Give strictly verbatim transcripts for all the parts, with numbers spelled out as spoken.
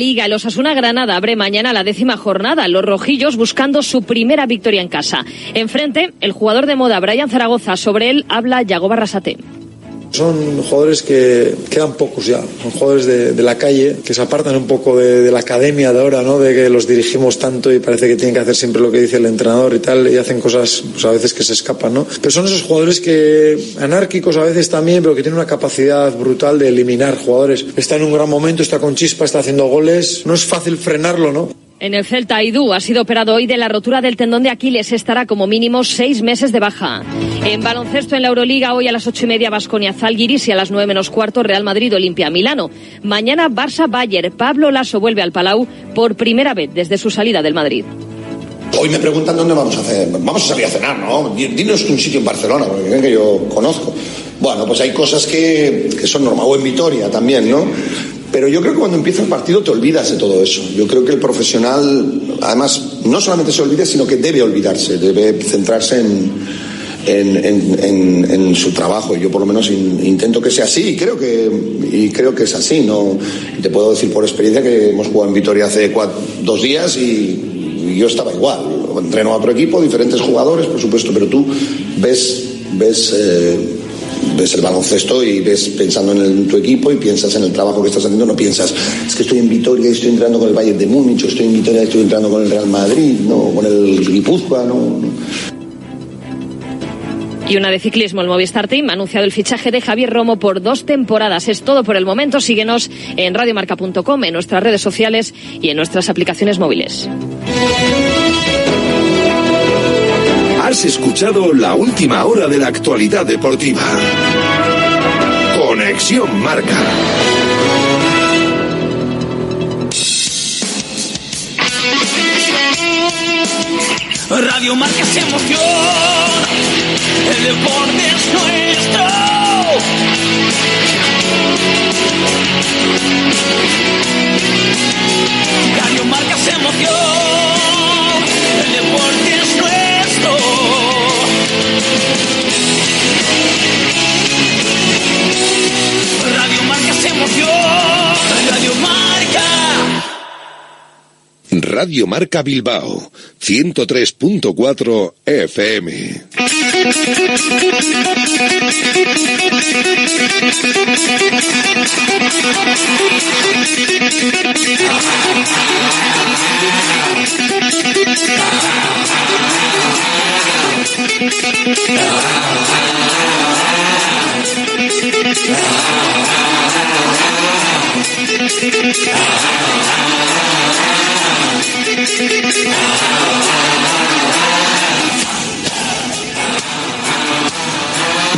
Liga, el Osasuna Granada abre mañana la décima jornada, los rojillos buscando su primera victoria en casa. Enfrente, el jugador de moda Bryan Zaragoza, sobre él habla Yagoba Arrasate. Son jugadores que quedan pocos ya, son jugadores de, de la calle, que se apartan un poco de, de la academia de ahora, ¿no? De que los dirigimos tanto y parece que tienen que hacer siempre lo que dice el entrenador y tal, y hacen cosas pues a veces que se escapan, ¿no? Pero son esos jugadores que anárquicos a veces también, pero que tienen una capacidad brutal de eliminar jugadores. Está en un gran momento, está con chispa, está haciendo goles, no es fácil frenarlo, ¿no? En el Celta, Aidú ha sido operado hoy de la rotura del tendón de Aquiles. Estará como mínimo seis meses de baja. En baloncesto, en la Euroliga, hoy a las ocho y media, Baskonia Zalgiris, y a las nueve menos cuarto, Real Madrid Olimpia Milano. Mañana, Barça Bayern. Pablo Laso vuelve al Palau por primera vez desde su salida del Madrid. Hoy me preguntan dónde vamos a hacer. Vamos a salir a cenar, ¿no? Dinos un sitio en Barcelona, porque creen que yo conozco. Bueno, pues hay cosas que, que son normal, o en Vitoria también, ¿no? Pero yo creo que cuando empieza el partido te olvidas de todo eso. Yo creo que el profesional, además, no solamente se olvida, sino que debe olvidarse, debe centrarse en, en, en, en, en su trabajo. Yo por lo menos in, intento que sea así y creo que, y creo que es así. ¿No? Te puedo decir por experiencia que hemos jugado en Vitoria hace cuatro, dos días y, y yo estaba igual. Entreno a otro equipo, diferentes jugadores, por supuesto, pero tú ves... ves eh, ves el baloncesto y ves pensando en, el, en tu equipo y piensas en el trabajo que estás haciendo. No piensas, es que estoy en Vitoria y estoy entrando con el Bayern de Múnich, o estoy en Vitoria y estoy entrando con el Real Madrid, no, con el Guipúzcoa, no. Y una de ciclismo, el Movistar Team ha anunciado el fichaje de Javier Romo por dos temporadas. Es todo por el momento. Síguenos en radio marca punto com, en nuestras redes sociales y en nuestras aplicaciones móviles. Has escuchado la última hora de la actualidad deportiva. Conexión Marca. Radio Marca es emoción. El deporte es nuestro. Radio Marca es emoción. El deporte es nuestro. Radio Marca se emoción. Radio Marca. Radio Marca Bilbao, ciento tres punto cuatro F M.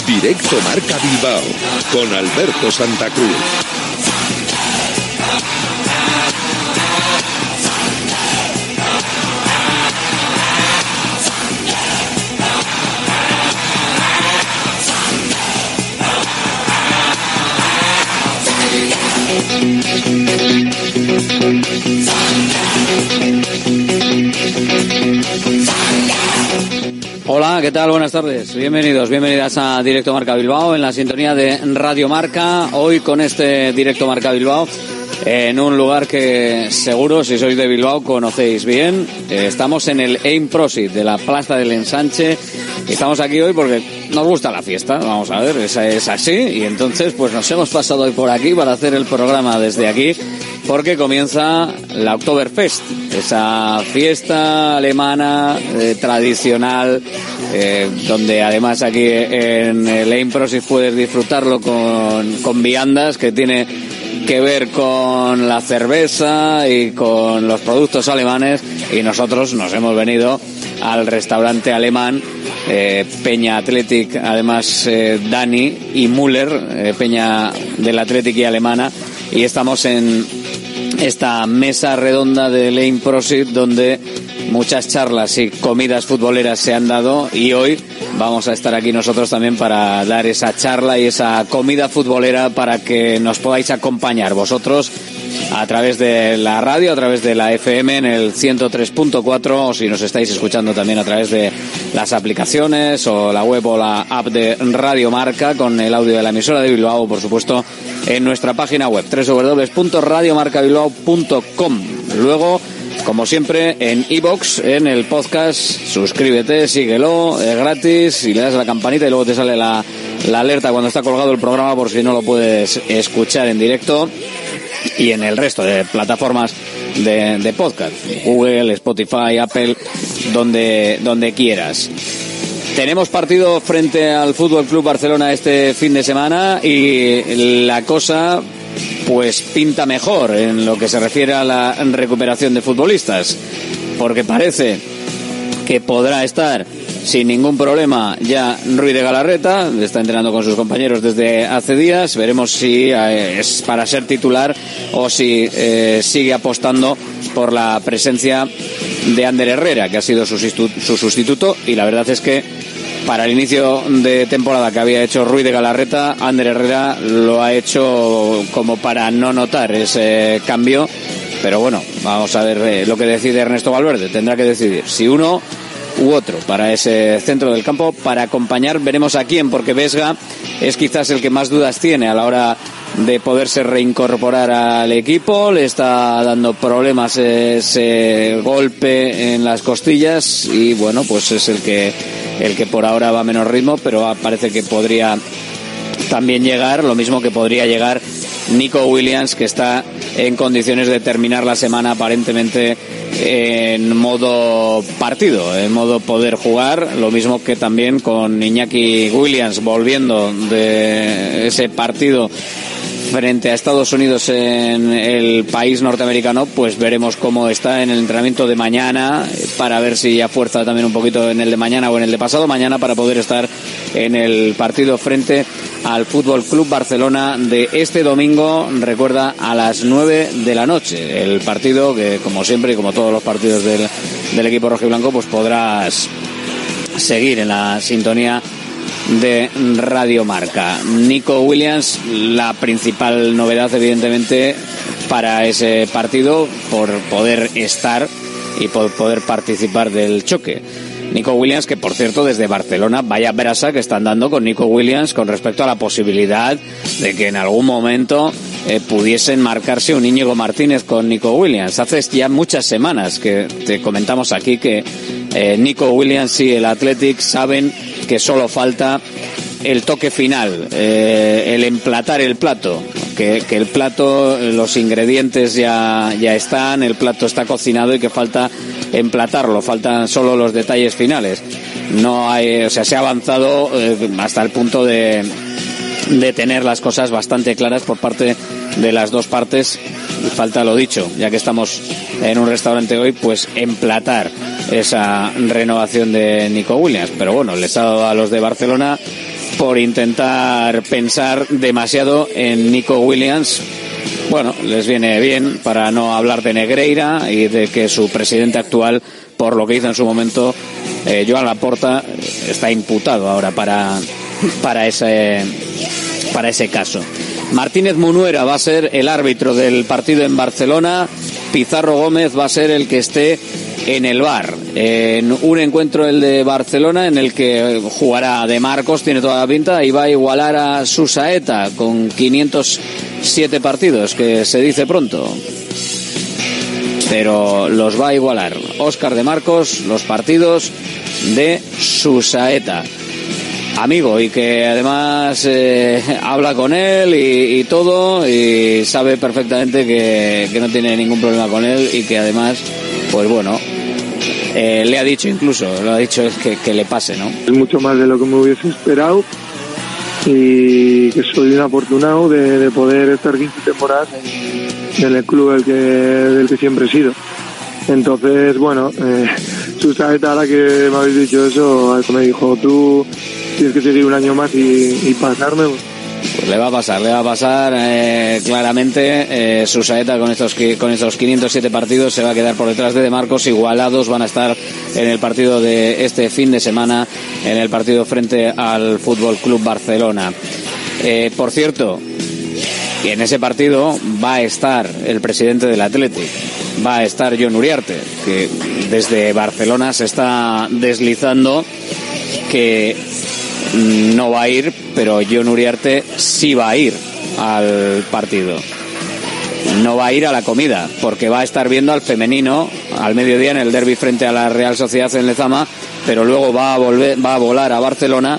Directo Marca Bilbao con Alberto Santa Cruz. Hola, ¿qué tal? Buenas tardes. Bienvenidos, bienvenidas a Directo Marca Bilbao en la sintonía de Radio Marca. Hoy con este Directo Marca Bilbao en un lugar que seguro, si sois de Bilbao, conocéis bien. Estamos en el Ein Prosit de la Plaza del Ensanche. Estamos aquí hoy porque nos gusta la fiesta, vamos a ver, esa es así, y entonces pues nos hemos pasado hoy por aquí para hacer el programa desde aquí, porque comienza la Oktoberfest, esa fiesta alemana eh, tradicional, eh, donde además aquí en el Ein Prosit puedes disfrutarlo con, con viandas que tiene que ver con la cerveza y con los productos alemanes, y nosotros nos hemos venido al restaurante alemán eh, Peña Athletic, además eh, Dani y Müller, eh, Peña del Athletic y alemana, y estamos en esta mesa redonda del Ein Prosit donde muchas charlas y comidas futboleras se han dado, y hoy vamos a estar aquí nosotros también para dar esa charla y esa comida futbolera para que nos podáis acompañar vosotros a través de la radio, a través de la F M en el ciento tres punto cuatro, o si nos estáis escuchando también a través de las aplicaciones o la web o la app de Radio Marca con el audio de la emisora de Bilbao, por supuesto, en nuestra página web doble u doble u doble u punto radio marca bilbao punto com. Luego, como siempre, en iVoox, en el podcast, suscríbete, síguelo, es gratis, y le das a la campanita y luego te sale la, la alerta cuando está colgado el programa por si no lo puedes escuchar en directo. Y en el resto de plataformas de, de podcast, Google, Spotify, Apple, donde, donde quieras. Tenemos partido frente al Fútbol Club Barcelona este fin de semana y la cosa pues pinta mejor en lo que se refiere a la recuperación de futbolistas, porque parece que podrá estar sin ningún problema ya Ruiz de Galarreta, está entrenando con sus compañeros desde hace días. Veremos si es para ser titular o si eh, sigue apostando por la presencia de Ander Herrera, que ha sido su sustituto, y la verdad es que para el inicio de temporada que había hecho Ruiz de Galarreta, Ander Herrera lo ha hecho como para no notar ese cambio. Pero bueno, vamos a ver lo que decide Ernesto Valverde. Tendrá que decidir si uno u otro para ese centro del campo para acompañar, veremos a quién, porque Vesga es quizás el que más dudas tiene a la hora de poderse reincorporar al equipo. Le está dando problemas ese golpe en las costillas y bueno, pues es el que el que por ahora va a menos ritmo, pero parece que podría también llegar, lo mismo que podría llegar Nico Williams, que está en condiciones de terminar la semana aparentemente en modo partido, en modo poder jugar, lo mismo que también con Iñaki Williams volviendo de ese partido frente a Estados Unidos en el país norteamericano. Pues veremos cómo está en el entrenamiento de mañana para ver si ya fuerza también un poquito en el de mañana o en el de pasado mañana para poder estar en el partido frente al Fútbol Club Barcelona de este domingo, recuerda, a las nueve de la noche. El partido que, como siempre y como todos los partidos del, del equipo rojiblanco, pues podrás seguir en la sintonía de Radio Marca. Nico Williams, la principal novedad evidentemente para ese partido, por poder estar y por poder participar del choque. Nico Williams, que por cierto desde Barcelona, vaya brasa que están dando con Nico Williams con respecto a la posibilidad de que en algún momento eh, pudiesen marcarse un Íñigo Martínez con Nico Williams. Hace ya muchas semanas que te comentamos aquí que eh, Nico Williams y el Athletic saben que solo falta el toque final, eh, el emplatar el plato, que, que el plato, los ingredientes ya, ya están, el plato está cocinado y que falta emplatarlo, faltan solo los detalles finales. No hay, o sea, se ha avanzado eh, hasta el punto de, de tener las cosas bastante claras por parte de las dos partes. Falta lo dicho, ya que estamos en un restaurante hoy, pues emplatar esa renovación de Nico Williams. Pero bueno, les ha dado a los de Barcelona por intentar pensar demasiado en Nico Williams. Bueno, les viene bien para no hablar de Negreira y de que su presidente actual, por lo que hizo en su momento, eh, Joan Laporta, está imputado ahora para, para ese, para ese caso. Martínez Munuera va a ser el árbitro del partido en Barcelona. Pizarro Gómez va a ser el que esté en el V A R. En un encuentro, el de Barcelona, en el que jugará De Marcos, tiene toda la pinta, y va a igualar a Susaeta con quinientos siete partidos, que se dice pronto, pero los va a igualar. Óscar De Marcos, los partidos de Susaeta, amigo, y que además eh, habla con él y, y todo, y sabe perfectamente que, que no tiene ningún problema con él, y que además, pues bueno, eh, le ha dicho incluso, lo ha dicho es que, que le pase, ¿no? Es mucho más de lo que me hubiese esperado, y que soy un afortunado de, de poder estar quince temporadas en, en el club del que, del que siempre he sido. Entonces, bueno, eh, Susaeta, ahora que me habéis dicho eso, me dijo, tú tienes que seguir un año más y, y pasarme. Pues le va a pasar, le va a pasar eh, claramente. eh, Susaeta con estos con estos quinientos siete partidos se va a quedar por detrás de De Marcos. Igualados van a estar en el partido de este fin de semana, en el partido frente al Fútbol Club Barcelona. Eh, por cierto, en ese partido va a estar el presidente del Athletic, va a estar Jon Uriarte, que desde Barcelona se está deslizando que no va a ir, pero Jon Uriarte sí va a ir. al partido. No va a ir a la comida, porque va a estar viendo al femenino al mediodía en el derbi frente a la Real Sociedad en Lezama, pero luego va a volver, va a volar a Barcelona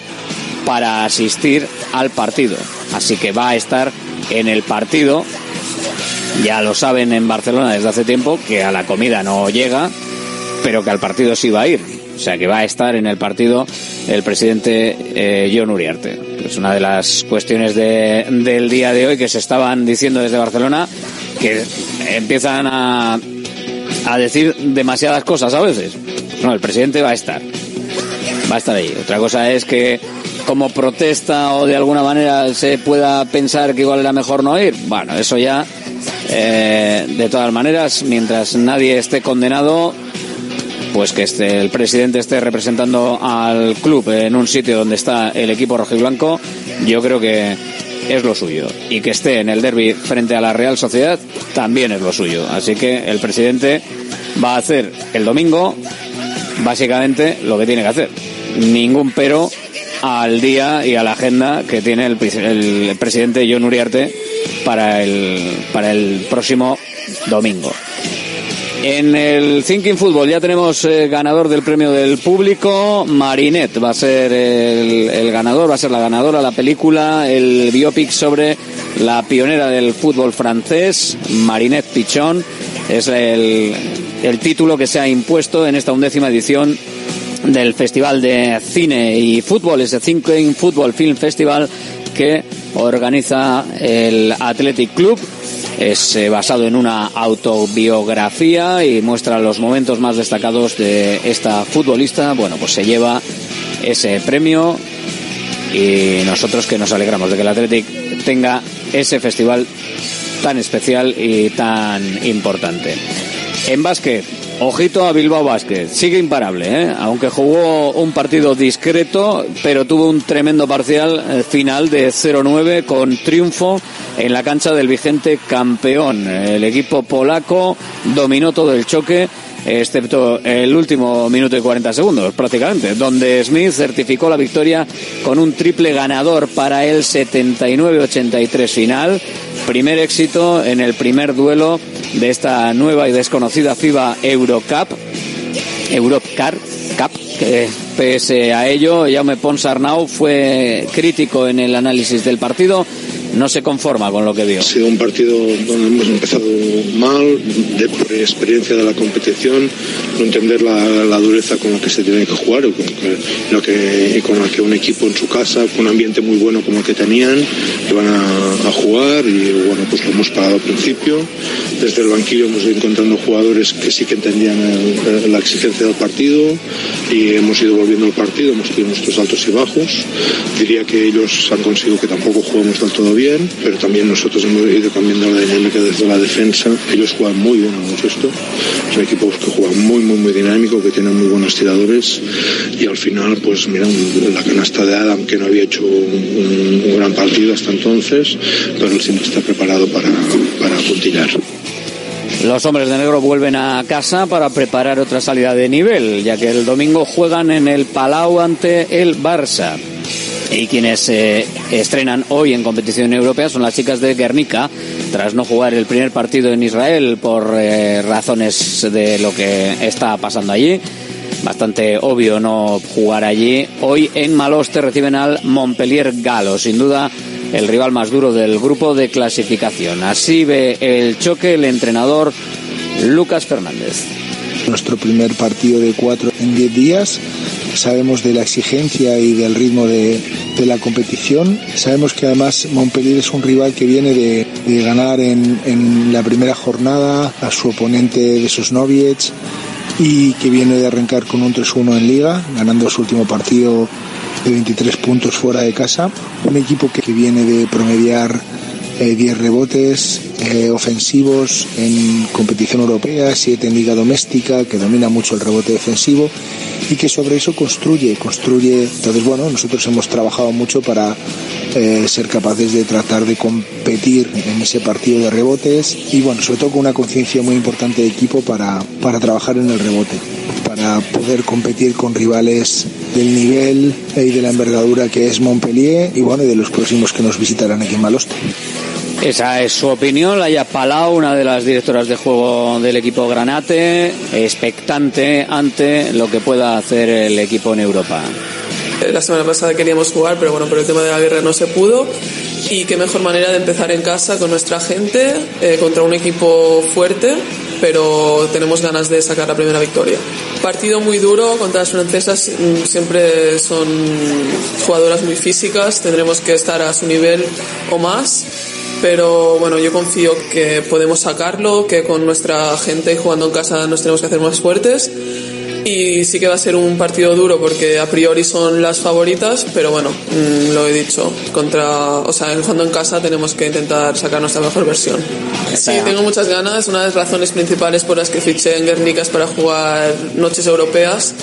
para asistir al partido. Así que va a estar en el partido. Ya lo saben en Barcelona desde hace tiempo que a la comida no llega, pero que al partido sí va a ir. O sea que va a estar en el partido el presidente eh, Jon Uriarte. Es una de las cuestiones de, del día de hoy que se estaban diciendo desde Barcelona, que empiezan a, a decir demasiadas cosas a veces. No, el presidente va a estar. Va a estar ahí. Otra cosa es que como protesta o de alguna manera se pueda pensar que igual era mejor no ir. Bueno, eso ya, eh, de todas maneras, mientras nadie esté condenado, pues que este, el presidente esté representando al club en un sitio donde está el equipo rojiblanco, yo creo que es lo suyo. Y que esté en el derbi frente a la Real Sociedad también es lo suyo. Así que el presidente va a hacer el domingo básicamente lo que tiene que hacer. Ningún pero al día y a la agenda que tiene el, el presidente Jon Uriarte para el, para el próximo domingo. En el Thinking Football ya tenemos eh, ganador del premio del público. Marinette va a ser el, el ganador, va a ser la ganadora de la película, el biopic sobre la pionera del fútbol francés, Marinette Pichon. Es el, el título que se ha impuesto en esta undécima edición del Festival de Cine y Fútbol, ese Thinking Football Film Festival que organiza el Athletic Club. Es eh, basado en una autobiografía y muestra los momentos más destacados de esta futbolista. Bueno, pues se lleva ese premio y nosotros que nos alegramos de que el Athletic tenga ese festival tan especial y tan importante. En básquet, ojito a Bilbao Basket, sigue imparable, ¿eh? Aunque jugó un partido discreto, pero tuvo un tremendo parcial final de cero nueve con triunfo en la cancha del vigente campeón. El equipo polaco dominó todo el choque, excepto el último minuto y cuarenta segundos prácticamente, donde Smith certificó la victoria con un triple ganador para el setenta y nueve ochenta y tres final, primer éxito en el primer duelo de esta nueva y desconocida FIBA Eurocup, Europcar Cup, que pese a ello Jaume Pons Arnau fue crítico en el análisis del partido. No se conforma con lo que vio. Ha sido un partido donde hemos empezado mal, de experiencia de la competición, no entender la, la dureza con la que se tiene que jugar, o con, que, lo que, con la que un equipo en su casa, con un ambiente muy bueno como el que tenían, que van a, a jugar, y bueno, pues lo hemos pagado al principio. Desde el banquillo hemos ido encontrando jugadores que sí que entendían el, la exigencia del partido, y hemos ido volviendo al partido, hemos tenido nuestros altos y bajos. Diría que ellos han conseguido que tampoco juguemos del todo bien, pero también nosotros hemos ido cambiando la dinámica desde la defensa. Ellos juegan muy bien a baloncesto, son equipos que juegan muy muy muy dinámico, que tienen muy buenos tiradores, y al final pues mira, la canasta de Adam, que no había hecho un, un gran partido hasta entonces, pero él siempre está preparado para, para puntillar. Los hombres de negro vuelven a casa para preparar otra salida de nivel, ya que el domingo juegan en el Palau ante el Barça. Y quienes se eh, estrenan hoy en competición europea son las chicas de Guernica, tras no jugar el primer partido en Israel por eh, razones de lo que está pasando allí. Bastante obvio no jugar allí. Hoy en Maloste reciben al Montpellier galo, sin duda el rival más duro del grupo de clasificación. Así ve el choque el entrenador Lucas Fernández. Nuestro primer partido de cuatro en diez días. Sabemos de la exigencia y del ritmo de, de la competición. Sabemos que además Montpellier es un rival que viene de, de ganar en, en la primera jornada a su oponente de Sosnoviec y que viene de arrancar con un tres uno en Liga, ganando su último partido de veintitrés puntos fuera de casa. Un equipo que viene de promediar eh, diez rebotes eh, ofensivos en competición europea, siete en Liga Doméstica, que domina mucho el rebote defensivo, y que sobre eso construye, construye. Entonces, bueno, nosotros hemos trabajado mucho para eh, ser capaces de tratar de competir en ese partido de rebotes y, bueno, sobre todo con una conciencia muy importante de equipo para, para trabajar en el rebote. para poder competir con rivales del nivel y de la envergadura que es Montpellier y bueno, y de los próximos que nos visitarán aquí en Malostre. Esa es su opinión, Laia Palau, una de las directoras de juego del equipo granate, expectante ante lo que pueda hacer el equipo en Europa. La semana pasada queríamos jugar, pero bueno, por el tema de la guerra no se pudo. Y qué mejor manera de empezar en casa con nuestra gente, eh, contra un equipo fuerte, pero tenemos ganas de sacar la primera victoria. Partido muy duro contra las francesas, siempre son jugadoras muy físicas, tendremos que estar a su nivel o más, pero bueno, yo confío que podemos sacarlo, que con nuestra gente jugando en casa nos tenemos que hacer más fuertes. Y sí que va a ser un partido duro porque a priori son las favoritas, pero bueno, lo he dicho, contra, o sea, jugando en casa tenemos que intentar sacar nuestra mejor versión. Sí, tengo muchas ganas, una de las razones principales por las que fiché en Guernica es para jugar noches europeas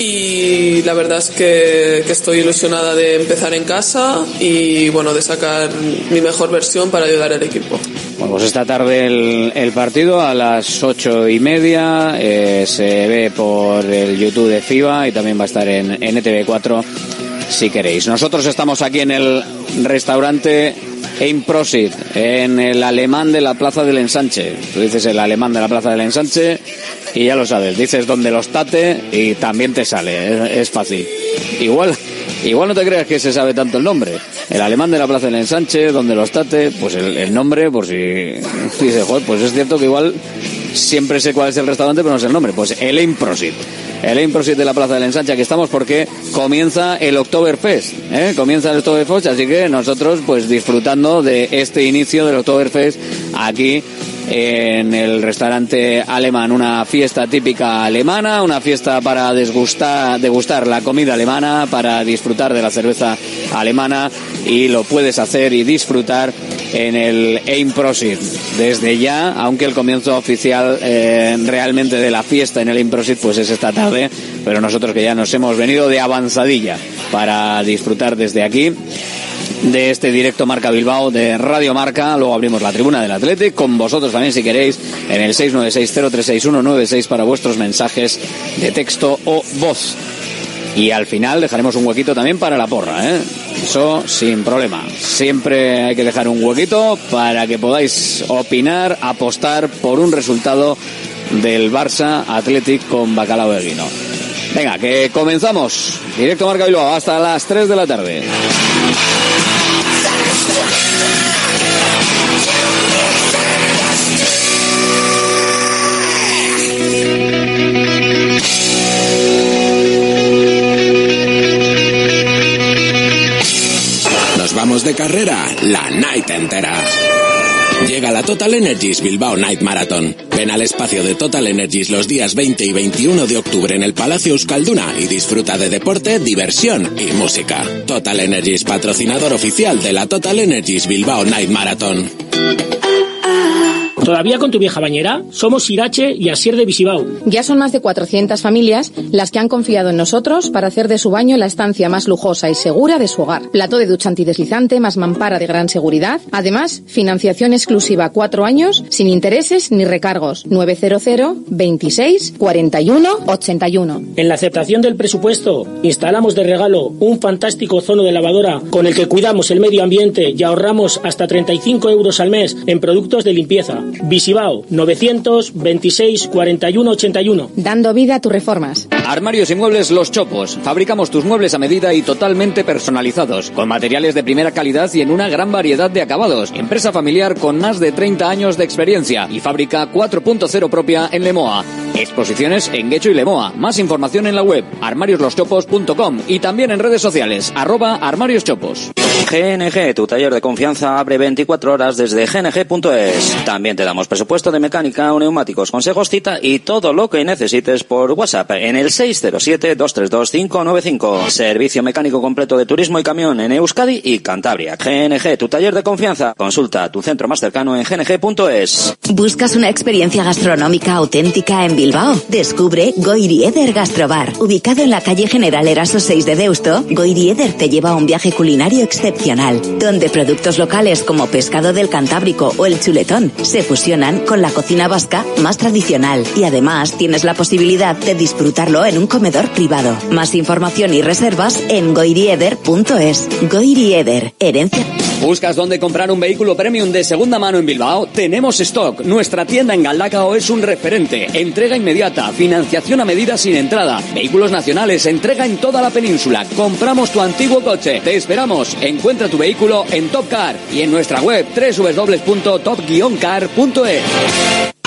y la verdad es que, que estoy ilusionada de empezar en casa y bueno, de sacar mi mejor versión para ayudar al equipo. Bueno, pues esta tarde el, el partido a las ocho y media eh, se ve por el YouTube de FIBA y también va a estar en, en E T V cuatro si queréis. Nosotros estamos aquí en el restaurante Ein Prosit, en el alemán de la Plaza del Ensanche. Tú dices el alemán de la Plaza del Ensanche y ya lo sabes, dices donde los Tate y también te sale, es, es fácil. Igual... Igual no te creas que se sabe tanto el nombre. El alemán de la Plaza del Ensanche, donde los Tate, pues el, el nombre, por si dice, joder, pues es cierto que igual siempre sé cuál es el restaurante, pero no sé el nombre. Pues el Ein Prosit. El Ein Prosit de la Plaza del Ensanche, aquí estamos porque comienza el Oktoberfest, ¿eh? Comienza el Oktoberfest, así que nosotros pues disfrutando de este inicio del Oktoberfest aquí en el restaurante alemán, una fiesta típica alemana, una fiesta para degustar, degustar la comida alemana, para disfrutar de la cerveza alemana y lo puedes hacer y disfrutar en el Ein Prosit desde ya, aunque el comienzo oficial eh, realmente de la fiesta en el Ein Prosit pues es esta tarde, pero nosotros que ya nos hemos venido de avanzadilla para disfrutar desde aquí de este directo Marca Bilbao de Radio Marca, luego abrimos la tribuna del Athletic con vosotros también si queréis en el seis nueve seis cero tres seis uno nueve seis para vuestros mensajes de texto o voz y al final dejaremos un huequito también para la porra, ¿eh? Eso sin problema, siempre hay que dejar un huequito para que podáis opinar, apostar por un resultado del Barça Athletic con bacalao de guino. Venga, que comenzamos directo Marca Bilbao hasta las tres de la tarde. Nos vamos de carrera la night entera. Llega la Total Energies Bilbao Night Marathon. Ven al espacio de Total Energies los días veinte y veintiuno de octubre en el Palacio Euskalduna y disfruta de deporte, diversión y música. Total Energies, patrocinador oficial de la Total Energies Bilbao Night Marathon. ¿Todavía con tu vieja bañera? Somos Irache y Asier de Visibao. Ya son más de cuatrocientas familias las que han confiado en nosotros para hacer de su baño la estancia más lujosa y segura de su hogar. Plato de ducha antideslizante más mampara de gran seguridad. Además, financiación exclusiva cuatro años sin intereses ni recargos. nueve cero cero veintiséis cuarenta y uno ochenta y uno. En la aceptación del presupuesto instalamos de regalo un fantástico zono de lavadora con el que cuidamos el medio ambiente y ahorramos hasta treinta y cinco euros al mes en productos de limpieza. Visibao, novecientos veintiséis cuarenta y uno ochenta y uno. Dando vida a tus reformas. Armarios y muebles Los Chopos. Fabricamos tus muebles a medida y totalmente personalizados, con materiales de primera calidad y en una gran variedad de acabados. Empresa familiar con más de treinta años de experiencia y fábrica cuatro punto cero propia en Lemoa. Exposiciones en Guecho y Lemoa. Más información en la web armarios los chopos punto com y también en redes sociales, arroba armarioschopos. G N G, tu taller de confianza, abre veinticuatro horas desde g n g punto es. También te damos presupuesto de mecánica, neumáticos, consejos, cita y todo lo que necesites por WhatsApp en el seis cero siete dos tres dos cinco nueve cinco. Servicio mecánico completo de turismo y camión en Euskadi y Cantabria. G N G, tu taller de confianza. Consulta tu centro más cercano en g n g punto es. ¿Buscas una experiencia gastronómica auténtica en Bilbao? Descubre Goirieder Gastrobar. Ubicado en la calle General Eraso seis de Deusto, Goirieder te lleva a un viaje culinario extraordinario excepcional, donde productos locales como pescado del Cantábrico o el chuletón se fusionan con la cocina vasca más tradicional, y además tienes la posibilidad de disfrutarlo en un comedor privado. Más información y reservas en goirieder punto es. Goirieder, herencia. ¿Buscas dónde comprar un vehículo premium de segunda mano en Bilbao? Tenemos stock. Nuestra tienda en Galdakao es un referente. Entrega inmediata, financiación a medida sin entrada. Vehículos nacionales, entrega en toda la península. Compramos tu antiguo coche. Te esperamos. Encuentra tu vehículo en Top Car y en nuestra web doble u doble u doble u punto top guion car punto es.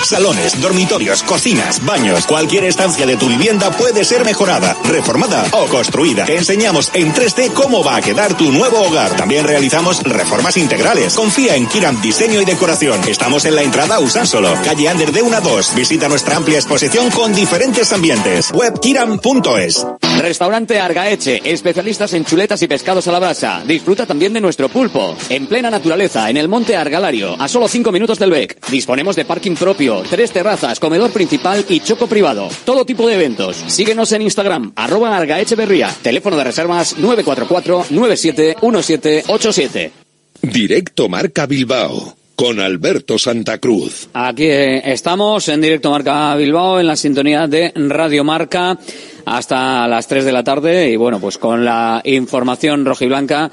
Salones, dormitorios, cocinas, baños. Cualquier estancia de tu vivienda puede ser mejorada, reformada o construida. Te enseñamos en tres D cómo va a quedar tu nuevo hogar. También realizamos reformas integrales. Confía en Kiram Diseño y Decoración. Estamos en la entrada Usánsolo, calle Ander de uno a dos. Visita nuestra amplia exposición con diferentes ambientes. Web kiram punto es. Restaurante Argaeche, especialistas en chuletas y pescados a la brasa. Disfruta también de nuestro pulpo. En plena naturaleza, en el monte Argalario, a solo cinco minutos del Bec. Disponemos de parking propio, tres terrazas, comedor principal y choco privado. Todo tipo de eventos. Síguenos en Instagram, arroba argaecheverría. Teléfono de reservas nueve cuatro cuatro, nueve siete uno siete ocho siete. Directo Marca Bilbao, con Alberto Santa Cruz. Aquí estamos en Directo Marca Bilbao, en la sintonía de Radio Marca, hasta las tres de la tarde. Y bueno, pues con la información rojiblanca,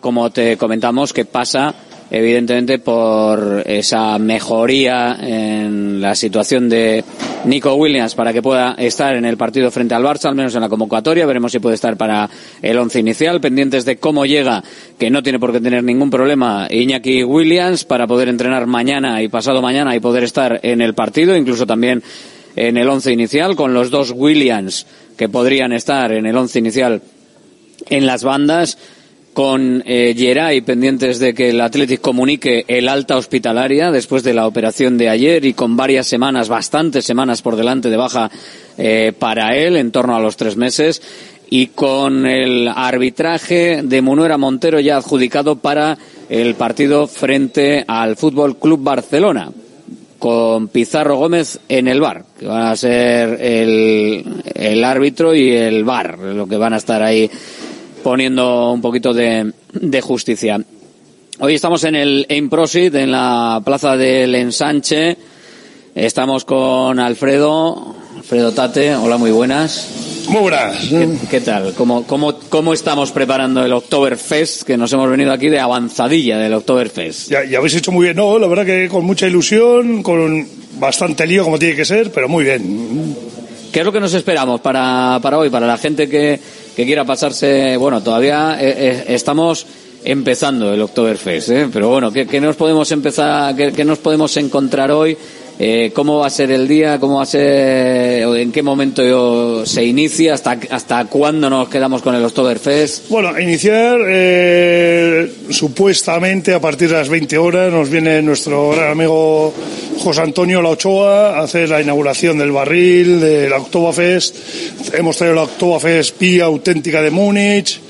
como te comentamos, que pasa evidentemente por esa mejoría en la situación de Nico Williams para que pueda estar en el partido frente al Barça, al menos en la convocatoria. Veremos si puede estar para el once inicial, pendientes de cómo llega, que no tiene por qué tener ningún problema Iñaki Williams, para poder entrenar mañana y pasado mañana y poder estar en el partido, incluso también en el once inicial, con los dos Williams que podrían estar en el once inicial en las bandas, con eh, Geray pendientes de que el Athletic comunique el alta hospitalaria después de la operación de ayer, y con varias semanas, bastantes semanas por delante de baja eh, para él, en torno a los tres meses, y con el arbitraje de Munuera Montero ya adjudicado para el partido frente al Fútbol Club Barcelona, con Pizarro Gómez en el V A R, que van a ser el, el árbitro y el V A R, lo que van a estar ahí poniendo un poquito de, de justicia. Hoy estamos en el Ein Prosit, en la Plaza del Ensanche. Estamos con Alfredo, Alfredo Tate. Hola, muy buenas. Muy buenas. ¿Qué, qué tal? ¿Cómo, cómo, ¿Cómo estamos preparando el Oktoberfest? Que nos hemos venido aquí de avanzadilla del Oktoberfest. Ya, ya habéis hecho muy bien, ¿no? La verdad que con mucha ilusión, con bastante lío como tiene que ser, pero muy bien. ¿Qué es lo que nos esperamos para, para hoy? Para la gente que, que quiera pasarse... Bueno, todavía eh, estamos empezando el Oktoberfest, ¿eh? Pero bueno, ¿qué, qué nos podemos empezar, qué, qué nos podemos encontrar hoy? Eh, ¿Cómo va a ser el día? ¿Cómo va a ser? ¿En qué momento se inicia? ¿Hasta, hasta cuándo nos quedamos con el Oktoberfest? Bueno, iniciar eh, supuestamente a partir de las veinte horas nos viene nuestro gran amigo José Antonio La Ochoa a hacer la inauguración del barril, del Oktoberfest. Hemos traído la Oktoberfest Pía Auténtica de Múnich,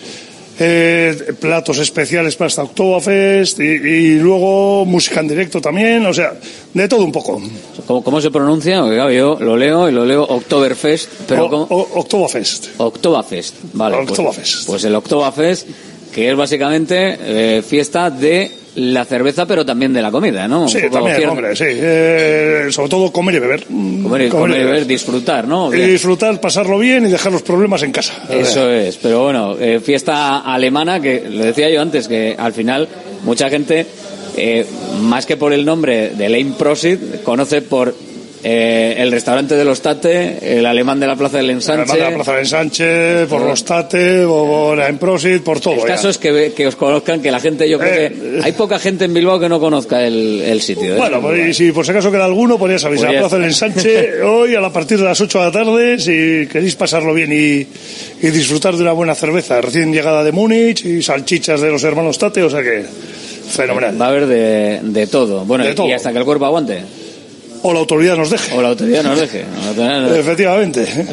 eh, platos especiales para esta Oktoberfest y, y luego música en directo también, o sea, de todo un poco. ¿Cómo, cómo se pronuncia? Porque yo lo leo y lo leo Oktoberfest, pero o, ¿cómo? O, Oktoberfest. Oktoberfest, vale. Oktoberfest. Pues, pues el Oktoberfest, que es básicamente eh, fiesta de la cerveza, pero también de la comida, ¿no? Sí, también, hombre, sí. Eh, sobre todo comer y beber. Comer y, comer comer y beber, beber, disfrutar, ¿no? Y disfrutar, pasarlo bien y dejar los problemas en casa. Eso es, pero bueno, eh, fiesta alemana, que lo decía yo antes, que al final mucha gente, eh, más que por el nombre de Ein Prosit, conoce por... Eh, el restaurante de los Tate, el alemán de la Plaza del Ensanche, el alemán de la Plaza del Ensanche, por los Tate, por Ein Prosit, por todo. El caso ya es que, que os conozcan, que la gente, yo creo eh, que hay poca gente en Bilbao que no conozca el, el sitio. Bueno, pues, y si por si acaso queda alguno, pues ya sabéis, pues ya la Plaza del Ensanche, hoy a, la, a partir de las ocho de la tarde, si queréis pasarlo bien y, y disfrutar de una buena cerveza recién llegada de Múnich y salchichas de los hermanos Tate, o sea que fenomenal. Va a haber de, de todo, bueno, de y, todo. Y hasta que el cuerpo aguante. o la autoridad nos deje. O la autoridad nos deje. Efectivamente.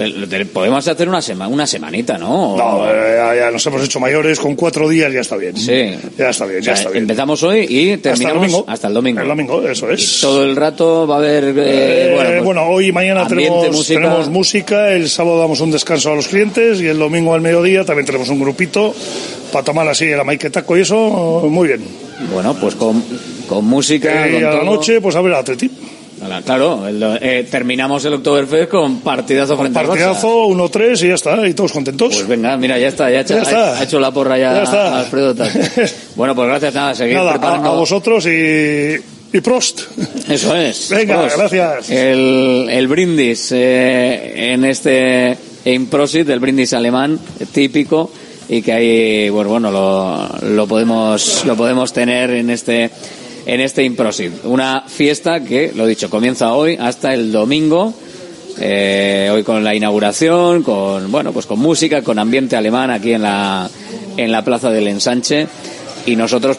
Podemos hacer una sema, una semanita, ¿no? O... No, ya, ya nos hemos hecho mayores, con cuatro días ya está bien. Sí. Ya está bien, ya o sea, está bien. Empezamos hoy y terminamos hasta el, hasta el domingo. El domingo, eso es. Y todo el rato va a haber... Eh, eh, bueno, pues, bueno, hoy y mañana ambiente, tenemos, música. tenemos música, el sábado damos un descanso a los clientes y el domingo al mediodía también tenemos un grupito para tomar así el amaiquetaco y eso, muy bien. Bueno, pues con, con música... Y con a todo. La noche, pues a ver Atleti. Claro, el, eh, terminamos el Oktoberfest con partidazo frente al Barça. Partidazo, uno tres y ya está, y todos contentos. Pues venga, mira, ya está, ya, hecha, ya está. Ha, ha hecho la porra ya, ya Alfredo. Bueno, pues gracias, nada, seguir nada, preparando. A, a vosotros y... Y Prost. Eso es. Venga, Prost. Gracias. El, el brindis eh, en este Ein Prosit, el brindis alemán típico y que ahí, bueno, bueno lo, lo podemos lo podemos tener en este en este Ein Prosit. Una fiesta que, lo dicho, comienza hoy hasta el domingo. Eh, hoy con la inauguración, con bueno, pues con música, con ambiente alemán aquí en la en la Plaza del Ensanche y nosotros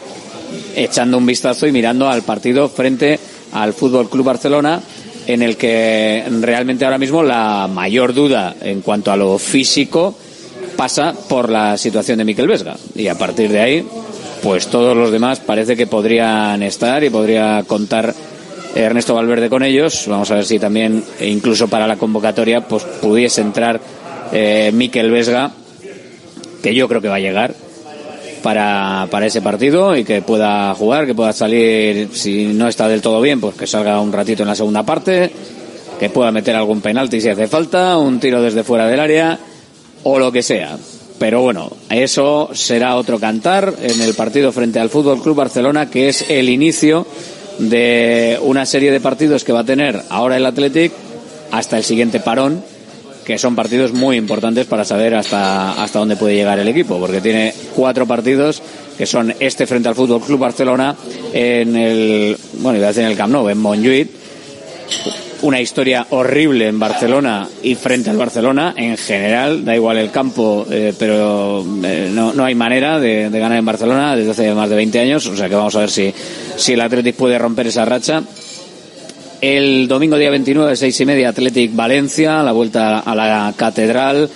echando un vistazo y mirando al partido frente al Fútbol Club Barcelona, en el que realmente ahora mismo la mayor duda en cuanto a lo físico pasa por la situación de Mikel Vesga, y a partir de ahí pues todos los demás parece que podrían estar y podría contar Ernesto Valverde con ellos. Vamos a ver si también incluso para la convocatoria pues pudiese entrar eh, Mikel Vesga, que yo creo que va a llegar para para ese partido y que pueda jugar, que pueda salir, si no está del todo bien, pues que salga un ratito en la segunda parte, que pueda meter algún penalti si hace falta, un tiro desde fuera del área o lo que sea. Pero bueno, eso será otro cantar en el partido frente al Fútbol Club Barcelona, que es el inicio de una serie de partidos que va a tener ahora el Athletic hasta el siguiente parón, que son partidos muy importantes para saber hasta hasta dónde puede llegar el equipo, porque tiene cuatro partidos que son este frente al Fútbol Club Barcelona en el bueno iba a decir en el Camp Nou, en Montjuïc, una historia horrible en Barcelona y frente al Barcelona en general, da igual el campo, eh, pero eh, no no hay manera de, de ganar en Barcelona desde hace más de veinte años, o sea que vamos a ver si si el Athletic puede romper esa racha. El domingo día veintinueve, seis y media, Athletic Valencia, la vuelta a la Catedral.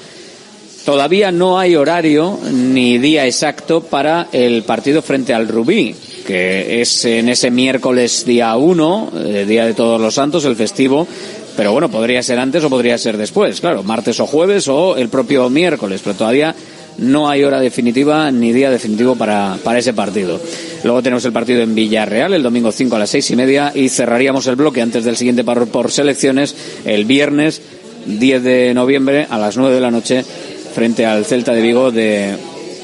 Todavía no hay horario ni día exacto para el partido frente al Rubí, que es en ese miércoles día uno, el día de Todos los Santos, el festivo, pero bueno, podría ser antes o podría ser después, claro, martes o jueves o el propio miércoles, pero todavía no hay hora definitiva ni día definitivo para, para ese partido. Luego tenemos el partido en Villarreal el domingo cinco a las seis y media y cerraríamos el bloque antes del siguiente paro por selecciones el viernes diez de noviembre a las nueve de la noche frente al Celta de Vigo de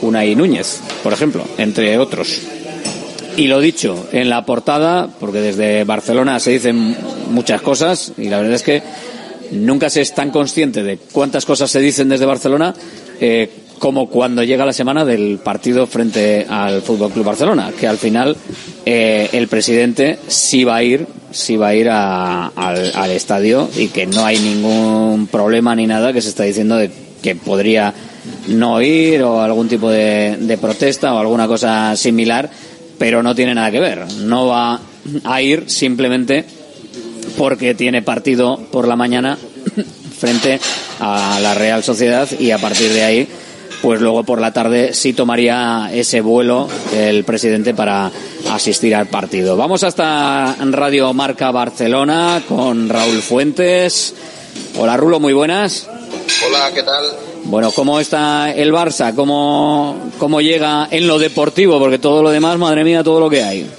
Unai Núñez, por ejemplo, entre otros. Y lo dicho, en la portada, porque desde Barcelona se dicen muchas cosas y la verdad es que nunca se es tan consciente de cuántas cosas se dicen desde Barcelona eh, como cuando llega la semana del partido frente al Fútbol Club Barcelona, que al final eh, el presidente sí va a ir, sí va a ir a, al, al estadio y que no hay ningún problema ni nada que se está diciendo de que podría no ir o algún tipo de, de protesta o alguna cosa similar, pero no tiene nada que ver. No va a ir simplemente porque tiene partido por la mañana frente a la Real Sociedad y a partir de ahí pues luego por la tarde sí tomaría ese vuelo el presidente para asistir al partido. Vamos hasta Radio Marca Barcelona con Raúl Fuentes. Hola Rulo, muy buenas. Hola, ¿qué tal? Bueno, ¿cómo está el Barça? ¿Cómo, cómo llega en lo deportivo? Porque todo lo demás, madre mía, todo lo que hay.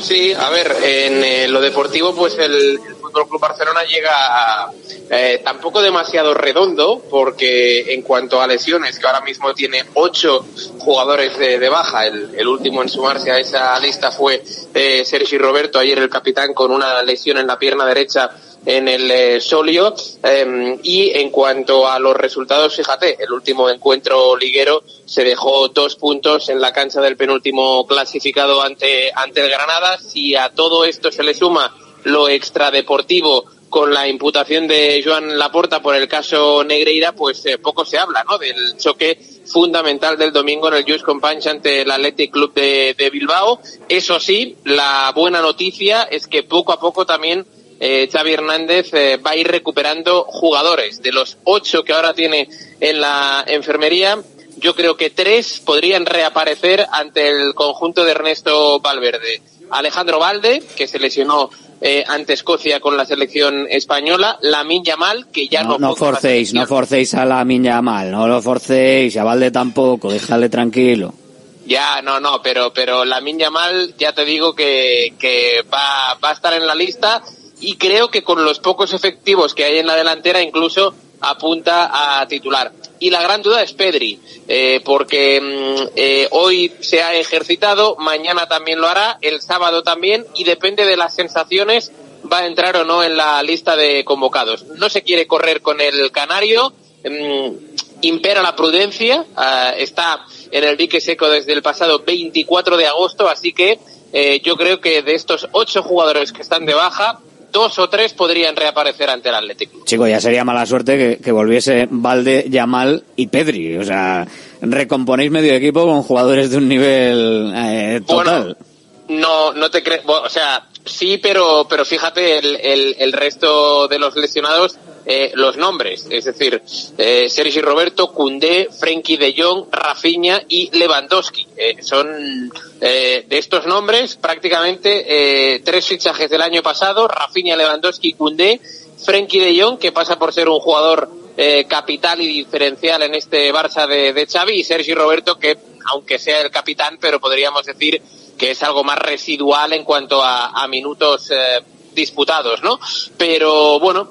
Sí, a ver, en eh, lo deportivo pues el... el Club Barcelona llega eh, tampoco demasiado redondo, porque en cuanto a lesiones, que ahora mismo tiene ocho jugadores de, de baja, el, el último en sumarse a esa lista fue eh, Sergi Roberto, ayer el capitán con una lesión en la pierna derecha en el eh, solio, eh, y en cuanto a los resultados, fíjate, el último encuentro liguero se dejó dos puntos en la cancha del penúltimo clasificado ante, ante el Granada. Si a todo esto se le suma lo extradeportivo con la imputación de Joan Laporta por el caso Negreira, pues eh, poco se habla, ¿no?, del choque fundamental del domingo en el Just Companys ante el Athletic Club de, de Bilbao. Eso sí, la buena noticia es que poco a poco también eh, Xavi Hernández eh, va a ir recuperando jugadores. De los ocho que ahora tiene en la enfermería, yo creo que tres podrían reaparecer ante el conjunto de Ernesto Valverde. Alejandro Balde, que se lesionó eh, ante Escocia con la selección española. Lamine Yamal, que ya no... No, no forcéis, no forcéis a Lamine Yamal, no lo forcéis, a Balde tampoco, dejadle tranquilo. Ya, no, no, pero pero Lamine Yamal, ya te digo que, que va, va a estar en la lista, y creo que con los pocos efectivos que hay en la delantera incluso apunta a titular. Y la gran duda es Pedri, eh, porque eh, hoy se ha ejercitado, mañana también lo hará, el sábado también, y depende de las sensaciones va a entrar o no en la lista de convocados. No se quiere correr con el canario, eh, impera la prudencia, eh, está en el dique seco desde el pasado veinticuatro de agosto, así que eh, yo creo que de estos ocho jugadores que están de baja, dos o tres podrían reaparecer ante el Atlético. Chico, ya sería mala suerte que, que volviese Balde, Yamal y Pedri. O sea, recomponéis medio equipo con jugadores de un nivel eh, total. Bueno, no, no te crees. Bueno, o sea, sí, pero pero fíjate el, el, el resto de los lesionados, eh, los nombres. Es decir, eh, Sergi Roberto, Koundé, Frenkie de Jong, Rafinha y Lewandowski. Eh, son... Eh, de estos nombres, prácticamente eh, tres fichajes del año pasado: Rafinha, Lewandowski, Koundé, Frenkie de Jong, que pasa por ser un jugador eh, capital y diferencial en este Barça de, de Xavi, y Sergi Roberto, que aunque sea el capitán, pero podríamos decir que es algo más residual en cuanto a, a minutos eh, disputados, ¿no? Pero bueno,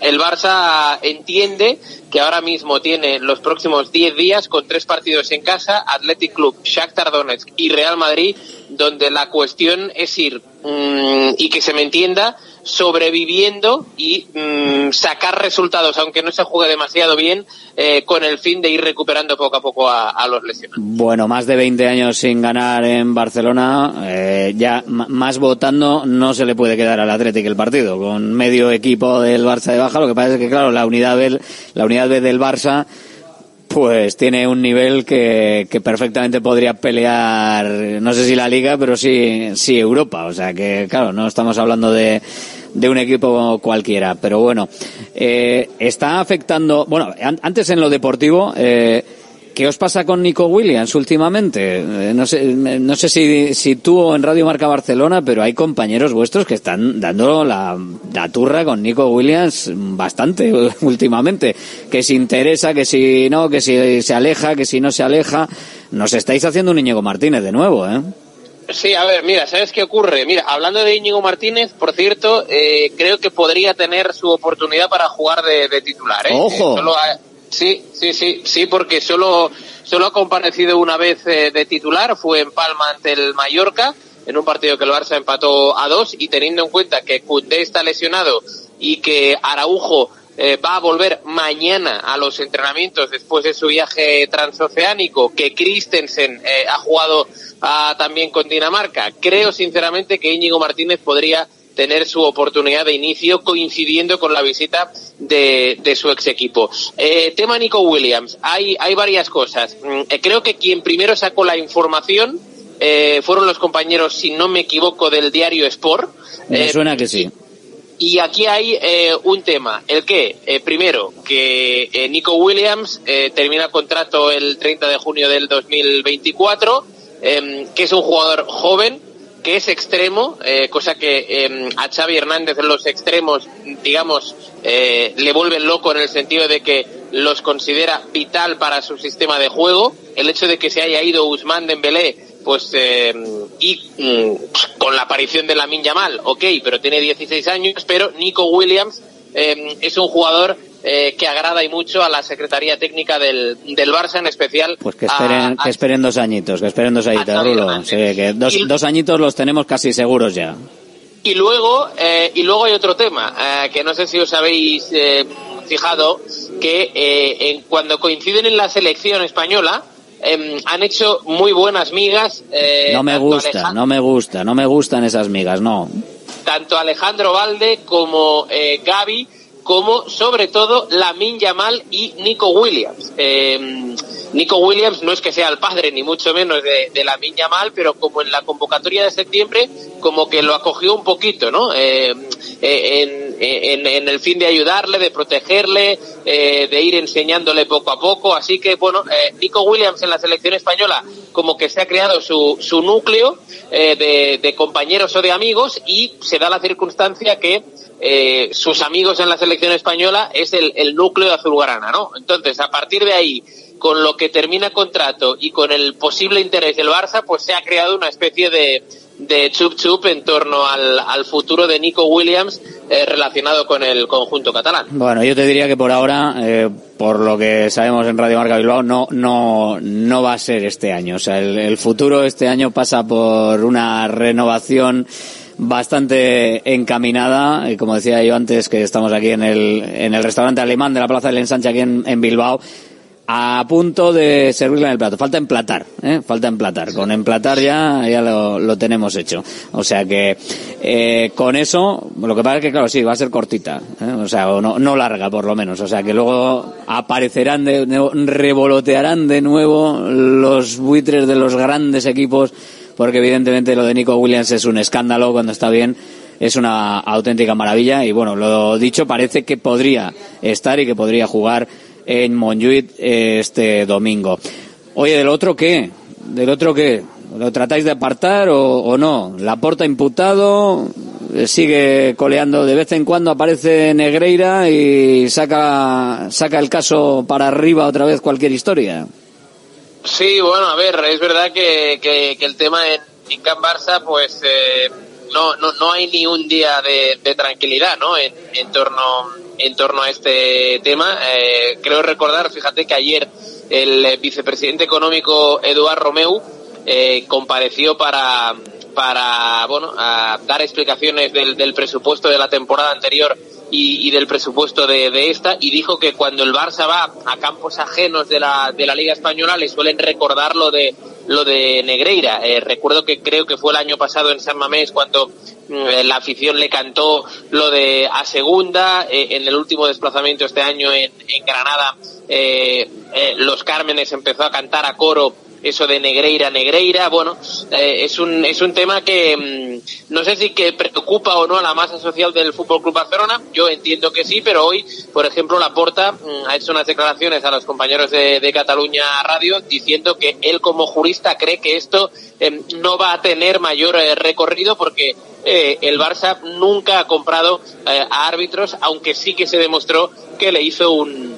el Barça entiende que ahora mismo tiene los próximos diez días con tres partidos en casa, Athletic Club, Shakhtar Donetsk y Real Madrid, donde la cuestión es ir, mmm, y que se me entienda, sobreviviendo y mmm, sacar resultados, aunque no se juegue demasiado bien, eh, con el fin de ir recuperando poco a poco a, a los lesionados. Bueno, más de veinte años sin ganar en Barcelona, eh, ya m- más votando no se le puede quedar al Athletic el partido, con medio equipo del Barça de baja. Lo que pasa es que, claro, la unidad del, la unidad del Barça pues tiene un nivel que, que perfectamente podría pelear, no sé si la Liga, pero sí, sí Europa. O sea que, claro, no estamos hablando de, de un equipo cualquiera. Pero bueno, eh, está afectando... Bueno, an- antes en lo deportivo, eh, ¿qué os pasa con Nico Williams últimamente? Eh, no sé, no sé si, si tú o en Radio Marca Barcelona, pero hay compañeros vuestros que están dando la, la turra con Nico Williams bastante últimamente. Que si interesa, que si no, que si se aleja, que si no se aleja. Nos estáis haciendo un Íñigo Martínez de nuevo, ¿eh? Sí, a ver, mira, ¿sabes qué ocurre? Mira, hablando de Íñigo Martínez, por cierto, eh, creo que podría tener su oportunidad para jugar de, de titular, ¿eh? ¡Ojo! Eh, solo a... Sí, sí, sí, sí, porque solo, solo ha comparecido una vez eh, de titular, fue en Palma ante el Mallorca, en un partido que el Barça empató a dos, y teniendo en cuenta que Koundé está lesionado y que Araujo eh, va a volver mañana a los entrenamientos después de su viaje transoceánico, que Christensen eh, ha jugado ah, también con Dinamarca, creo sinceramente que Íñigo Martínez podría tener su oportunidad de inicio coincidiendo con la visita de, de su ex equipo. Eh, tema Nico Williams, hay, hay varias cosas. Eh, creo que quien primero sacó la información eh, fueron los compañeros, si no me equivoco, del diario Sport. Me eh, suena que sí. Y, y aquí hay eh, un tema, el que, eh, primero, que eh, Nico Williams eh, termina contrato el treinta de junio del dos mil veinticuatro, eh, que es un jugador joven, que es extremo, eh, cosa que eh, a Xavi Hernández en los extremos, digamos, eh, le vuelven loco en el sentido de que los considera vital para su sistema de juego. El hecho de que se haya ido Ousmane Dembélé, pues, eh, y mm, con la aparición de Lamine Yamal, ok, pero tiene dieciséis años, pero Nico Williams eh, es un jugador eh, que agrada y mucho a la Secretaría Técnica del, del Barça, en especial. Pues que esperen, a, a, que esperen dos añitos, que esperen dos añitos, Rulo. Sí, que dos, y, dos añitos los tenemos casi seguros ya. Y luego, eh, y luego hay otro tema, eh, que no sé si os habéis eh, fijado, que eh, en, cuando coinciden en la selección española, eh, han hecho muy buenas migas. Eh, no me gusta, Alejandro, no me gusta, no me gustan esas migas, no. Tanto Alejandro Balde como eh, Gavi, como sobre todo Lamine Yamal y Nico Williams. Eh, Nico Williams no es que sea el padre, ni mucho menos, de, de Lamine Yamal, pero como en la convocatoria de septiembre, como que lo acogió un poquito, ¿no? Eh, en, en, en el fin de ayudarle, de protegerle, eh, de ir enseñándole poco a poco. Así que, bueno, eh, Nico Williams en la selección española como que se ha creado su, su núcleo eh, de, de compañeros o de amigos, y se da la circunstancia que eh, sus amigos en la selección española es el, el núcleo de azulgrana, ¿no? Entonces, a partir de ahí, con lo que termina contrato y con el posible interés del Barça, pues se ha creado una especie de, de chup chup en torno al, al futuro de Nico Williams eh, relacionado con el conjunto catalán. Bueno, yo te diría que por ahora, eh, por lo que sabemos en Radio Marca Bilbao, no no no va a ser este año. O sea, el, el futuro este año pasa por una renovación bastante encaminada, y como decía yo antes, que estamos aquí en el en el restaurante alemán de la Plaza del Ensanche, aquí en, en Bilbao, a punto de servirla en el plato. Falta emplatar, ¿eh? Falta emplatar. Con emplatar ya ya lo, lo tenemos hecho. O sea que eh, con eso, lo que pasa es que, claro, sí, va a ser cortita, ¿eh? O sea, o no, no larga, por lo menos. O sea que luego aparecerán, de, de, revolotearán de nuevo los buitres de los grandes equipos, porque evidentemente lo de Nico Williams es un escándalo. Cuando está bien, es una auténtica maravilla. Y bueno, lo dicho, parece que podría estar y que podría jugar en Montjuïc este domingo. Oye, ¿del otro qué? ¿Del otro qué? ¿Lo tratáis de apartar o, o no? Laporta imputado, sigue coleando. De vez en cuando aparece Negreira y saca saca el caso para arriba otra vez cualquier historia. Sí, bueno, a ver, es verdad que, que, que el tema en, en Can Barça, pues eh, no, no no hay ni un día de, de tranquilidad, ¿no? En, en torno... en torno a este tema. Eh, creo recordar, fíjate, que ayer el vicepresidente económico Eduard Romeu eh, compareció para para bueno a dar explicaciones del, del presupuesto de la temporada anterior y, y del presupuesto de, de esta, y dijo que cuando el Barça va a campos ajenos de la de la Liga Española le suelen recordar lo de lo de Negreira. Eh, recuerdo que creo que fue el año pasado en San Mamés cuando la afición le cantó lo de a segunda, eh, en el último desplazamiento este año en, en Granada, eh, eh, los Cármenes empezó a cantar a coro eso de Negreira, Negreira. Bueno, eh, es un es un tema que mmm, no sé si que preocupa o no a la masa social del F C Barcelona. Yo entiendo que sí, pero hoy, por ejemplo, Laporta mmm, ha hecho unas declaraciones a los compañeros de, de Cataluña Radio diciendo que él como jurista cree que esto eh, no va a tener mayor eh, recorrido porque Eh, el Barça nunca ha comprado eh, a árbitros, aunque sí que se demostró que le hizo un,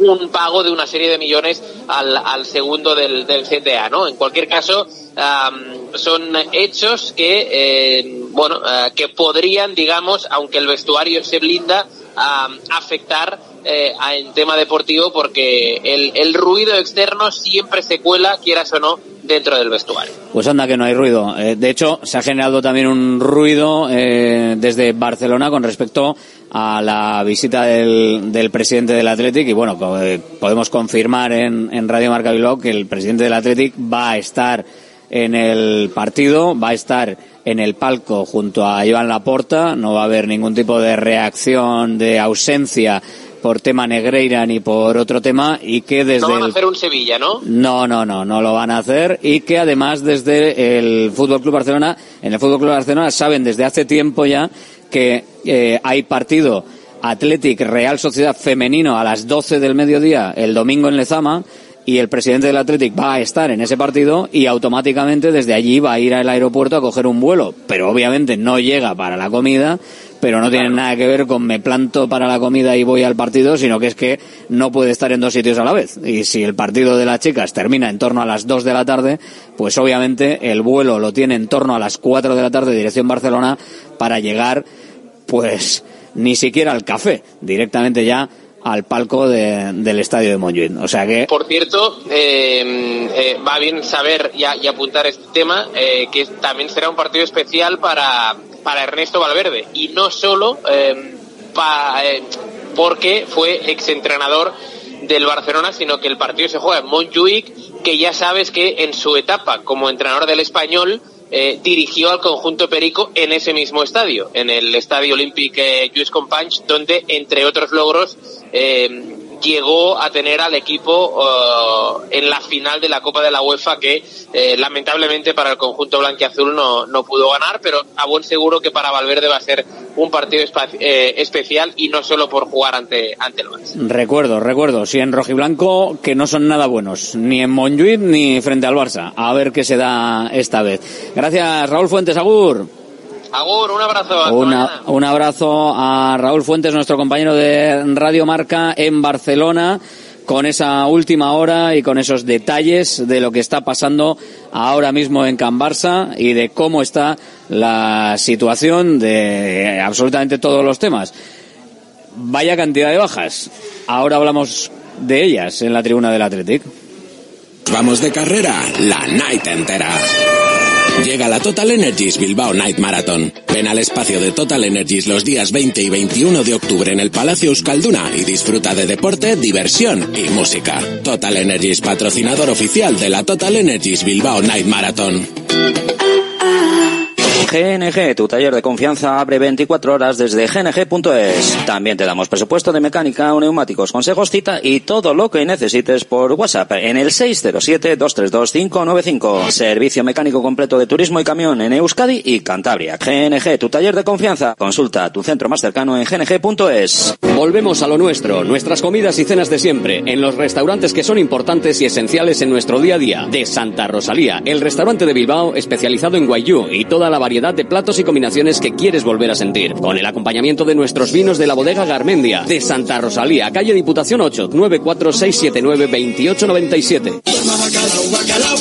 un pago de una serie de millones al, al segundo del, del C T A, ¿no? En cualquier caso, um, son hechos que, eh, bueno, uh, que podrían, digamos, aunque el vestuario se blinda, um, afectar eh, a, en tema deportivo, porque el, el ruido externo siempre se cuela, quieras o no, dentro del vestuario. Pues anda que no hay ruido. Eh, de hecho, se ha generado también un ruido eh, desde Barcelona con respecto a la visita del, del presidente del Athletic, y bueno, eh, podemos confirmar en, en Radio Marca Bilbao que el presidente del Athletic va a estar en el partido, va a estar en el palco junto a Joan Laporta. No va a haber ningún tipo de reacción, de ausencia por tema Negreira ni por otro tema, y que desde... No van a hacer un Sevilla, ¿no? No, no, no, no lo van a hacer, y que además desde el Fútbol Club Barcelona, en el Fútbol Club Barcelona saben desde hace tiempo ya que eh, hay partido Athletic Real Sociedad femenino a las doce del mediodía el domingo en Lezama, y el presidente del Athletic va a estar en ese partido y automáticamente desde allí va a ir al aeropuerto a coger un vuelo, pero obviamente no llega para la comida, pero no tiene nada que ver con me planto para la comida y voy al partido, sino que es que no puede estar en dos sitios a la vez. Y si el partido de las chicas termina en torno a las dos de la tarde, pues obviamente el vuelo lo tiene en torno a las cuatro de la tarde dirección Barcelona para llegar, pues ni siquiera al café, directamente ya al palco de, del estadio de Montjuïc. O sea que... Por cierto, eh, eh, va bien saber y, a, y apuntar este tema, eh, que también será un partido especial para, para Ernesto Valverde, y no solo eh, pa, eh, porque fue exentrenador del Barcelona, sino que el partido se juega en Montjuïc, que ya sabes que en su etapa como entrenador del Español Eh, dirigió al conjunto perico en ese mismo estadio, en el Estadio Olímpic eh, Lluís Companys, donde, entre otros logros, eh, llegó a tener al equipo uh, en la final de la Copa de la UEFA, que eh, lamentablemente para el conjunto blanquiazul no, no pudo ganar, pero a buen seguro que para Valverde va a ser un partido espac- eh, especial, y no solo por jugar ante, ante el Barça. Recuerdo, recuerdo, sí, en rojiblanco, que no son nada buenos, ni en Montjuïc ni frente al Barça. A ver qué se da esta vez. Gracias, Raúl Fuentes. Agur. Agur, un abrazo. Una, un abrazo a Raúl Fuentes, nuestro compañero de Radio Marca en Barcelona, con esa última hora y con esos detalles de lo que está pasando ahora mismo en Can Barça y de cómo está la situación de absolutamente todos los temas. Vaya cantidad de bajas. Ahora hablamos de ellas en la tribuna del Athletic. Vamos de carrera la night entera. Llega la Total Energies Bilbao Night Marathon. Ven al espacio de Total Energies los días veinte y veintiuno de octubre en el Palacio Euskalduna y disfruta de deporte, diversión y música. Total Energies, patrocinador oficial de la Total Energies Bilbao Night Marathon. G N G, tu taller de confianza, abre veinticuatro horas desde G N G punto es. También te damos presupuesto de mecánica o neumáticos, consejos, cita y todo lo que necesites por WhatsApp en el seis cero siete dos tres dos cinco nueve cinco. Servicio mecánico completo de turismo y camión en Euskadi y Cantabria. G N G, tu taller de confianza. Consulta tu centro más cercano en G N G punto es. Volvemos a lo nuestro, nuestras comidas y cenas de siempre, en los restaurantes que son importantes y esenciales en nuestro día a día. De Santa Rosalía, el restaurante de Bilbao especializado en guayú y toda la variedad de platos y combinaciones que quieres volver a sentir, con el acompañamiento de nuestros vinos de la bodega Garmendia. De Santa Rosalía, calle Diputación ocho, nueve cuatro seis siete nueve dos ocho nueve siete.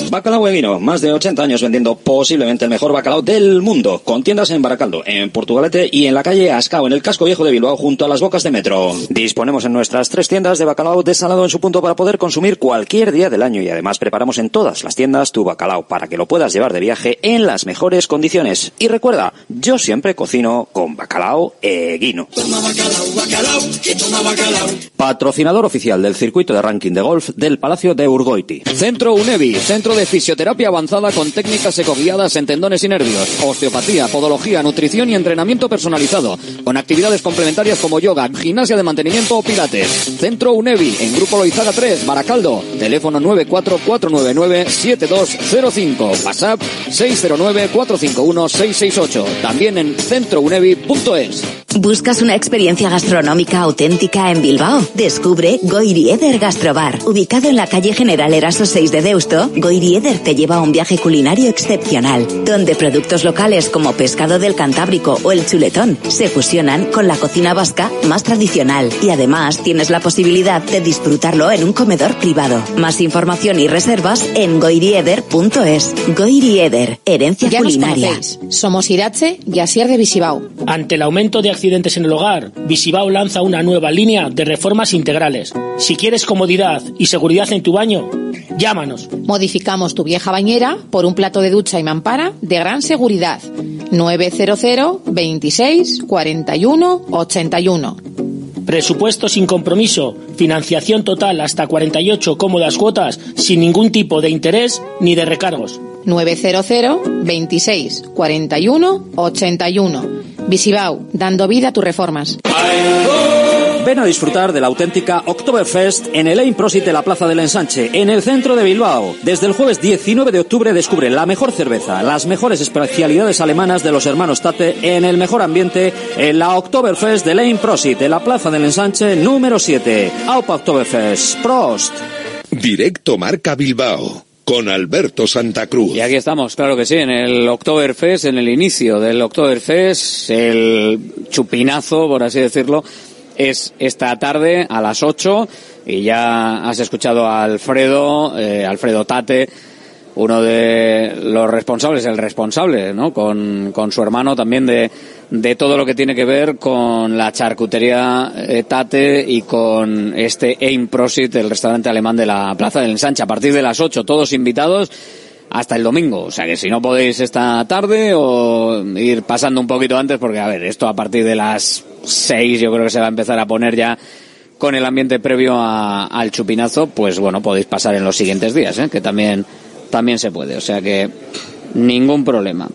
Bacalao de Vino, más de ochenta años vendiendo posiblemente el mejor bacalao del mundo, con tiendas en Baracaldo, en Portugalete y en la calle Ascao, en el casco viejo de Bilbao, junto a las bocas de metro. Disponemos en nuestras tres tiendas de bacalao desalado en su punto para poder consumir cualquier día del año, y además preparamos en todas las tiendas tu bacalao para que lo puedas llevar de viaje en las mejores condiciones. Y recuerda, yo siempre cocino con bacalao eguino. Toma bacalao, bacalao, que toma bacalao. Patrocinador oficial del circuito de ranking de golf del Palacio de Urgoiti. Centro UNEVI, centro de fisioterapia avanzada con técnicas ecoguiadas en tendones y nervios, osteopatía, podología, nutrición y entrenamiento personalizado, con actividades complementarias como yoga, gimnasia de mantenimiento o pilates. Centro UNEVI, en Grupo Loizaga tres, Baracaldo. Teléfono nueve cuatro cuatro nueve nueve siete dos cero cinco. WhatsApp seis cero nueve cuatro cinco uno seis seis ocho. También en centro unevi punto es. ¿Buscas una experiencia gastronómica auténtica en Bilbao? Descubre Goiri Eder Gastrobar. Ubicado en la calle General Eraso seis de Deusto, Goiri Eder te lleva a un viaje culinario excepcional, donde productos locales como pescado del Cantábrico o el chuletón se fusionan con la cocina vasca más tradicional, y además tienes la posibilidad de disfrutarlo en un comedor privado. Más información y reservas en goiri eder punto es. Goiri Eder, herencia ya culinaria. Somos Irache y Asier de Visibao. Ante el aumento de accidentes en el hogar, Visibao lanza una nueva línea de reformas integrales. Si quieres comodidad y seguridad en tu baño, llámanos. Modificamos tu vieja bañera por un plato de ducha y mampara de gran seguridad. nueve cero cero veintiséis cuarenta y uno ochenta y uno. Presupuesto sin compromiso, financiación total hasta cuarenta y ocho cómodas cuotas, sin ningún tipo de interés ni de recargos. nueve cero cero veintiséis cuarenta y uno ochenta y uno. Visibao, dando vida a tus reformas. Ven a disfrutar de la auténtica Oktoberfest en el Ein Prosit de la Plaza del Ensanche, en el centro de Bilbao. Desde el jueves diecinueve de octubre descubre la mejor cerveza, las mejores especialidades alemanas de los hermanos Tate en el mejor ambiente en la Oktoberfest del Ein Prosit de la Plaza del Ensanche número siete. Aupa Oktoberfest, Prost. Directo Marca Bilbao, con Alberto Santa Cruz. Y aquí estamos, claro que sí, en el Oktoberfest, en el inicio del Oktoberfest. El chupinazo, por así decirlo, es esta tarde a las ocho, y ya has escuchado a Alfredo, eh, Alfredo Tate, uno de los responsables, el responsable, ¿no?, con, con su hermano también de, de todo lo que tiene que ver con la charcutería eh, Tate y con este Ein Prosit, el restaurante alemán de la Plaza del Ensanche. A partir de las ocho, todos invitados hasta el domingo. O sea que si no podéis esta tarde, o ir pasando un poquito antes, porque a ver, esto a partir de las seis yo creo que se va a empezar a poner ya con el ambiente previo a, al chupinazo, pues bueno, podéis pasar en los siguientes días, ¿eh? Que también... También se puede, o sea que ningún problema.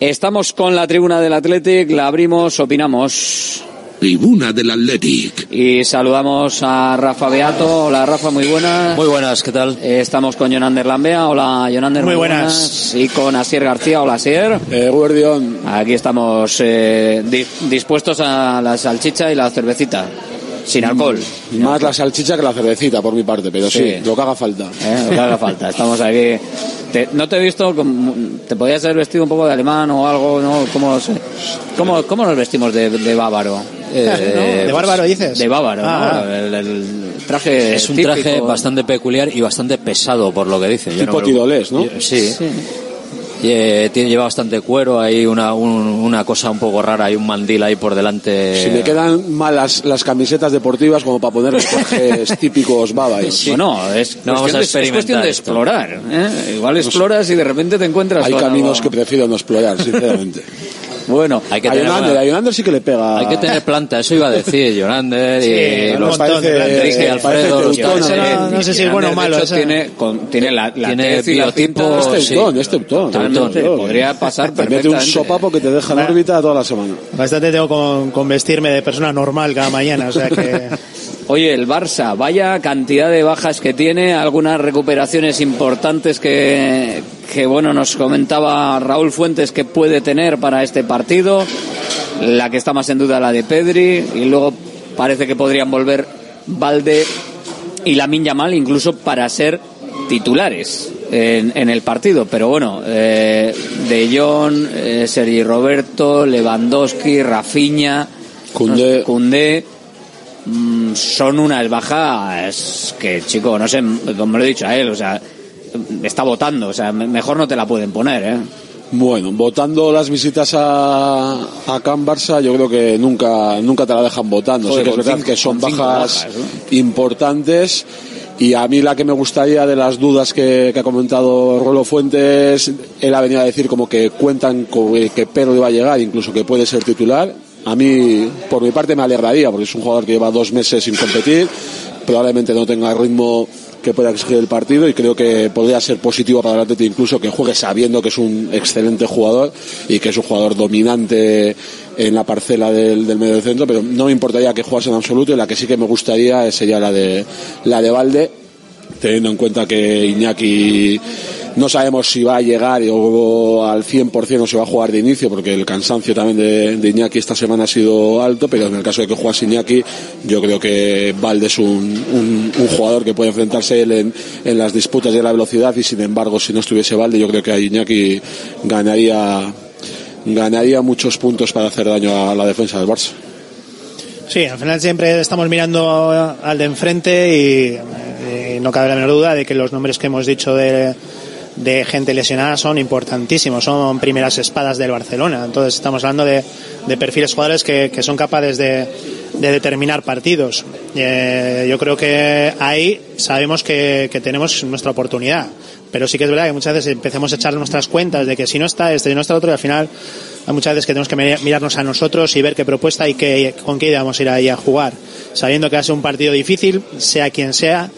Estamos con la tribuna del Athletic, la abrimos, opinamos. tribuna del Athletic. Y saludamos a Rafa Beato. Hola Rafa, muy buenas. Muy buenas, ¿qué tal? Eh, estamos con Jonander Lambea. Hola Jonander, muy, muy buenas. buenas. Y con Asier García. Hola Asier. Eh, Guardián. Aquí estamos eh, di- dispuestos a la salchicha y la cervecita. Sin alcohol. Sin Más alcohol. La salchicha que la cervecita, por mi parte, pero sí, sí lo que haga falta. ¿Eh? Lo que haga falta. Estamos aquí. Te, no te he visto, te podías haber vestido un poco de alemán o algo, ¿no? ¿Cómo, cómo, cómo nos vestimos de, de bávaro? Eh, no, ¿de bárbaro dices? De bávaro, ah, ¿no? el, el traje es un típico, traje bastante peculiar y bastante pesado, por lo que dicen. Tipo no tirolés, ¿no? Yo, sí. sí. Yeah, tiene, lleva bastante cuero, hay una, un, una cosa un poco rara, hay un mandil ahí por delante. Si me quedan malas las camisetas deportivas como para poner los trajes típicos bávarios. Sí. Bueno, es, no, vamos a de, es cuestión de esto. explorar. ¿eh? Igual exploras y de repente te encuentras. Hay caminos algo que prefiero no explorar, sinceramente. Bueno, hay que a tener Jonander, a Jonander sí que le pega. Hay que tener planta, eso iba a decir Jonander, sí, y los Enrique, Alfredo, no, no sé si es bueno o malo. Tiene, con, tiene la, la tiene biotipo, este sí, teutón, es teutón. Podría pasar perfectamente. Mete un sopapo que te deja en órbita toda la semana. Bastante tengo con, con vestirme de persona normal cada mañana, o sea que. Oye, el Barça, vaya cantidad de bajas que tiene, algunas recuperaciones importantes que, que bueno, nos comentaba Raúl Fuentes que puede tener para este partido. La que está más en duda, la de Pedri, y luego parece que podrían volver Balde y Lamine Yamal incluso para ser titulares en, en el partido. Pero bueno, eh, De Jong, eh, Sergi Roberto, Lewandowski, Rafinha, Koundé... Koundé son unas bajas que, chico, no sé, como lo he dicho a él, o sea, está votando, o sea, mejor no te la pueden poner, ¿eh? Bueno, votando las visitas a, a Can Barça, yo creo que nunca nunca te la dejan votando. Joder, sí que es verdad cinco, que son bajas, bajas ¿no? importantes. Y a mí la que me gustaría, de las dudas que, que ha comentado Rolo Fuentes, él ha venido a decir como que cuentan con el que Pedro iba a llegar, incluso que puede ser titular. A mí, por mi parte, me alegraría, porque es un jugador que lleva dos meses sin competir, probablemente no tenga el ritmo que pueda exigir el partido, y creo que podría ser positivo para el Atleti incluso que juegue, sabiendo que es un excelente jugador y que es un jugador dominante en la parcela del, del medio del centro, pero no me importaría que jugase en absoluto. Y la que sí que me gustaría sería la de la de Balde, teniendo en cuenta que Iñaki no sabemos si va a llegar o al cien por cien o si va a jugar de inicio, porque el cansancio también de, de Iñaki esta semana ha sido alto, pero en el caso de que juegue Iñaki, yo creo que Balde es un, un, un jugador que puede enfrentarse él en, en las disputas de la velocidad, y sin embargo, si no estuviese Balde, yo creo que Iñaki ganaría, ganaría muchos puntos para hacer daño a la defensa del Barça. Sí, al final siempre estamos mirando al de enfrente y, y no cabe la menor duda de que los nombres que hemos dicho de... de gente lesionada son importantísimos, son primeras espadas del Barcelona. Entonces estamos hablando de, de perfiles jugadores que, que son capaces de, de determinar partidos. Eh, yo creo que ahí sabemos que, que tenemos nuestra oportunidad, pero sí que es verdad que muchas veces empezamos a echar nuestras cuentas de que si no está este, si no está otro, y al final hay muchas veces que tenemos que mirarnos a nosotros y ver qué propuesta y qué, con qué íbamos a ir ahí a jugar, sabiendo que va a ser un partido difícil, sea quien sea,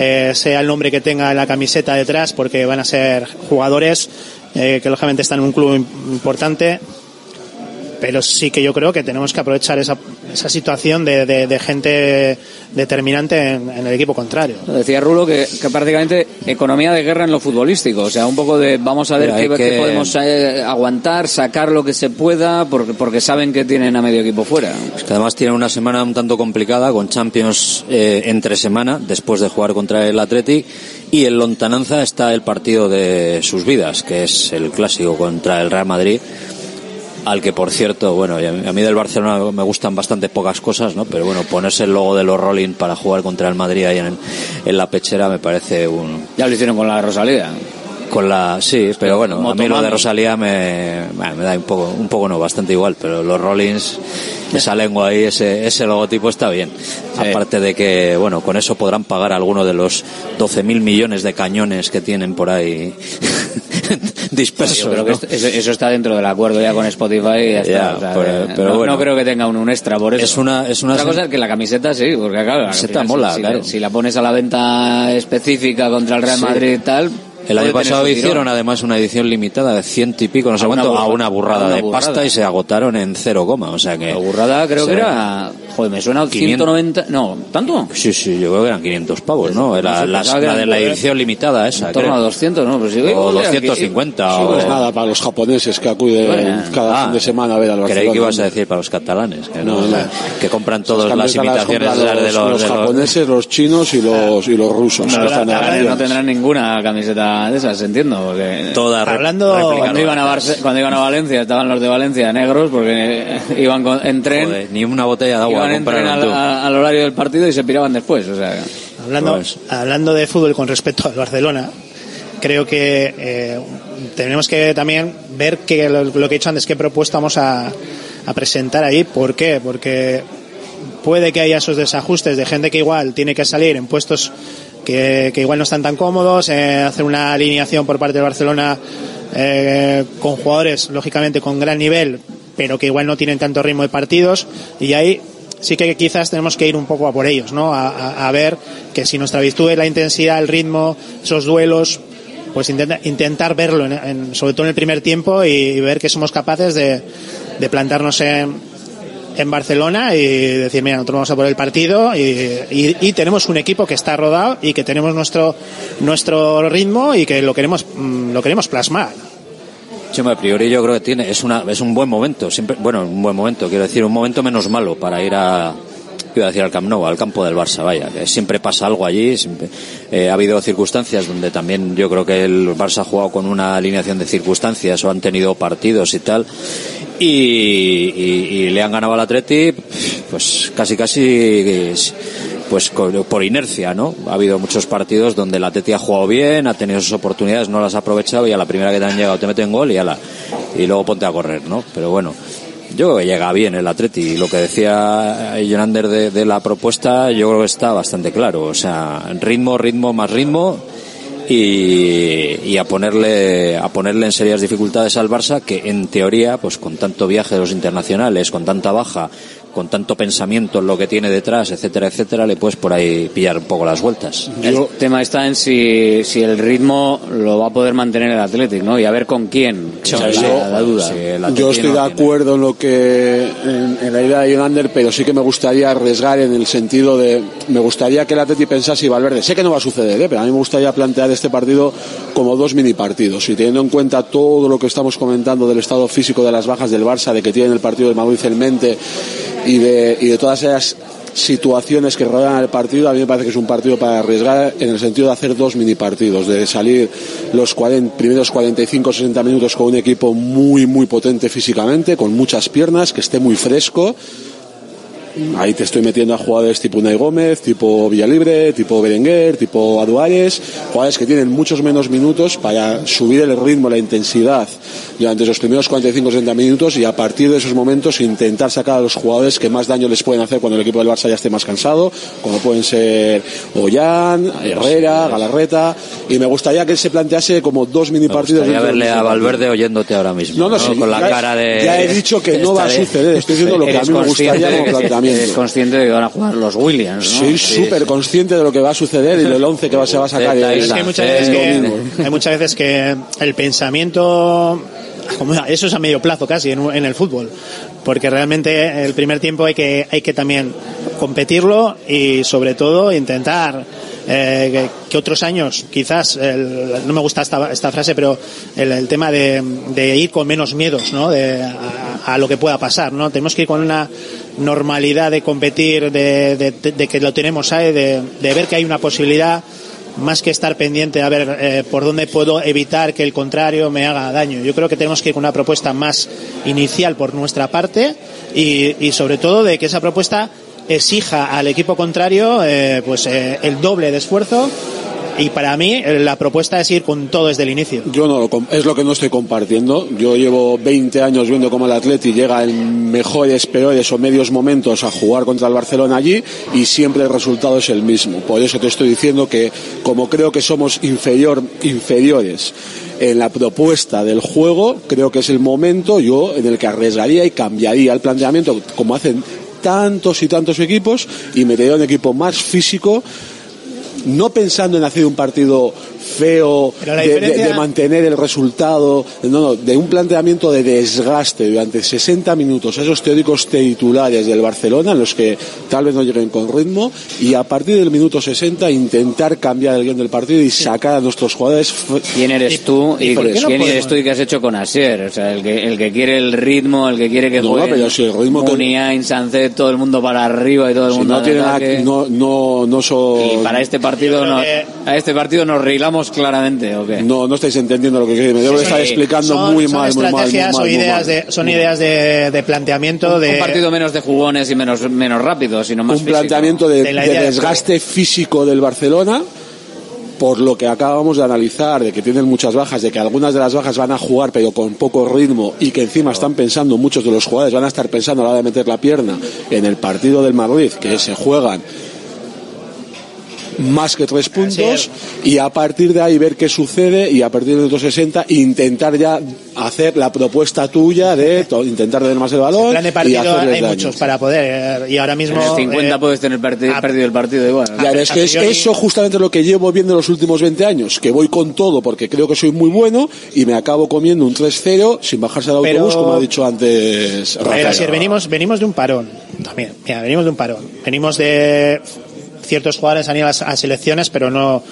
Eh, sea el nombre que tenga la camiseta detrás, porque van a ser jugadores eh, que lógicamente están en un club importante, pero sí que yo creo que tenemos que aprovechar esa, esa situación de, de, de gente determinante en, en el equipo contrario. Decía Rulo que, que prácticamente economía de guerra en lo futbolístico, o sea, un poco de vamos a ver qué, que... qué podemos eh, aguantar, sacar lo que se pueda, porque, porque saben que tienen a medio equipo fuera. Es que además tienen una semana un tanto complicada, con Champions eh, entre semana, después de jugar contra el Athletic, y en lontananza está el partido de sus vidas, que es el clásico contra el Real Madrid, al que, por cierto, bueno, a mí del Barcelona me gustan bastante pocas cosas, ¿no? Pero bueno, ponerse el logo de los Rolling para jugar contra el Madrid ahí en, en la pechera me parece un... Ya lo hicieron con la Rosalía. Con la... Sí, pero bueno, Motomami. A mí lo de Rosalía me, bueno, me da un poco, un poco no, bastante igual, pero los Rollins, esa lengua ahí, ese, ese logotipo está bien. Sí. Aparte de que, bueno, con eso podrán pagar alguno de los doce mil millones de cañones que tienen por ahí dispersos. Yo creo que, ¿no? Esto, eso, eso está dentro del acuerdo ya con Spotify y ya está. Ya, o sea, pero, eh, pero no, bueno, no creo que tenga un, un extra por eso. Es una, es una Otra sen... cosa es que la camiseta sí, porque claro, la camiseta mola, si, claro. Si la, si la pones a la venta específica contra el Real Madrid y sí. tal... El año pasado hicieron además una edición limitada de ciento y pico, no sé cuánto, a una burrada de pasta y se agotaron en cero coma. O sea que. La burrada creo que era. Joder, me suena ciento noventa. No, ¿tanto? Sí, sí, yo creo que eran quinientos pavos, ¿no? Era la de la edición limitada esa. En torno a doscientos, ¿no? O doscientos cincuenta. No es nada para los japoneses que acuden cada fin de semana a ver al Barcelona. Creí que ibas a decir para los catalanes, que compran todas las imitaciones de los japoneses, los chinos y los rusos. No tendrán ninguna camiseta de esas, entiendo, porque toda hablando cuando iban, a Barce, cuando iban a Valencia estaban los de Valencia negros porque iban con, en tren. Joder, ni una botella de agua iban en tren al, a, al horario del partido y se piraban después, o sea, hablando, pues. hablando de fútbol con respecto al Barcelona, creo que eh, tenemos que también ver que lo, lo que he dicho antes, qué propuesta vamos a, a presentar ahí. ¿Por qué? Porque puede que haya esos desajustes de gente que igual tiene que salir en puestos Que, que igual no están tan cómodos, eh, hacer una alineación por parte de Barcelona eh, con jugadores, lógicamente, con gran nivel, pero que igual no tienen tanto ritmo de partidos, y ahí sí que quizás tenemos que ir un poco a por ellos, ¿no? A, a, a ver que si nuestra virtud es la intensidad, el ritmo, esos duelos, pues intenta, intentar verlo, en, en, sobre todo en el primer tiempo, y, y ver que somos capaces de, de plantarnos en... en Barcelona y decir, mira, nosotros vamos a por el partido y, y, y tenemos un equipo que está rodado y que tenemos nuestro nuestro ritmo y que lo queremos lo queremos plasmar. Sí, a priori yo creo que tiene es una es un buen momento, siempre bueno, un buen momento, quiero decir, un momento menos malo para ir a iba a decir al Camp Nou, al campo del Barça, vaya, que siempre pasa algo allí, siempre, eh, ha habido circunstancias donde también yo creo que el Barça ha jugado con una alineación de circunstancias o han tenido partidos y tal. Y, y, y le han ganado al Atleti, pues casi casi pues por inercia, ¿no? Ha habido muchos partidos donde el Atleti ha jugado bien, ha tenido sus oportunidades, no las ha aprovechado y a la primera que te han llegado te meten gol y ala, y luego ponte a correr, ¿no? Pero bueno, yo creo que llega bien el Atleti, y lo que decía Jonander de, de la propuesta yo creo que está bastante claro, o sea, ritmo, ritmo, más ritmo. Y, y a ponerle a ponerle en serias dificultades al Barça, que en teoría, pues con tanto viaje de los internacionales, con tanta baja, con tanto pensamiento en lo que tiene detrás, etcétera, etcétera, le puedes por ahí pillar un poco las vueltas. Yo... El tema está en si, si el ritmo lo va a poder mantener el Athletic, ¿no? Y a ver con quién. Yo, la, la, la duda. Sí, yo estoy no de acuerdo tiene. en lo que en, en la idea de Jonander, pero sí que me gustaría arriesgar en el sentido de, me gustaría que el Athletic pensase y Valverde. Sé que no va a suceder, ¿eh? Pero a mí me gustaría plantear este partido como dos mini partidos, y teniendo en cuenta todo lo que estamos comentando del estado físico, de las bajas del Barça, de que tienen el partido del Madrid en mente. Y de, y de todas esas situaciones que rodean al partido, a mí me parece que es un partido para arriesgar en el sentido de hacer dos mini partidos, de salir los cuarenta, primeros cuarenta y cinco a sesenta minutos con un equipo muy muy potente físicamente, con muchas piernas, que esté muy fresco. Ahí te estoy metiendo a jugadores tipo Unai Gómez, tipo Villalibre, tipo Berenguer, tipo Aduares, jugadores que tienen muchos menos minutos para subir el ritmo, la intensidad durante esos primeros cuarenta y cinco a sesenta minutos, y a partir de esos momentos intentar sacar a los jugadores que más daño les pueden hacer cuando el equipo del Barça ya esté más cansado, como pueden ser Ollán, Herrera, Galarreta, y me gustaría que él se plantease como dos mini partidos. Me gustaría verle a Valverde oyéndote ahora mismo, no, no, ¿no? Sí, con la cara de... Ya he dicho que no va a suceder, estoy diciendo lo que a mí me gustaría como planteamiento. Es consciente de que van a jugar los Williams, ¿no? Soy súper sí, consciente de lo que va a suceder y del once que se va a sacar. Es que hay, muchas veces que, hay muchas veces que el pensamiento, eso es a medio plazo casi en, en el fútbol, porque realmente el primer tiempo hay que hay que también competirlo y sobre todo intentar eh, que, que otros años quizás el, no me gusta esta, esta frase, pero el, el tema de, de ir con menos miedos, ¿no? De, a, a lo que pueda pasar, ¿no? Tenemos que ir con una normalidad de competir, de, de, de, de que lo tenemos ahí, de, de ver que hay una posibilidad, más que estar pendiente a ver eh, por dónde puedo evitar que el contrario me haga daño. Yo creo que tenemos que ir con una propuesta más inicial por nuestra parte y, y sobre todo de que esa propuesta exija al equipo contrario eh, pues eh, el doble de esfuerzo. Y para mí la propuesta es ir con todo desde el inicio. Yo no lo es lo que no estoy compartiendo. Yo llevo veinte años viendo cómo el Atleti llega en mejores, peores o medios momentos a jugar contra el Barcelona allí y siempre el resultado es el mismo. Por eso te estoy diciendo que como creo que somos inferior inferiores en la propuesta del juego, creo que es el momento yo en el que arriesgaría y cambiaría el planteamiento como hacen tantos y tantos equipos y metería un equipo más físico. No pensando en hacer un partido feo, de, de, de mantener el resultado, no, no, de un planteamiento de desgaste durante sesenta minutos, esos teóricos titulares del Barcelona en los que tal vez no lleguen con ritmo, y a partir del minuto sesenta intentar cambiar el guión del partido y sacar a nuestros jugadores. ¿Quién eres tú y, y, por eso, ¿quién no eres tú y qué has hecho con Asier? O sea, el que, el que quiere el ritmo, el que quiere que no, juegue, pero si el ritmo Muniain, que... Sancet, todo el mundo para arriba y todo el si mundo no tiene la... no, no, no son... Y para este partido no, que... a este partido nos reilamos claramente, ¿o qué? No, no estáis entendiendo lo que quiere. Me debo sí, estar explicando son, muy, son mal, muy mal, muy mal, son ideas de, son ideas de, de planteamiento un, de... un partido menos de jugones y menos, menos rápido, sino más un físico. Planteamiento de, de, de desgaste de... físico del Barcelona, por lo que acabamos de analizar, de que tienen muchas bajas, de que algunas de las bajas van a jugar pero con poco ritmo, y que encima están pensando, muchos de los jugadores van a estar pensando a la hora de meter la pierna en el partido del Madrid, que se juegan más que tres puntos, y a partir de ahí ver qué sucede, y a partir del sesenta intentar ya hacer la propuesta tuya de to- intentar tener más el balón. En el plan de partido hay daños. Muchos para poder, y ahora mismo en el cincuenta eh, puedes tener perdido partid- el partido igual. Bueno. Claro, es que es eso justamente lo que llevo viendo los últimos veinte años, que voy con todo porque creo que soy muy bueno y me acabo comiendo un tres cero sin bajarse del autobús, pero, como ha dicho antes Rafael. Pero si venimos, venimos de un parón también, mira, venimos de un parón, venimos de... ciertos jugadores han ido a, a selecciones, pero no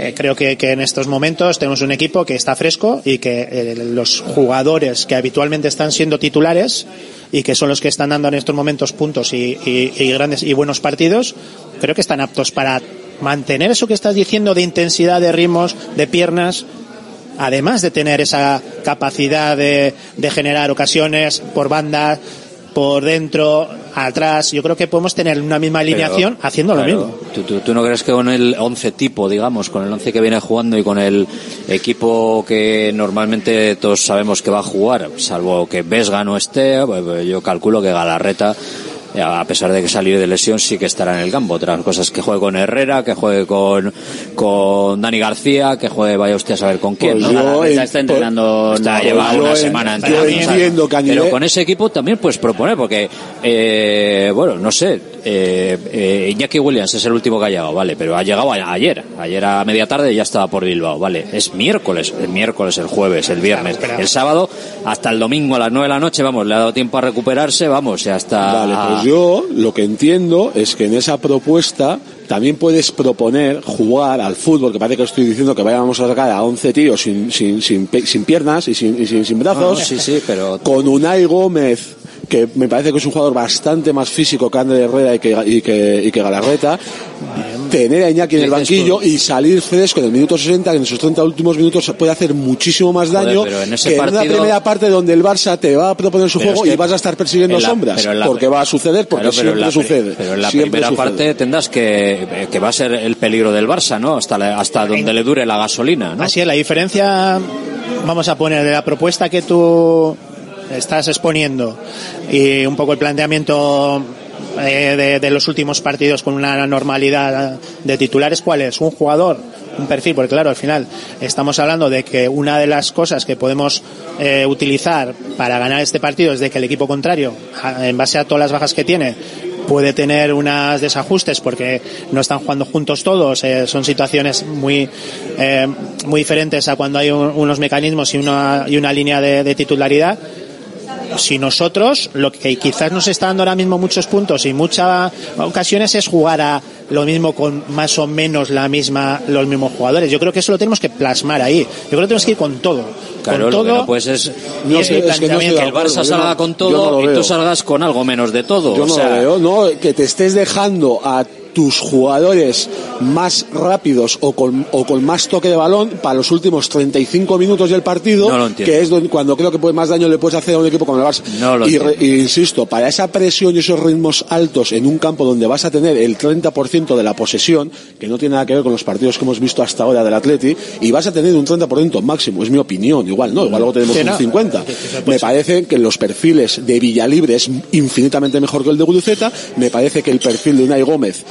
eh, creo que, que en estos momentos tenemos un equipo que está fresco y que eh, los jugadores que habitualmente están siendo titulares y que son los que están dando en estos momentos puntos y, y, y grandes y buenos partidos, creo que están aptos para mantener eso que estás diciendo de intensidad, de ritmos, de piernas, además de tener esa capacidad de, de generar ocasiones por banda, por dentro, atrás. Yo creo que podemos tener una misma alineación, pero haciendo lo claro, mismo. ¿Tú, tú, ¿Tú no crees que con el once tipo, digamos, con el once que viene jugando y con el equipo que normalmente todos sabemos que va a jugar, salvo que Vesga no esté, yo calculo que Galarreta, a pesar de que salió de lesión, sí que estará en el campo? Otras cosas, que juegue con Herrera, que juegue con con Dani García, que juegue, vaya usted a saber con quién, pues ¿no? Ya está entrenando, pues la lleva una en, semana entrenando, o sea, pero con ese equipo también puedes proponer, porque eh, bueno, no sé, eh, eh, Iñaki Williams es el último que ha llegado, vale, pero ha llegado a, ayer, ayer a media tarde ya estaba por Bilbao, vale, es miércoles, el miércoles, el jueves, el viernes, el sábado, hasta el domingo a las nueve de la noche, vamos, le ha dado tiempo a recuperarse, vamos, ya está. Vale, pues yo lo que entiendo es que en esa propuesta también puedes proponer jugar al fútbol, que parece que estoy diciendo que vayamos a sacar a once tíos sin, sin, sin, sin piernas y sin, y sin, sin brazos, no, sí, sí, pero... con Unai Gómez, que me parece que es un jugador bastante más físico que Ander Herrera y que, y que, y que Galarreta, tener a Iñaki en el banquillo y salir fresco en el minuto sesenta, que en esos treinta últimos minutos se puede hacer muchísimo más daño. Joder, en que partido... en una primera parte donde el Barça te va a proponer su pero juego, es que y vas a estar persiguiendo la... sombras, la... porque va a suceder, porque claro, siempre la... sucede. Pero en la siempre primera sucede. Parte tendrás que, que va a ser el peligro del Barça, ¿no? Hasta, la, hasta donde le dure la gasolina, ¿no? Así es, la diferencia, vamos a poner, de la propuesta que tú estás exponiendo y un poco el planteamiento eh, de, de los últimos partidos con una normalidad de titulares, ¿cuál es? Un jugador, un perfil, porque claro, al final estamos hablando de que una de las cosas que podemos eh, utilizar para ganar este partido es de que el equipo contrario, en base a todas las bajas que tiene, puede tener unos desajustes porque no están jugando juntos todos, eh, son situaciones muy eh, muy diferentes a cuando hay un, unos mecanismos y una, y una línea de, de titularidad. Si nosotros, lo que quizás nos está dando ahora mismo muchos puntos y muchas ocasiones es jugar a lo mismo con más o menos la misma los mismos jugadores. Yo creo que eso lo tenemos que plasmar ahí. Yo creo que tenemos que ir con todo. Claro, con lo todo, que no puedes es, no sé, es que, no que el Barça salga no, con todo no y tú salgas con algo menos de todo. Yo o no sea... lo veo, no, que te estés dejando a tus jugadores más rápidos o con, o con más toque de balón para los últimos treinta y cinco minutos del partido, no que es donde, cuando creo que puede, más daño le puedes hacer a un equipo como el Barça. No y, re, y insisto, para esa presión y esos ritmos altos en un campo donde vas a tener el treinta por ciento de la posesión, que no tiene nada que ver con los partidos que hemos visto hasta ahora del Atleti, y vas a tener un treinta por ciento máximo, es mi opinión, igual no, igual luego tenemos sí, un cincuenta por ciento. Me parece que los perfiles de Villalibre es infinitamente mejor que el de Guruceta, me parece que el perfil de Unai Gómez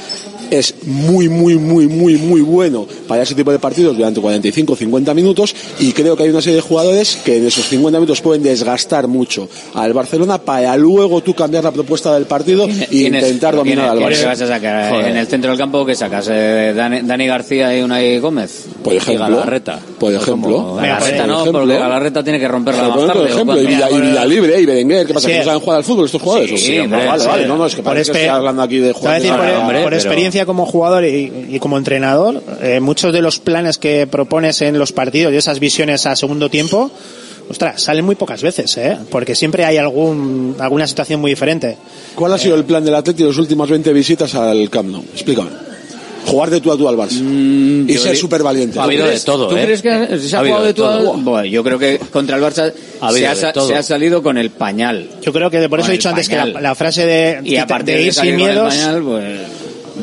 es muy, muy, muy, muy, muy bueno para ese tipo de partidos durante cuarenta y cinco a cincuenta minutos, y creo que hay una serie de jugadores que en esos cincuenta minutos pueden desgastar mucho al Barcelona para luego tú cambiar la propuesta del partido e intentar dominar al Barça. ¿Qué vas a sacar? Joder. En el centro del campo, ¿qué sacas? Eh, Dani, Dani García y Unai Gómez. Por ejemplo. Y Galarreta. Por ejemplo. Galarreta no, ejemplo, porque Galarreta tiene que romperla más tarde. Por ejemplo, y Villa, y Villa Libre, y Berenguer, ¿qué pasa? Sí. ¿Que no saben jugar al fútbol estos jugadores? Sí, o sea, sí, hombre, vale, sí. vale, no, no, es que parece que estoy hablando aquí de jugadores. Por, ah, hombre, por experiencia pero... como jugador y, y como entrenador, eh, muchos de los planes que propones en los partidos y esas visiones a segundo tiempo, ostras, salen muy pocas veces, ¿eh? Porque siempre hay algún alguna situación muy diferente. ¿Cuál ha sido eh... el plan del Atleti en las últimas veinte visitas al Camp Nou? Explícame. Jugar de tú a tú al Barça. Mm, y ser súper valiente. Ha habido de todo, ¿tú eh? crees que se ha, ha jugado de tú a tú? Bueno, yo creo que contra el Barça ha se, ha, se ha salido con el pañal. Yo creo que por eso he dicho pañal. antes que la, la frase de, y aparte de ir sin miedos... Pañal, pues...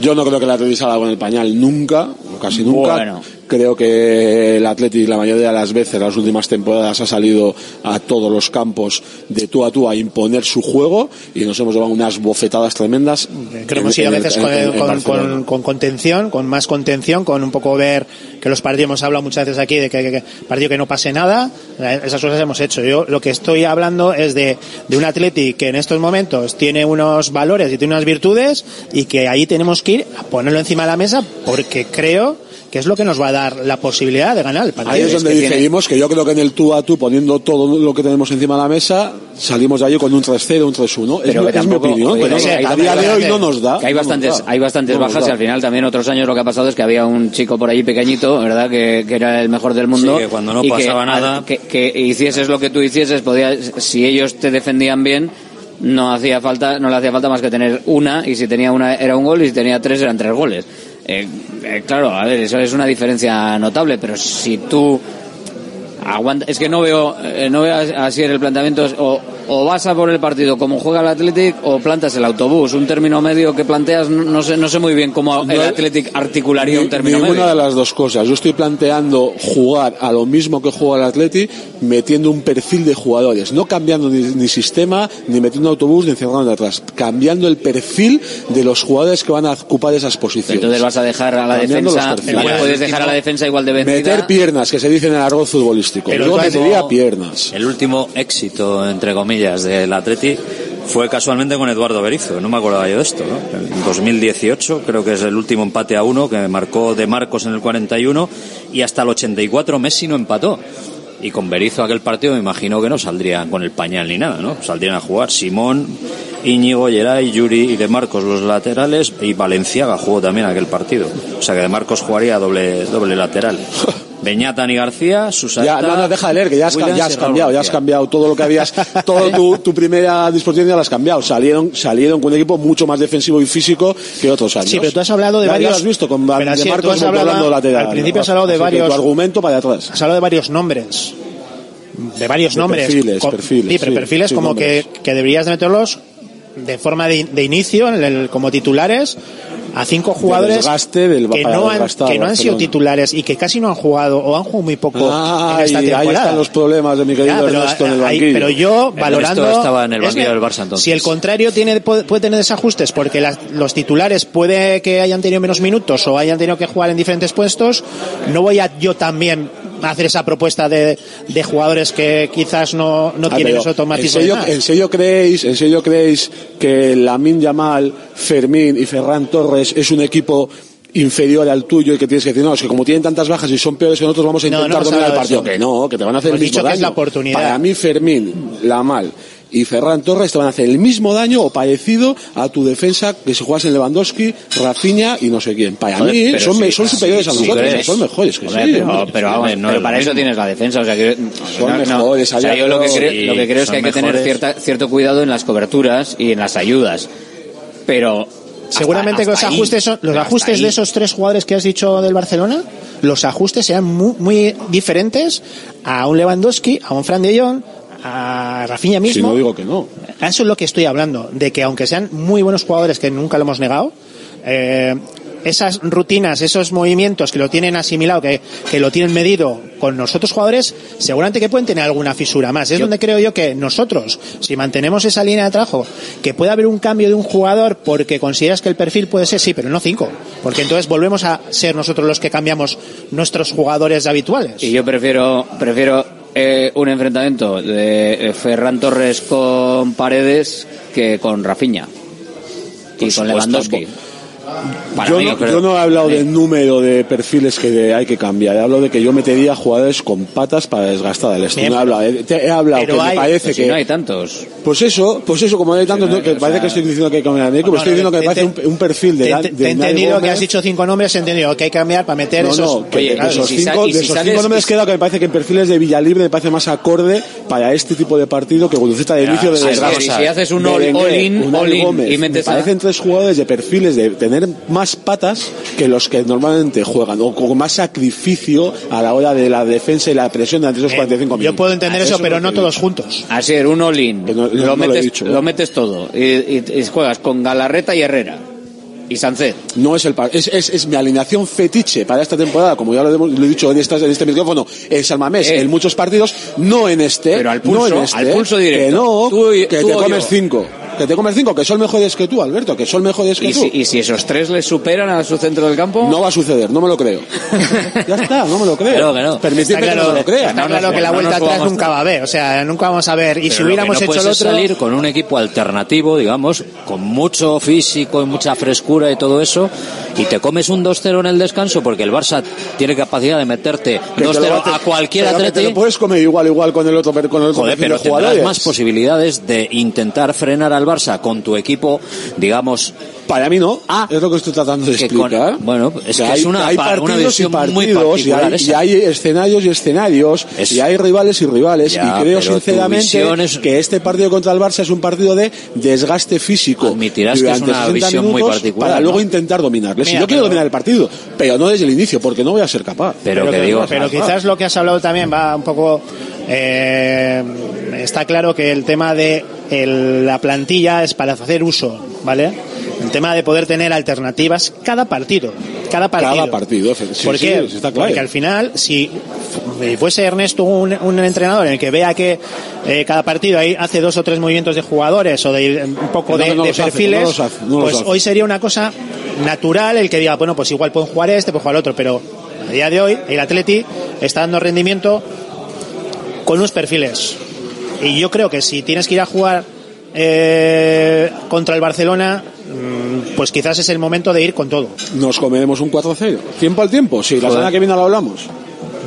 Yo no creo que el Atleti salga con el pañal nunca, o casi nunca. Bueno. Creo que el Atleti la mayoría de las veces, las últimas temporadas, ha salido a todos los campos de tú a tú a imponer su juego y nos hemos llevado unas bofetadas tremendas. Creo que sí, a veces el, con, con, con, con contención, con más contención, con un poco ver que los partidos, hemos hablado muchas veces aquí de que, que, que partido que no pase nada, esas cosas hemos hecho. Yo lo que estoy hablando es de, de un Atleti que en estos momentos tiene unos valores y tiene unas virtudes y que ahí tenemos que ir a ponerlo encima de la mesa porque creo... que es lo que nos va a dar la posibilidad de ganar el partido. Ahí es donde diferimos, que yo creo que en el tú a tú, poniendo todo lo que tenemos encima de la mesa, salimos de ahí con un tres cero, un tres uno. Pero es, que tampoco, es mi opinión. Pero que a día de hoy no nos da. Que hay bastantes, hay bastantes bajas y al final también otros años lo que ha pasado es que había un chico por ahí pequeñito, ¿verdad? Que, que era el mejor del mundo. Sí, que cuando no y pasaba que, nada... Que, que hicieses lo que tú hicieses, podías, si ellos te defendían bien... No hacía falta, no le hacía falta más que tener una, y si tenía una era un gol, y si tenía tres eran tres goles. Eh, eh, claro, a ver, eso es una diferencia notable, pero si tú aguantas, es que no veo, eh, no veo así el planteamiento, o, o vas a por el partido como juega el Athletic, o plantas el autobús, un término medio que planteas, no, no sé, no sé muy bien cómo el Athletic articularía un término medio. Ninguna de las dos cosas. Yo estoy planteando jugar a lo mismo que juega el Athletic, metiendo un perfil de jugadores, no cambiando ni, ni sistema, ni metiendo autobús, ni encerrando atrás, cambiando el perfil de los jugadores que van a ocupar esas posiciones. Entonces vas a dejar a la cambiando defensa, vale, puedes dejar a la defensa igual de vendida. Meter piernas, que se dice en el argot futbolístico. El Yo último, metería piernas. El último éxito, entre comillas, del Atleti fue casualmente con Eduardo Berizzo, no me acordaba yo de esto, ¿no? En dos mil dieciocho creo que es el último empate a uno que marcó De Marcos en el cuarenta y uno, y hasta el ochenta y cuatro Messi no empató. Y con Berizzo aquel partido me imagino que no saldrían con el pañal ni nada, ¿no? Saldrían a jugar Simón, Íñigo, Geray, Yuri y De Marcos los laterales, y Valenciaga jugó también aquel partido. O sea que De Marcos jugaría doble, doble lateral. Beñata ni García, Susana. Ya, no, no, deja de leer, que ya has, Williams, ya has cambiado, ya has cambiado todo lo que habías, todo tu, tu primera disposición ya la has cambiado. Salieron, salieron con un equipo mucho más defensivo y físico que otros años. Sí, pero tú has hablado de ya varios. Ya lo has visto con pero de sí, Marcos hablando lateral. Al principio has hablado de varios. Tu argumento para atrás. Has hablado de varios nombres. De varios de nombres. Perfiles, con, perfiles. Sí, pero perfiles sí, como que, que deberías de meterlos de forma de, de inicio, en el, como titulares. A cinco jugadores de del, que no han, que no han sido titulares y que casi no han jugado o han jugado muy poco ah, en esta temporada. Ahí están los problemas de mi querido ya, Ernesto pero, en el banquillo. Ahí, pero yo, valorando... estaba en el banquillo del Barça entonces. Si el contrario tiene puede tener desajustes porque las, los titulares puede que hayan tenido menos minutos o hayan tenido que jugar en diferentes puestos, no voy a yo también... hacer esa propuesta de, de jugadores que quizás no, no ah, tienen eso automático. ¿En serio, ¿en serio creéis, en serio creéis que Lamine Yamal, Fermín y Ferran Torres es un equipo inferior al tuyo y que tienes que decir, no, es que como tienen tantas bajas y son peores que nosotros vamos a intentar no, no dominar el partido? Que no, que te van a hacer el mismo daño. Para mí Fermín, Yamal y Ferran Torres te van a hacer el mismo daño o parecido a tu defensa que si jugasen Lewandowski, Rafinha y no sé quién. Para Joder, mí son, sí, son superiores sí, a nosotros, sí, son mejores que Joder, sí. Pero, pero, pero, vamos, no pero para eso tienes la defensa. O sea, que, son no, mejores. No. O sea, yo lo que creo, sí, lo que creo es que hay mejores. que tener cierta, cierto cuidado en las coberturas y en las ayudas. Pero... seguramente hasta, hasta que los ajustes son, los ajustes de esos tres jugadores que has dicho del Barcelona, los ajustes sean muy, muy diferentes a un Lewandowski, a un Fran de Jong, a Rafinha mismo. Si no digo que no. Eso es lo que estoy hablando, de que aunque sean muy buenos jugadores, que nunca lo hemos negado, eh, esas rutinas, esos movimientos que lo tienen asimilado, que, que lo tienen medido con nosotros jugadores, seguramente que pueden tener alguna fisura más. Es yo. donde creo yo que nosotros, si mantenemos esa línea de trabajo, que puede haber un cambio de un jugador porque consideras que el perfil puede ser, sí, pero no cinco, porque entonces volvemos a ser nosotros los que cambiamos nuestros jugadores habituales. Y yo prefiero prefiero eh, un enfrentamiento de Ferran Torres con Paredes que con Rafinha y con Lewandowski. Yo, mí, no, creo, yo no he hablado del número de perfiles que de, hay que cambiar. He hablado de que yo metería jugadores con patas para desgastar el estudio. No he, he, he hablado pero que hay, me parece pues que si no hay tantos. Pues eso, pues eso como hay tantos, si no, no, que o sea, parece que estoy diciendo que hay que cambiar. Pues no, estoy diciendo no, que te, me parece un, un perfil de. Te, te, de te he entendido Gómez. Que has dicho cinco nombres, he entendido que hay que cambiar para meter no, esos. No, que oye, de esos si cinco, si de esos sales, cinco nombres si... queda que me parece que en perfiles de Villalibre me parece más acorde para este tipo de partido que Guruceta de inicio de desgaste. Si haces un all-in y metes. Me parecen tres jugadores de perfiles de tener más patas que los que normalmente juegan o con más sacrificio a la hora de la defensa y la presión durante esos cuarenta y cinco eh, minutos. Yo puedo entender eso, eso pero no todos juntos. Así es, un all-in. No, no, lo, no metes, lo, lo metes todo y, y, y juegas con Galarreta y Herrera. Y Sancet. No es el par- es, es, es mi alineación fetiche para esta temporada, como ya lo, hemos, lo he dicho en, esta, en este micrófono, en Salmamés, eh. en muchos partidos, no en este, pero al pulso, no en este, al pulso directo. Que no, tú y, que tú te comes yo. cinco, que te comes cinco, que son mejores que tú, Alberto, que son mejores que ¿Y tú. Si, y si esos tres les superan a su centro del campo, no va a suceder, no me lo creo. Ya está, no me lo creo. Claro que no. Permitidme claro, que no me lo crea. Está claro que la vuelta no atrás nunca va a haber, o sea, nunca vamos a ver. Y pero si hubiéramos no hecho el otro, salir con un equipo alternativo, digamos, con mucho físico y mucha frescura y todo eso, y te comes un dos cero en el descanso, porque el Barça tiene capacidad de meterte dos cero a cualquier atleti. Te lo puedes comer igual igual con el otro, con el Joder, pero tendrás más posibilidades de intentar frenar al Barça con tu equipo, digamos. Para mí no, ah, es lo que estoy tratando de explicar. Con, bueno, es que, que hay, es una, hay una visión partidos muy particular. Y hay, y hay escenarios y escenarios, es, y hay rivales y rivales, ya, y creo sinceramente es, que este partido contra el Barça es un partido de desgaste físico. Admitirás que es una visión muy particular. Para ¿no? luego intentar dominarles. Mira, si yo quiero dominar el partido, pero no desde el inicio, porque no voy a ser capaz. Pero, pero, que que digo, pero quizás lo que has hablado también va un poco... Eh, está claro que el tema de el, la plantilla es para hacer uso, ¿vale? El tema de poder tener alternativas cada partido. Cada partido. Cada partido. Sí, ¿Por sí, qué? Sí, está claro. Porque al final, si fuese Ernesto un, un entrenador en el que vea que eh, cada partido ahí hace dos o tres movimientos de jugadores o de un poco no, de, no de perfiles, hace, no hace, no pues hoy sería una cosa natural el que diga, bueno, pues igual pueden jugar este, pueden jugar el otro. Pero a día de hoy, el Atleti está dando rendimiento con unos perfiles. Y yo creo que si tienes que ir a jugar eh, contra el Barcelona... pues quizás es el momento de ir con todo. Nos comeremos un cuatro cero. Tiempo al tiempo, sí, la semana que viene lo hablamos.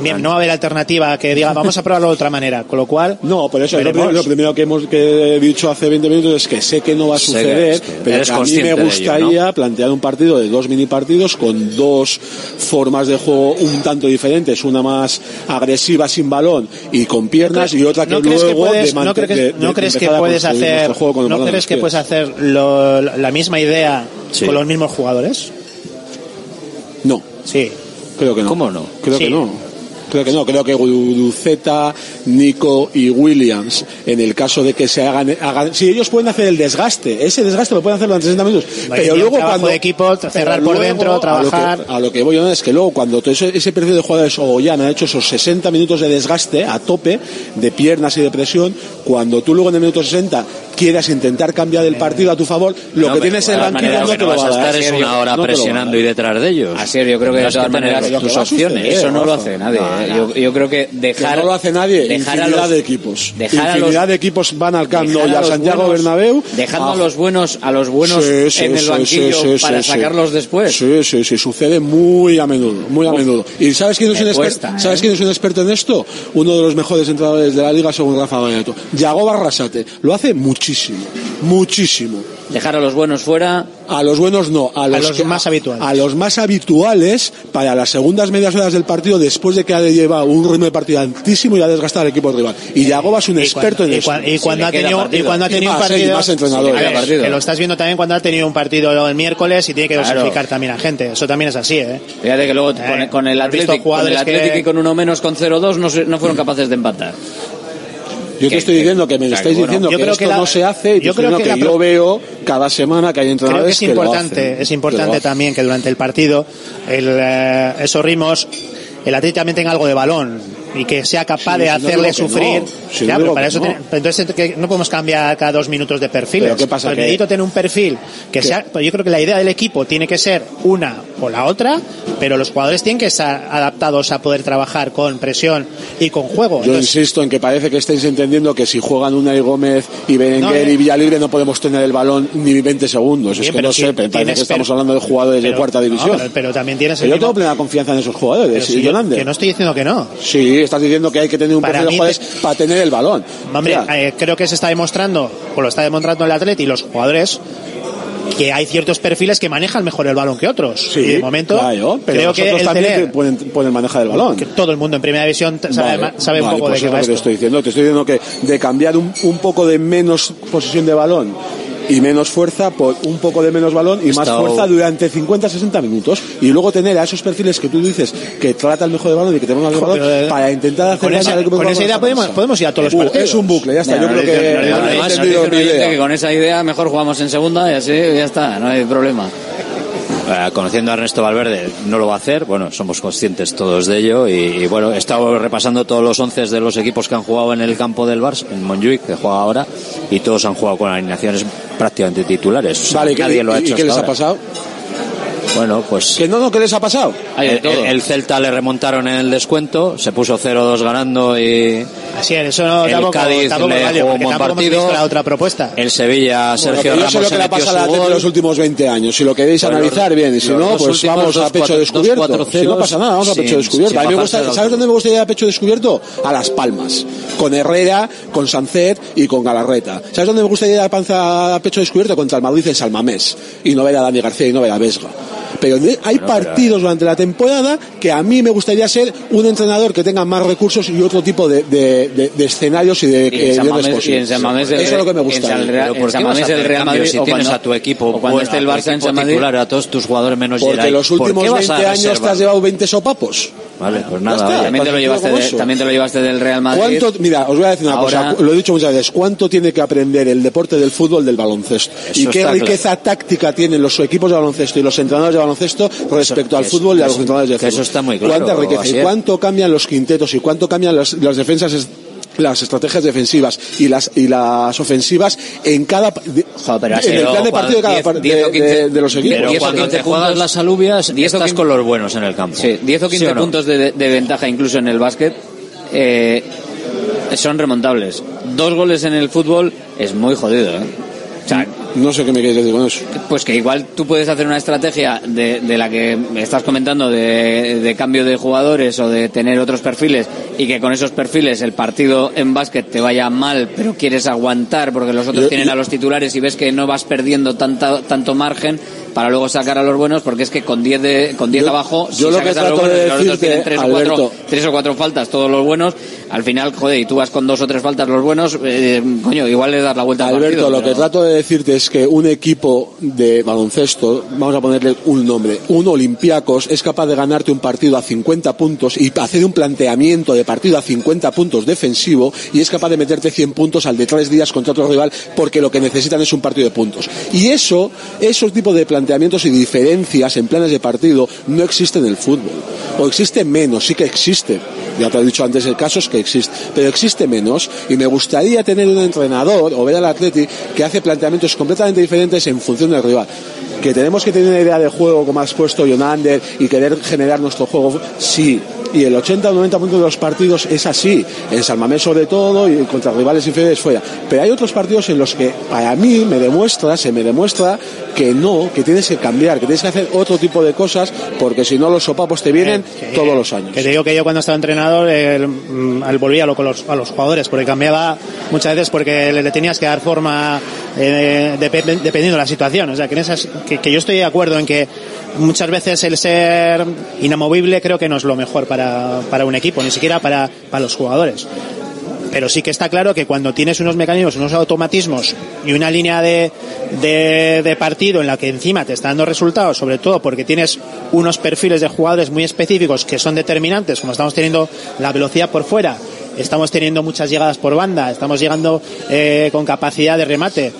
Bien, no va a haber alternativa que diga vamos a probarlo de otra manera, con lo cual no, por eso lo primero, lo primero que hemos que he dicho hace veinte minutos es que sé que no va a suceder, es que pero que a mí me gustaría ello, ¿no? plantear un partido de dos mini partidos con dos formas de juego un tanto diferentes, una más agresiva sin balón y con piernas y otra que no luego puedes, de mant- no crees que, no crees que puedes hacer no crees que puedes hacer lo, la misma idea sí. con los mismos jugadores. No, sí, creo que no. ¿Cómo no? Creo sí. que no. Creo que no, creo que Guruceta, Nico y Williams, en el caso de que se hagan, hagan si ellos pueden hacer el desgaste, ese desgaste lo pueden hacer durante sesenta minutos, no, pero luego cuando de equipo, cerrar luego, por dentro, trabajar a lo que, a lo que voy yo es que luego cuando todo ese, ese perfil de jugadores o ya han hecho esos sesenta minutos de desgaste a tope, de piernas y de presión, cuando tú luego en el minuto sesenta quieras intentar cambiar el partido a tu favor, lo no, que tienes en la banquilla no te lo vas a estar es una hora no presionando y detrás de ellos. Así es, yo creo que de todas maneras tus opciones, eso no lo hace nadie. Yo, yo creo que dejar que no lo hace nadie, dejar infinidad a los, de equipos dejar infinidad a los, de equipos van al Camp Nou y a Santiago buenos, Bernabéu dejando ah, a los buenos a los buenos sí, sí, en el sí, banquillo sí, sí, para sí, sacarlos sí. después sí, sí, sí, sucede muy a menudo muy a Uf, menudo y ¿sabes quién es un experto? ¿eh? ¿Sabes quién es un experto en esto? Uno de los mejores entrenadores de la liga según Rafa Bañato, Yagoba Arrasate, lo hace muchísimo muchísimo dejar a los buenos fuera. A los buenos no, a los, a los que, más habituales. A los más habituales para las segundas medias horas del partido después de que ha llevado un ritmo de partido altísimo y ha desgastado al equipo rival. Y Yagoba es un experto en eso. Y cuando ha tenido y cuando ha tenido un partido, que lo estás viendo también cuando ha tenido un partido el miércoles y tiene que dosificar también a gente. Eso también es así, ¿eh? Fíjate que luego eh, con el Atlético, con el Atlético que... y con uno menos con cero dos no, no fueron capaces de empatar. Yo te estoy diciendo que me estáis diciendo que esto no se hace y te estoy diciendo que yo veo cada semana que hay entrenadores que lo hacen. Creo que es importante, es importante también que durante el partido el, eh, esos ritmos, el atleta también tenga algo de balón y que sea capaz sí, de hacerle sufrir. No. Sí, ya, pero para eso no. Ten, entonces que no podemos cambiar cada dos minutos de perfiles. ¿Pero qué pasa? El medito tiene un perfil que ¿Qué? sea. Pues yo creo que la idea del equipo tiene que ser una o la otra, pero los jugadores tienen que estar adaptados a poder trabajar con presión y con juego. Yo entonces, insisto en que parece que estáis entendiendo que si juegan Unai Gómez y Berenguer no, y Villalibre no podemos tener el balón ni veinte segundos. Bien, es que no si sé, parece que estamos hablando de jugadores pero, de cuarta división. No, pero, pero también tienes. Pero yo tengo plena confianza en esos jugadores. Si yo, que no estoy diciendo que no. Sí. Estás diciendo que hay que tener un perfil de jugadores te... para tener el balón. Hombre, o sea, eh, creo que se está demostrando, o lo está demostrando el Atleti y los jugadores, que hay ciertos perfiles que manejan mejor el balón que otros. Sí, y de momento, claro, pero creo que el Celer pueden, pueden manejar el balón. Que todo el mundo en primera división sabe, vale, sabe vale, un poco pues de qué va esto. Te estoy diciendo, te estoy diciendo que de cambiar un, un poco de menos posesión de balón y menos fuerza por un poco de menos balón y más fuerza durante cincuenta a sesenta minutos y luego tener a esos perfiles que tú dices que tratan mejor de balón y que te pongan el balón de... para intentar hacer con esa, con con esa idea podemos, podemos ir a todos los partidos. Es un bucle, ya está. No, yo no, creo no, que, no, no, no, no, no, no, no, idea. Que con esa idea mejor jugamos en segunda y así ya está, no hay problema. Uh, conociendo a Ernesto Valverde no lo va a hacer, bueno, somos conscientes todos de ello y, y bueno, he estado repasando todos los once de los equipos que han jugado en el campo del Barça, en Montjuic, que juega ahora, y todos han jugado con alineaciones prácticamente titulares, o sea, vale, nadie que, lo ha y, hecho ¿y qué les ahora. ha pasado? Bueno, pues... ¿Que no, no, qué les ha pasado? El, el, el Celta le remontaron en el descuento, se puso cero dos ganando y... Así es, eso no, el tampoco, Cádiz tampoco le valió, jugó un buen partido. La otra propuesta. El Sevilla, Sergio bueno, Ramos se metió su gol. Yo sé lo que le ha pasado a la los últimos veinte años. Si lo queréis pues analizar, los, bien. Y si no, pues vamos a pecho cuatro, descubierto. Dos, cuatro, si no pasa nada, vamos sí, a pecho descubierto. Sí, a mí me gusta, ¿sabes dónde me gusta ir a pecho descubierto? A Las Palmas. Con Herrera, con Sancet y con Galarreta. ¿Sabes dónde me gusta ir a, panza, a pecho descubierto? Contra el Madrid en Salmamés. Y no ver a Dani García y no ver a Vesga. Pero hay bueno, partidos durante la temporada que a mí me gustaría ser un entrenador que tenga más recursos y otro tipo de, de, de, de escenarios y de cosas. Eh, eso es lo que me gusta. En, Real, en San Mamés del Real Madrid, si tienes a tu equipo, o cuando esté el Barça en San Madrid, a todos tus jugadores menos Porque Geray, los últimos ¿por veinte años te has llevado veinte sopapos. Vale, pues nada. Está, también, te lo llevaste de, también te lo llevaste del Real Madrid. Mira, os voy a decir una Ahora, cosa, lo he dicho muchas veces, ¿cuánto tiene que aprender el deporte del fútbol del baloncesto? ¿Y qué riqueza claro. táctica tienen los equipos de baloncesto y los entrenadores de baloncesto respecto eso, al fútbol eso, y a los entrenadores de fútbol? Eso está muy claro. ¿Cuánta riqueza? ¿Y cuánto cambian los quintetos? ¿Y cuánto cambian las, las defensas? Es, las estrategias defensivas y las y las ofensivas en cada Joder, en el plan de partido cuando, de, cada, diez, de, quince, de, de los equipos. Pero cuando te puntos, juegas las alubias diez estás o quince, con los buenos en el campo. Sí, diez o quince ¿sí o no? puntos de, de ventaja incluso en el básquet eh, son remontables. Dos goles en el fútbol es muy jodido, ¿eh? O sea, no sé qué me quieres decir con eso. Pues que igual tú puedes hacer una estrategia de, de la que estás comentando de, de cambio de jugadores o de tener otros perfiles y que con esos perfiles el partido en básquet te vaya mal, pero quieres aguantar porque los otros yo, tienen yo... a los titulares y ves que no vas perdiendo tanta, tanto margen para luego sacar a los buenos, porque es que con diez abajo, si yo lo sacas que a los buenos, de los otros tienen tres o, cuatro, tres o cuatro faltas, todos los buenos, al final, joder, y tú vas con dos o tres faltas los buenos, eh, coño, igual le das la vuelta al partido. Alberto, lo pero... que trato de decirte es que un equipo de baloncesto, vamos a ponerle un nombre, un Olympiacos, es capaz de ganarte un partido a cincuenta puntos y hacer un planteamiento de partido a cincuenta puntos defensivo y es capaz de meterte cien puntos al de tres días contra otro rival, porque lo que necesitan es un partido de puntos. Y eso, esos tipos de planteamientos y diferencias en planes de partido no existen en el fútbol. O existe menos, sí que existe. Ya te he dicho antes el caso es que existe, pero existe menos y me gustaría tener un entrenador o ver al Atleti que hace planteamientos completamente diferentes en función del rival. Que tenemos que tener una idea de juego, como has puesto Jonander, y querer generar nuestro juego, sí. Y el ochenta o noventa por ciento de los partidos es así, en San Mamés sobre todo y contra rivales inferiores fuera. Pero hay otros partidos en los que para mí me demuestra, se me demuestra que no, que tienes que cambiar, que tienes que hacer otro tipo de cosas, porque si no los sopapos te vienen eh, que, todos los años. Que te digo que yo cuando estaba entrenador eh, volvía a, lo, a los jugadores, porque cambiaba muchas veces porque le, le tenías que dar forma eh, de, de, dependiendo de la situación. O sea, que, en esas, que, que yo estoy de acuerdo en que muchas veces el ser inamovible creo que no es lo mejor para, para un equipo, ni siquiera para, para los jugadores. Pero sí que está claro que cuando tienes unos mecanismos, unos automatismos y una línea de, de, de partido en la que encima te está dando resultados, sobre todo porque tienes unos perfiles de jugadores muy específicos que son determinantes, como estamos teniendo la velocidad por fuera estamos teniendo muchas llegadas por banda, estamos llegando eh, con capacidad de remate.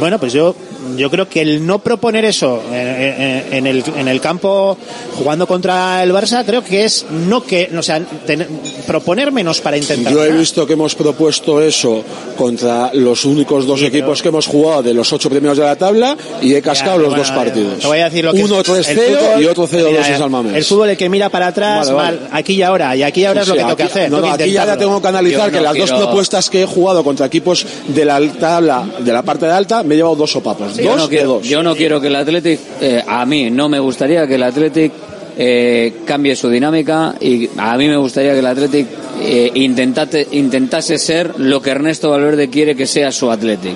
Bueno, pues yo yo creo que el no proponer eso en, en, en, el, en el campo jugando contra el Barça, creo que es no que, o sea, ten, proponer menos para intentar. Yo he visto que hemos propuesto eso contra los únicos dos sí, equipos pero... que hemos jugado de los ocho primeros de la tabla y he cascado ya, los bueno, dos partidos. Te voy a decir lo que uno tres cero y otro cero dos en Salmamés. El fútbol el que mira para atrás, vale, vale. Mal, aquí y ahora, y aquí y ahora o sea, es lo que tengo que hacer. No, no, aquí ya la tengo que analizar, no que las quiero... dos propuestas que he jugado contra equipos de la tabla, de la parte de alta, me he llevado dos sopapos. Sí, yo no quiero, yo no quiero que el Athletic, eh, a mí no me gustaría que el Athletic eh, cambie su dinámica, y a mí me gustaría que el Athletic eh, intentate, intentase ser lo que Ernesto Valverde quiere que sea su Athletic.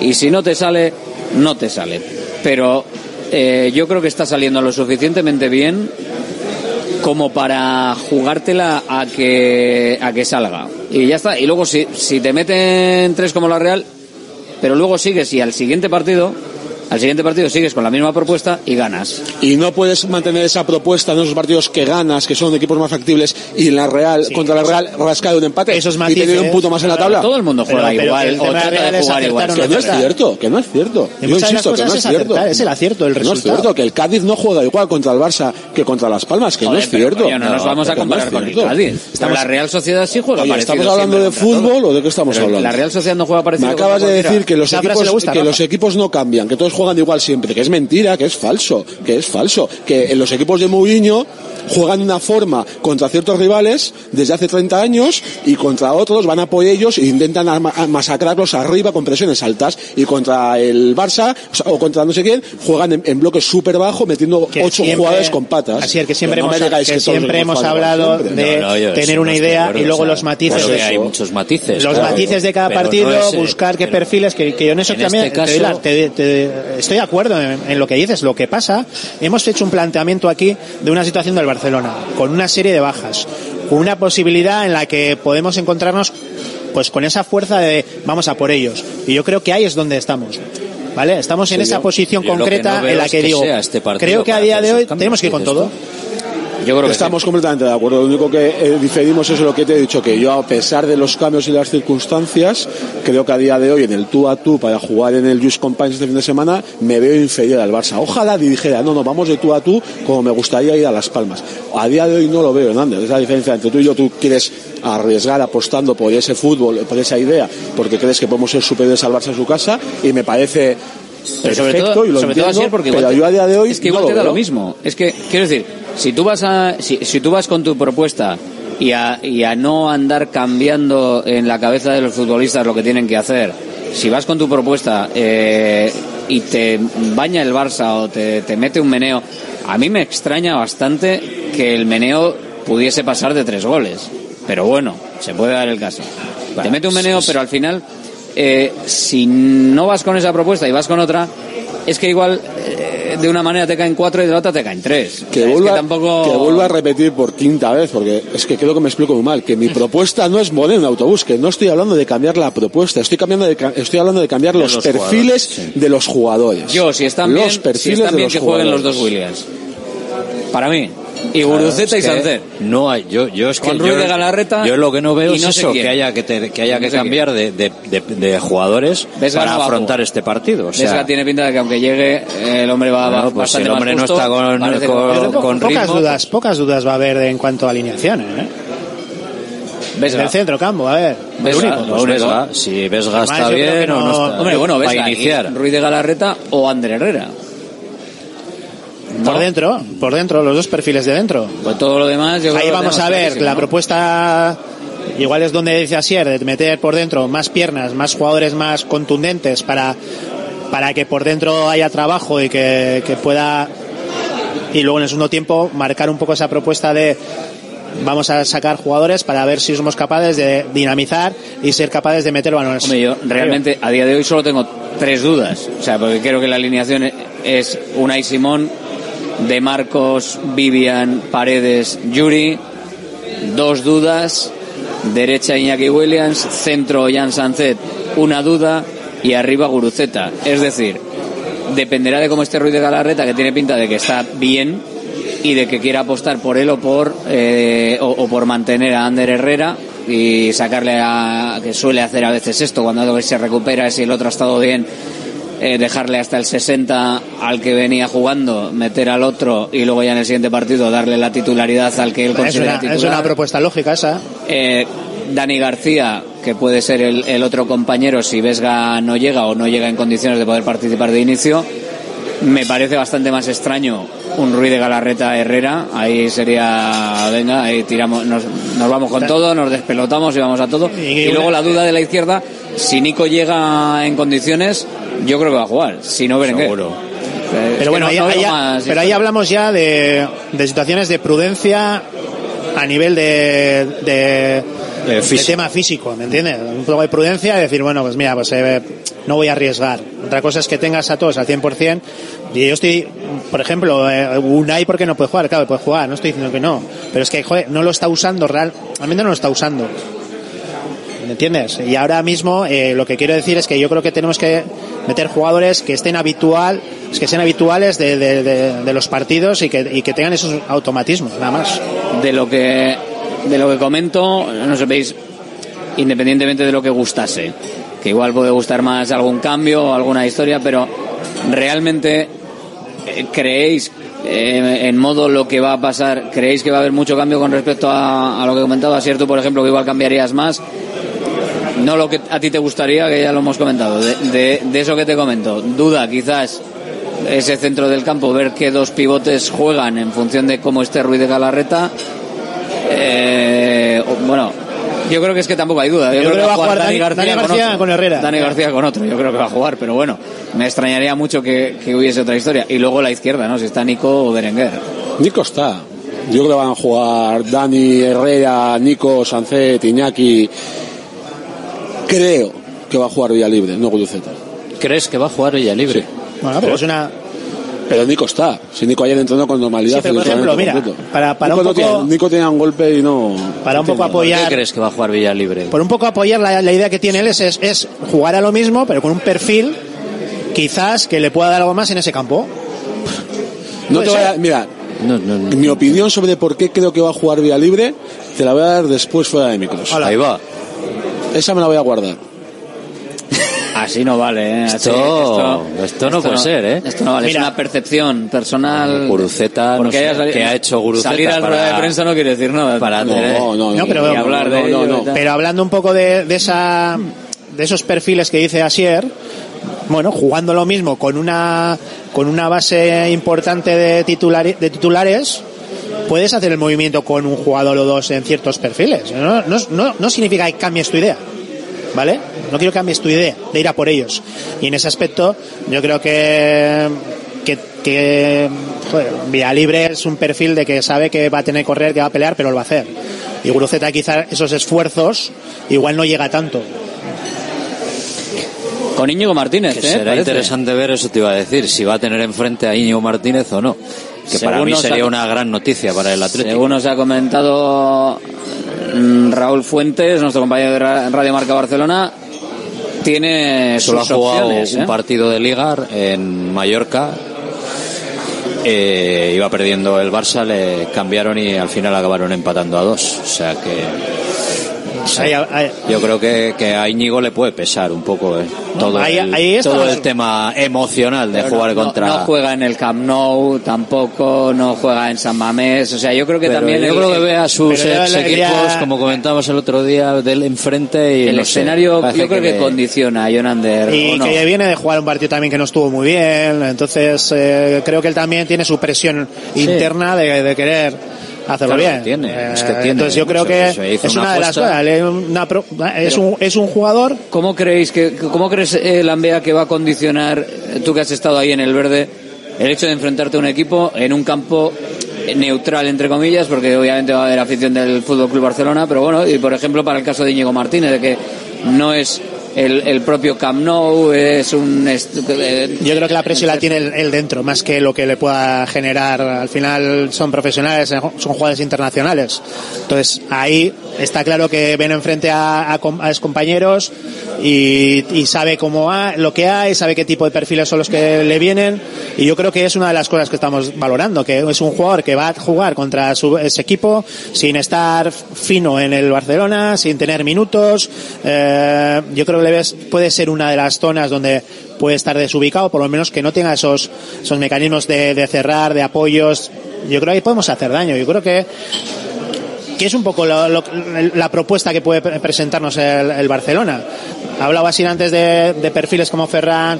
Y si no te sale, no te sale. Pero eh, yo creo que está saliendo lo suficientemente bien como para jugártela a que a que salga. Y ya está. Y luego si, si te meten tres como la Real... pero luego sigues y al siguiente partido, al siguiente partido sigues con la misma propuesta y ganas. Y no puedes mantener esa propuesta en esos partidos que ganas, que son equipos más factibles, y en la Real, sí, contra la Real, rascado un empate esos matices, y tener un punto más en la tabla. Todo el mundo juega pero, igual, pero o trata de, de jugar igual. Que no es cierto, que no es cierto. Yo insisto que no es, es cierto. Acertar, es el acierto, el resultado. No es cierto que el Cádiz no juega igual contra el Barça que contra Las Palmas, que Oye, no es cierto. Pero, no, no nos vamos a comparar no con el Cádiz. Estamos... La Real Sociedad sí juega Oye, parecido. ¿Estamos hablando de fútbol todo? ¿O de qué estamos pero hablando? La Real Sociedad no juega parecido. Me acabas de decir que los equipos no cambian, que todos juegan igual siempre, que es mentira, que es falso, que es falso, que los equipos de Mourinho juegan de una forma contra ciertos rivales desde hace treinta años y contra otros van a por ellos e intentan masacrarlos arriba con presiones altas, y contra el Barça o contra no sé quién juegan en, en bloques súper bajo metiendo que ocho siempre, jugadores con patas. Así es que siempre no hemos, que que siempre hemos hablado siempre. de no, no, yo, tener una idea acuerdo, y luego o sea, los matices de, hay muchos matices los claro, matices de cada partido, no es, buscar qué perfiles que, que yo en eso en también este caso, te, la, te, te, estoy de acuerdo en, en lo que dices. Lo que pasa, hemos hecho un planteamiento aquí de una situación del Barcelona, con una serie de bajas, con una posibilidad en la que podemos encontrarnos pues con esa fuerza de vamos a por ellos, y yo creo que ahí es donde estamos, ¿vale? Estamos en sí, esa yo, posición yo concreta no en la que, que digo, este creo que a día de hoy tenemos que ir con todo. Yo creo que estamos sí. completamente de acuerdo. Lo único que eh, diferimos es lo que te he dicho, que yo, a pesar de los cambios y las circunstancias, creo que a día de hoy en el tú a tú para jugar en el Just Company este fin de semana me veo inferior al Barça. Ojalá dijera, no, no, vamos de tú a tú como me gustaría ir a Las Palmas. A día de hoy no lo veo, Hernández. Es la diferencia entre tú y yo. Tú quieres arriesgar apostando por ese fútbol, por esa idea, porque crees que podemos ser superiores al Barça en su casa, y me parece... Pero sobre perfecto, todo, y lo sobre entiendo, todo porque igual, pero yo a día de hoy es que igual no te da lo mismo. Es que quiero decir, si tú vas a si, si tú vas con tu propuesta y a y a no andar cambiando en la cabeza de los futbolistas lo que tienen que hacer, si vas con tu propuesta eh, y te baña el Barça o te, te mete un meneo, a mí me extraña bastante que el meneo pudiese pasar de tres goles. Pero bueno, se puede dar el caso. Vale, te mete un meneo, sí, sí. pero al final. Eh, si no vas con esa propuesta y vas con otra, es que igual eh, de una manera te caen cuatro y de la otra te caen tres. Que, o sea, vuelva, es que, tampoco... que vuelva a repetir por quinta vez, porque es que creo que me explico muy mal, que mi propuesta no es moler un autobús, que no estoy hablando de cambiar la propuesta, estoy cambiando de, estoy hablando de cambiar de los, los perfiles sí. de los jugadores. Yo, si están los bien, si están bien que jueguen los dos Williams. Para mí. Y Guruceta claro, y Sancer. No hay, yo, yo es que Con Ruiz de Galarreta. Yo lo que no veo es no eso, que haya que, te, que, haya no que cambiar de, de, de, de jugadores Vesga para no afrontar abajo. este partido. O sea, Vesga tiene pinta de que aunque llegue el hombre va no, pues bastante más justo. El hombre no está con, con, con, con ritmo. Pocas dudas, pocas dudas va a haber en cuanto a alineaciones, ¿eh? Vesga. El centro campo, a ver. Vesga, único, pues Vesga. Si Vesga está bien no, o no está. Hombre, bueno, Vesga, iniciar. Ruiz de Galarreta o Ander Herrera. Por no. dentro, por dentro, los dos perfiles de dentro. Pues todo lo demás, yo creo ahí vamos a ver, la ¿no? propuesta igual es donde dice Asier, de meter por dentro más piernas, más jugadores más contundentes para, para que por dentro haya trabajo y que, que pueda, y luego en el segundo tiempo marcar un poco esa propuesta de vamos a sacar jugadores para ver si somos capaces de dinamizar y ser capaces de meter balones. Hombre, yo realmente a día de hoy solo tengo tres dudas, o sea, porque creo que la alineación es Unai Simón, De Marcos, Vivian, Paredes, Yuri. Dos dudas. Derecha Iñaki Williams, centro Jan Sanzet, una duda, y arriba Guruceta. Es decir, dependerá de cómo esté Ruiz de Galarreta, que tiene pinta de que está bien y de que quiera apostar por él o por eh, o, o por mantener a Ander Herrera. y sacarle a, que suele hacer a veces esto cuando se recupera, si el otro ha estado bien, eh, dejarle hasta el sesenta al que venía jugando, meter al otro y luego ya en el siguiente partido darle la titularidad al que él considera titular. Es una propuesta lógica esa. eh, Dani García, que puede ser el, el otro compañero si Vesga no llega o no llega en condiciones de poder participar de inicio. Me parece bastante más extraño un Ruiz de Galarreta Herrera. Ahí sería, venga, ahí tiramos, nos, nos vamos con todo, nos despelotamos y vamos a todo. Y luego la duda de la izquierda, si Nico llega en condiciones, yo creo que va a jugar, si no, Berenguer. Seguro. Es pero bueno, no, ahí, no ahí, más, pero ahí hablamos ya de, de situaciones de prudencia a nivel de... de... el tema físico, ¿me entiendes? Un poco de prudencia y decir, bueno, pues mira, pues eh, no voy a arriesgar. Otra cosa es que tengas a todos al cien por ciento. Y yo estoy, por ejemplo, eh, Unai, ¿por qué no puede jugar? Claro, puede jugar, no estoy diciendo que no. Pero es que, joder, no lo está usando, real, realmente no lo está usando. ¿Me entiendes? Y ahora mismo eh, lo que quiero decir es que yo creo que tenemos que meter jugadores que estén habitual, que sean habituales de, de, de, de los partidos y que, y que tengan esos automatismos, nada más. De lo que... de lo que comento, no sepáis, independientemente de lo que gustase, que igual puede gustar más algún cambio o alguna historia, pero ¿realmente eh, creéis eh, en modo lo que va a pasar? ¿Creéis que va a haber mucho cambio con respecto a, a lo que comentaba? ¿Cierto, por ejemplo, que igual cambiarías más? No lo que a ti te gustaría, que ya lo hemos comentado, de, de, de eso que te comento. Duda, quizás, ese centro del campo, ver qué dos pivotes juegan en función de cómo esté Ruiz de Galarreta. Eh, bueno, yo creo que es que tampoco hay duda. Yo, yo creo, creo que va a jugar Dani, Dani García, Dani García con, con Herrera. Dani García con otro, yo creo que va a jugar, pero bueno, me extrañaría mucho que, que hubiese otra historia. Y luego la izquierda, ¿no? Si está Nico o Berenguer. Nico está. Yo creo que van a jugar Dani, Herrera, Nico, Sancet, Iñaki. Creo que va a jugar Villa Libre, no Guruceta. ¿Crees que va a jugar Villa Libre? Sí. Bueno, pero es una... pero Nico está, si Nico ayer entrenó con normalidad. Sí, pero por ejemplo, mira, para, para Nico, un poco, no tiene, Nico tenía un golpe y no... Para un poco apoyar... ¿Qué crees que va a jugar Villa Libre? Por un poco apoyar la, la idea que tiene él es, es, es jugar a lo mismo, pero con un perfil quizás que le pueda dar algo más en ese campo. No te vaya, mira, no, no, no, mi opinión sobre por qué creo que va a jugar Villa Libre te la voy a dar después fuera de micros. Hola. Ahí va. Esa me la voy a guardar. Así no vale, ¿eh? Así, esto, esto, esto, esto no esto puede no, ser, ¿eh? Esto no vale. Mira, es una percepción personal. Guruceta, no sé, sali- ¿qué ha hecho Guruceta? Salir a la rueda de prensa no quiere decir nada. Para no, tener, no, no, no, pero, ni hablar no, de no, ello, no, no. Pero hablando un poco de, de, esa, de esos perfiles que dice Asier, bueno, jugando lo mismo con una, con una base importante de, titular, de titulares, puedes hacer el movimiento con un jugador o dos en ciertos perfiles. No, no, no, no significa que cambies tu idea, ¿vale? No quiero que cambies tu idea de ir a por ellos. Y en ese aspecto, yo creo que, que, que joder, Villa Libre es un perfil de que sabe que va a tener que correr, que va a pelear, pero lo va a hacer. Y Guruceta quizás esos esfuerzos igual no llega tanto. Con Íñigo Martínez, que ¿eh? Será parece interesante ver, eso te iba a decir, si va a tener enfrente a Íñigo Martínez o no. Que según para mí sería ha... una gran noticia para el Atlético. Según nos ha comentado Raúl Fuentes, nuestro compañero de Radio Marca Barcelona, tiene solo sus ha jugado opciones, ¿eh? Un partido de Liga en Mallorca, eh, iba perdiendo el Barça, le cambiaron y al final acabaron empatando a dos, o sea que o sea, ahí, ahí, yo creo que, que a Íñigo le puede pesar un poco, eh, todo, ahí, el, ahí todo el tema emocional de jugar no, contra no juega en el Camp Nou, tampoco no juega en San Mamés, o sea yo creo que pero también yo creo que ve a sus ex equipos, como comentábamos el otro día, del enfrente y el no escenario sé, yo creo que, que condiciona a John Ander y no. Que viene de jugar un partido también que no estuvo muy bien, entonces eh, creo que él también tiene su presión sí. interna de, de querer hacerlo claro, bien tiene, eh, es que tiene, entonces yo creo que es una, una de las cosas, una pro, es, un, es un jugador. ¿Cómo creéis que cómo crees eh, Lambea que va a condicionar, tú que has estado ahí en el verde, el hecho de enfrentarte a un equipo en un campo neutral entre comillas, porque obviamente va a haber afición del Fútbol Club Barcelona, pero bueno, y por ejemplo para el caso de Íñigo Martínez, de que no es el, el propio Camp Nou es un... Yo creo que la presión la tiene él dentro, más que lo que le pueda generar. Al final son profesionales, son jugadores internacionales. Entonces ahí está claro que ven enfrente a, a, a excompañeros y, y sabe cómo ha, lo que hay, sabe qué tipo de perfiles son los que le vienen, y yo creo que es una de las cosas que estamos valorando, que es un jugador que va a jugar contra su, ese equipo sin estar fino en el Barcelona, sin tener minutos. Eh, yo creo que le ves, puede ser una de las zonas donde puede estar desubicado, por lo menos que no tenga esos esos mecanismos de, de cerrar, de apoyos. Yo creo que ahí podemos hacer daño. Yo creo que que es un poco lo, lo, la propuesta que puede presentarnos el, el Barcelona. Hablaba así antes de, de perfiles como Ferran,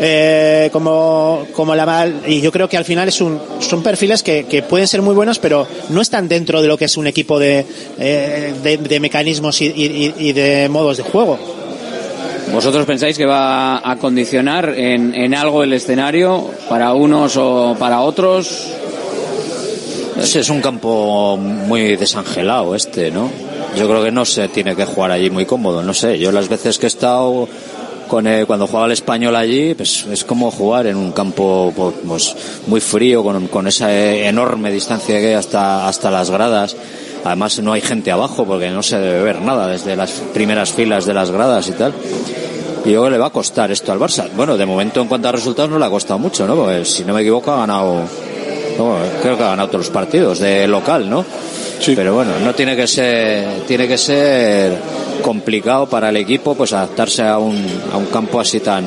eh, como como Lamal, y yo creo que al final es un, son perfiles que, que pueden ser muy buenos, pero no están dentro de lo que es un equipo de, eh, de, de mecanismos y, y, y de modos de juego. ¿Vosotros pensáis que va a condicionar en, en algo el escenario para unos o para otros? Es un campo muy desangelado este, ¿no? Yo creo que no se tiene que jugar allí muy cómodo, no sé. Yo las veces que he estado, con el, cuando jugaba el Español allí, pues es como jugar en un campo pues, muy frío, con, con esa enorme distancia que hay hasta, hasta las gradas. Además no hay gente abajo porque no se debe ver nada desde las primeras filas de las gradas y tal. Y yo creo que le va a costar esto al Barça. Bueno, de momento en cuanto a resultados no le ha costado mucho, ¿no? Porque si no me equivoco ha ganado... No, creo que ha ganado todos los partidos de local, ¿no? Sí. Pero bueno, no tiene que ser tiene que ser complicado para el equipo pues adaptarse a un a un campo así tan,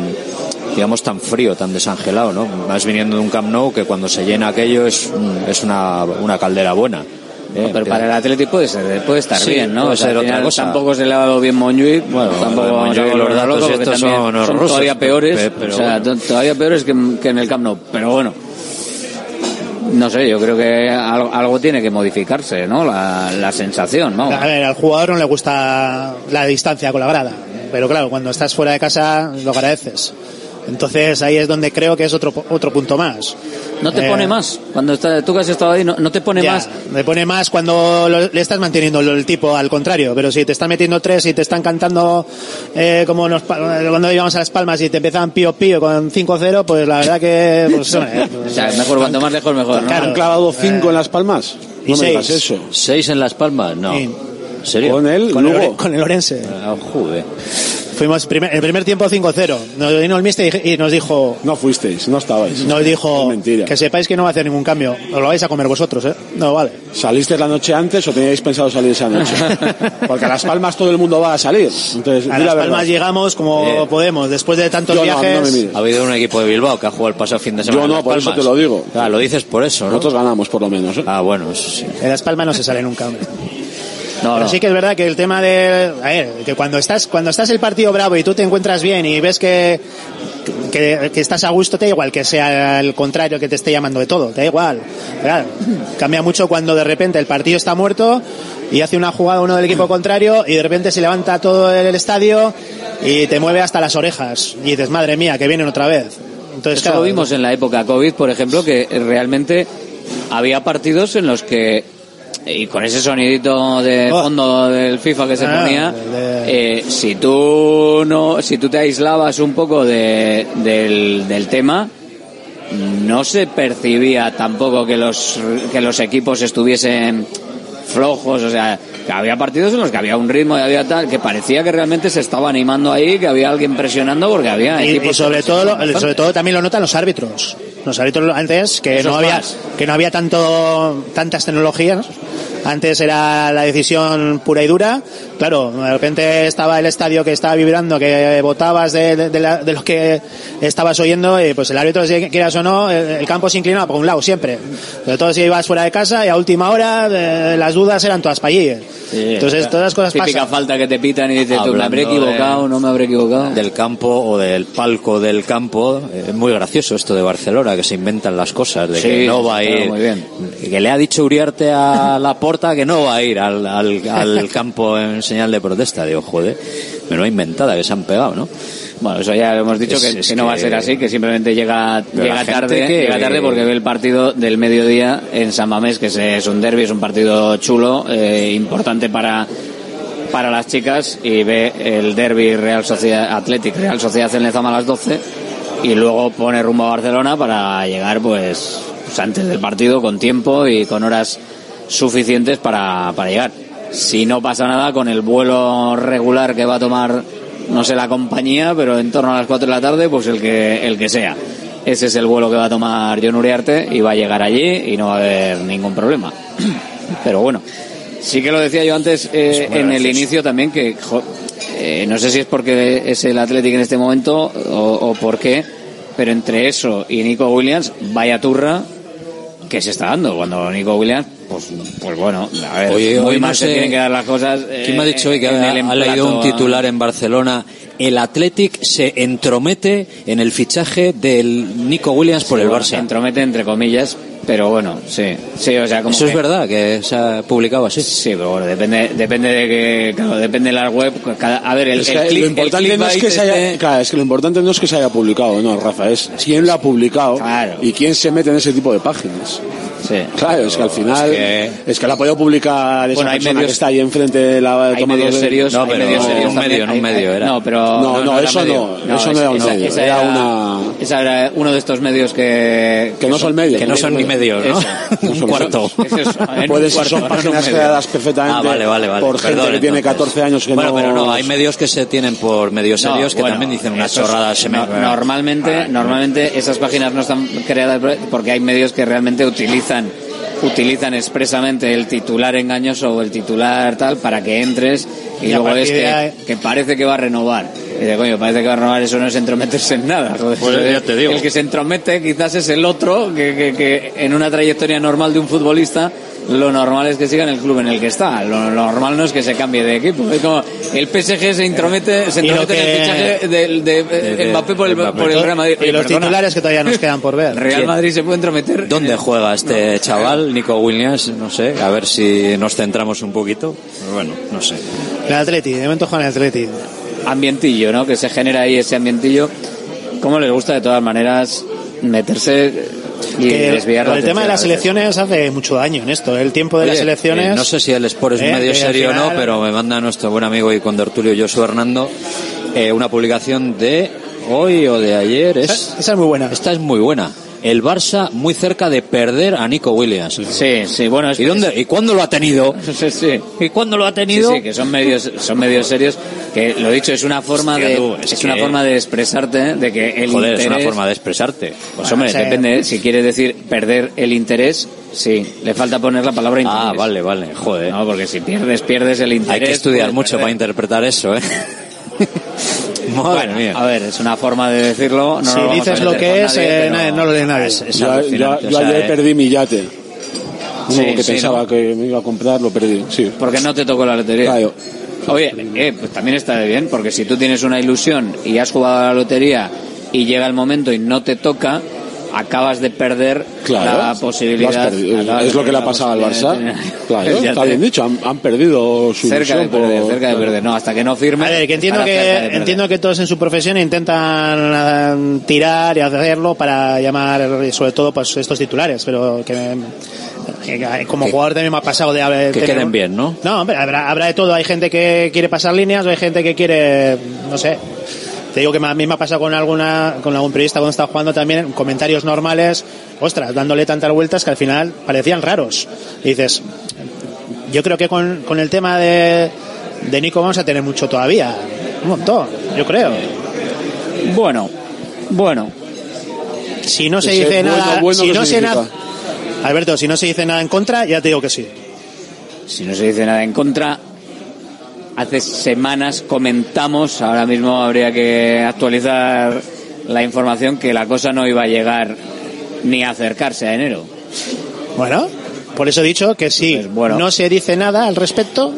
digamos, tan frío, tan desangelado, ¿no? Más viniendo de un Camp Nou que cuando se llena aquello es es una una caldera buena. Eh, pero para el Atleti puede ser, puede estar sí, bien, ¿no? Puede o sea, ser otra cosa. Tampoco se le ha dado bien Montjuic, bueno, tampoco vamos a ver los datos estos son horrorosos, todavía peores, pero, pero o sea, bueno. todavía peores que, que en el Camp Nou, pero bueno. No sé, yo creo que algo, algo tiene que modificarse, ¿no? La, la sensación, ¿no? A ver, al jugador no le gusta la distancia con la grada, pero claro, cuando estás fuera de casa lo agradeces. Entonces ahí es donde creo que es otro otro punto más. No te eh, pone más cuando está, tú que has estado ahí, no, no te pone ya, más. Te pone más cuando lo, le estás manteniendo el, el tipo al contrario, pero si te están metiendo tres y te están cantando eh, como nos, cuando íbamos a Las Palmas y te empezaban pío pío con cinco cero, pues la verdad que pues, eh, pues, o sea, mejor cuanto más lejos mejor, ¿no? Claro. ¿Han clavado cinco eh, en Las Palmas? No y me seis. Digas eso. ¿Seis en Las Palmas? No. Sí. ¿En serio? Con el con, el, con el Orense. Ah, joder. Fuimos primer, el primer tiempo cinco cero. Nos vino el míster y nos dijo... No fuisteis, no estabais. Nos dijo que sepáis que no va a hacer ningún cambio. Os lo vais a comer vosotros, ¿eh? No, vale. ¿Saliste la noche antes o teníais pensado salir esa noche? Porque a Las Palmas todo el mundo va a salir. Entonces, a Las Palmas llegamos como eh, podemos. Después de tantos yo viajes... No, no ha habido un equipo de Bilbao que ha jugado el pasado fin de semana. Yo no, Las por Palmas. Eso te lo digo. Ah, lo dices por eso, ¿no? Nosotros ganamos, por lo menos, ¿eh? Ah, bueno, eso sí. En Las Palmas no se sale nunca, hombre. No, pero no. Sí que es verdad que el tema de... A ver, que cuando estás cuando estás el partido bravo y tú te encuentras bien y ves que, que, que estás a gusto, te da igual que sea el contrario que te esté llamando de todo, te da igual. Claro, cambia mucho cuando de repente el partido está muerto y hace una jugada uno del equipo contrario y de repente se levanta todo el estadio y te mueve hasta las orejas. Y dices, madre mía, que vienen otra vez. Entonces, esto claro, lo vimos en la época COVID, por ejemplo, que realmente había partidos en los que... Y con ese sonidito de fondo del FIFA que se ponía, eh, si tú no, si tú te aislabas un poco de, del, del tema, no se percibía tampoco que los que los equipos estuviesen flojos, o sea, que había partidos en los que había un ritmo y había tal, que parecía que realmente se estaba animando ahí, que había alguien presionando porque había y, y sobre todo lo, sobre todo también lo notan los árbitros. Los árbitros antes que Esos no había más. que no había tanto tantas tecnologías. Antes era la decisión pura y dura. Claro, de repente estaba el estadio que estaba vibrando, que votabas de, de, de, la, de lo que estabas oyendo y pues el árbitro, si quieras o no, el, el campo se inclinaba por un lado siempre. Sobre todo si ibas fuera de casa y a última hora de, las dudas eran todas para allí. Sí, entonces todas las cosas típica pasan. Falta que te pitan y dices, ¿me habré equivocado? De, ¿No me habré equivocado? Del campo o del palco del campo. Es muy gracioso esto de Barcelona, que se inventan las cosas, de sí, que no va a ir. Muy bien. Que le ha dicho Uriarte a Laporta que no va a ir al, al, al campo en señal de protesta. Digo, joder, menuda inventada que se han pegado, ¿no? Bueno, eso ya hemos dicho que, es, es que no que... va a ser así, que simplemente llega llega tarde, que... llega tarde porque ve el partido del mediodía en San Mamés, que es un derbi, es un partido chulo, eh, importante para para las chicas y ve el derbi Real Sociedad Athletic, Real Sociedad en Lezama a las doce y luego pone rumbo a Barcelona para llegar pues, pues antes del partido con tiempo y con horas suficientes para, para llegar. Si no pasa nada con el vuelo regular que va a tomar, no sé la compañía, pero en torno a las cuatro de la tarde, pues el que el que sea. Ese es el vuelo que va a tomar Jon Uriarte y va a llegar allí y no va a haber ningún problema. Pero bueno, sí que lo decía yo antes eh, en el inicio también que jo, eh, no sé si es porque es el Athletic en este momento o, o por qué, pero entre eso y Nico Williams, vaya turra que se está dando cuando Nico Williams pues, pues bueno, a ver, oye, muy más no sé, se tienen que dar las cosas. Eh, ¿Quién me ha dicho hoy que ha, ha leído un titular en Barcelona? El Athletic se entromete en el fichaje del Nico Williams por sí, el Barça. Se entromete entre comillas, pero bueno, sí, sí, o sea, como eso que... es verdad que se ha publicado así. Sí, pero bueno, depende, depende de que, claro, depende de la web. Cada, a ver, el, es que el click, lo importante el no es que se haya, este... claro, es que lo importante no es que se haya publicado, no, Rafa, es quién lo ha publicado, claro, y quién se mete en ese tipo de páginas. Sí, claro, es que al final es que, es que la ha podido publicar esa bueno, persona medios, que está ahí enfrente de la toma de serios, no, pero medios serios, no, un medio, no un medio, era. No, pero no, no, no, no eso medio. no, no, eso es, no era un esa, medio, esa era, era una esa era uno de estos medios que que no son medios, que no son ni medios, ¿no? Un cuarto. Puede ser son páginas creadas perfectamente. Ah, vale, vale, vale. Por gente que tiene catorce años que no. Bueno, pero no, hay medios que se tienen por medios serios que también dicen unas chorradas. Normalmente, normalmente esas páginas no están creadas porque hay medios que realmente utilizan utilizan expresamente el titular engañoso o el titular tal para que entres y, y luego es que, de... que parece que va a renovar y de coño, parece que va a renovar, eso no es entrometerse en nada. Joder, pues ya te digo. El que se entromete quizás es el otro que, que, que en una trayectoria normal de un futbolista lo normal es que siga en el club en el que está, lo, lo normal no es que se cambie de equipo. Es como el P S G se intromete, se intromete que... en el fichaje de, de, de, de Mbappé por el, Mbappé. Por el Real Madrid. Oye, y los perdona. Titulares que todavía nos quedan por ver. Real Madrid se puede intrometer. ¿Dónde juega este no. chaval, Nico Williams? No sé, a ver si nos centramos un poquito. Bueno, no sé. El Atleti, de momento juega el Atleti. Ambientillo, ¿no? Que se genera ahí ese ambientillo. ¿Cómo les gusta de todas maneras meterse... Y que el tema de las elecciones hace mucho daño en esto, el tiempo de Oye, las elecciones. No sé si el Sport es un eh, medio serio final... o no, pero me manda nuestro buen amigo y condortulio Josu Hernando eh, una publicación de hoy o de ayer. Es, esa es muy buena. Esta es muy buena. El Barça muy cerca de perder a Nico Williams. Sí, sí, bueno. Es, ¿Y dónde? ¿Y cuándo lo ha tenido? Sí, sí. ¿Y cuándo lo ha tenido? Sí, sí, que son medios, son medios serios. Que lo dicho es una forma Hostia, de, tú, es, es que... una forma de expresarte, de que el Joder, interés... es una forma de expresarte. Pues bueno, hombre, o sea, depende. ¿eh? Si quieres decir perder el interés. Sí, le falta poner la palabra interés. Ah, vale, vale. Joder. No, porque si pierdes, pierdes el interés. Hay que estudiar mucho perder. Para interpretar eso, ¿eh? Madre bueno, mía. A ver, es una forma de decirlo. No si lo dices lo que es, nadie, eh, pero... no lo lee nadie. Es, es yo yo, yo o sea, ayer eh... perdí mi yate. Sí, Uno que sí, pensaba no. que me iba a comprar, lo perdí. Sí. Porque no te tocó la lotería. Claro. Oye, eh, pues también está de bien, porque si tú tienes una ilusión y has jugado a la lotería y llega el momento y no te toca, acabas de perder claro, la posibilidad. Lo es lo que le ha pasado al Barça. Claro, está bien dicho, han, han perdido su cerca ilusión. De perder, por... Cerca de perder, no, hasta que no firme. A ver, que entiendo, que, entiendo que todos en su profesión intentan tirar y hacerlo para llamar, sobre todo pues, estos titulares, pero que... Como que, jugador también me ha pasado de... de que tener... queden bien, ¿no? No, hombre, habrá, habrá de todo. Hay gente que quiere pasar líneas o hay gente que quiere... No sé. Te digo que a mí me ha pasado con alguna con algún periodista cuando estaba jugando también, comentarios normales, ostras, dándole tantas vueltas que al final parecían raros. Y dices, yo creo que con, con el tema de, de Nico vamos a tener mucho todavía. Un montón, yo creo. Bueno, bueno. Si no se Ese dice bueno, nada... Bueno si no se nada... Alberto, si no se dice nada en contra, ya te digo que sí. Si no se dice nada en contra, hace semanas comentamos, ahora mismo habría que actualizar la información, que la cosa no iba a llegar ni a acercarse a enero. Bueno, por eso he dicho que si pues bueno, no se dice nada al respecto,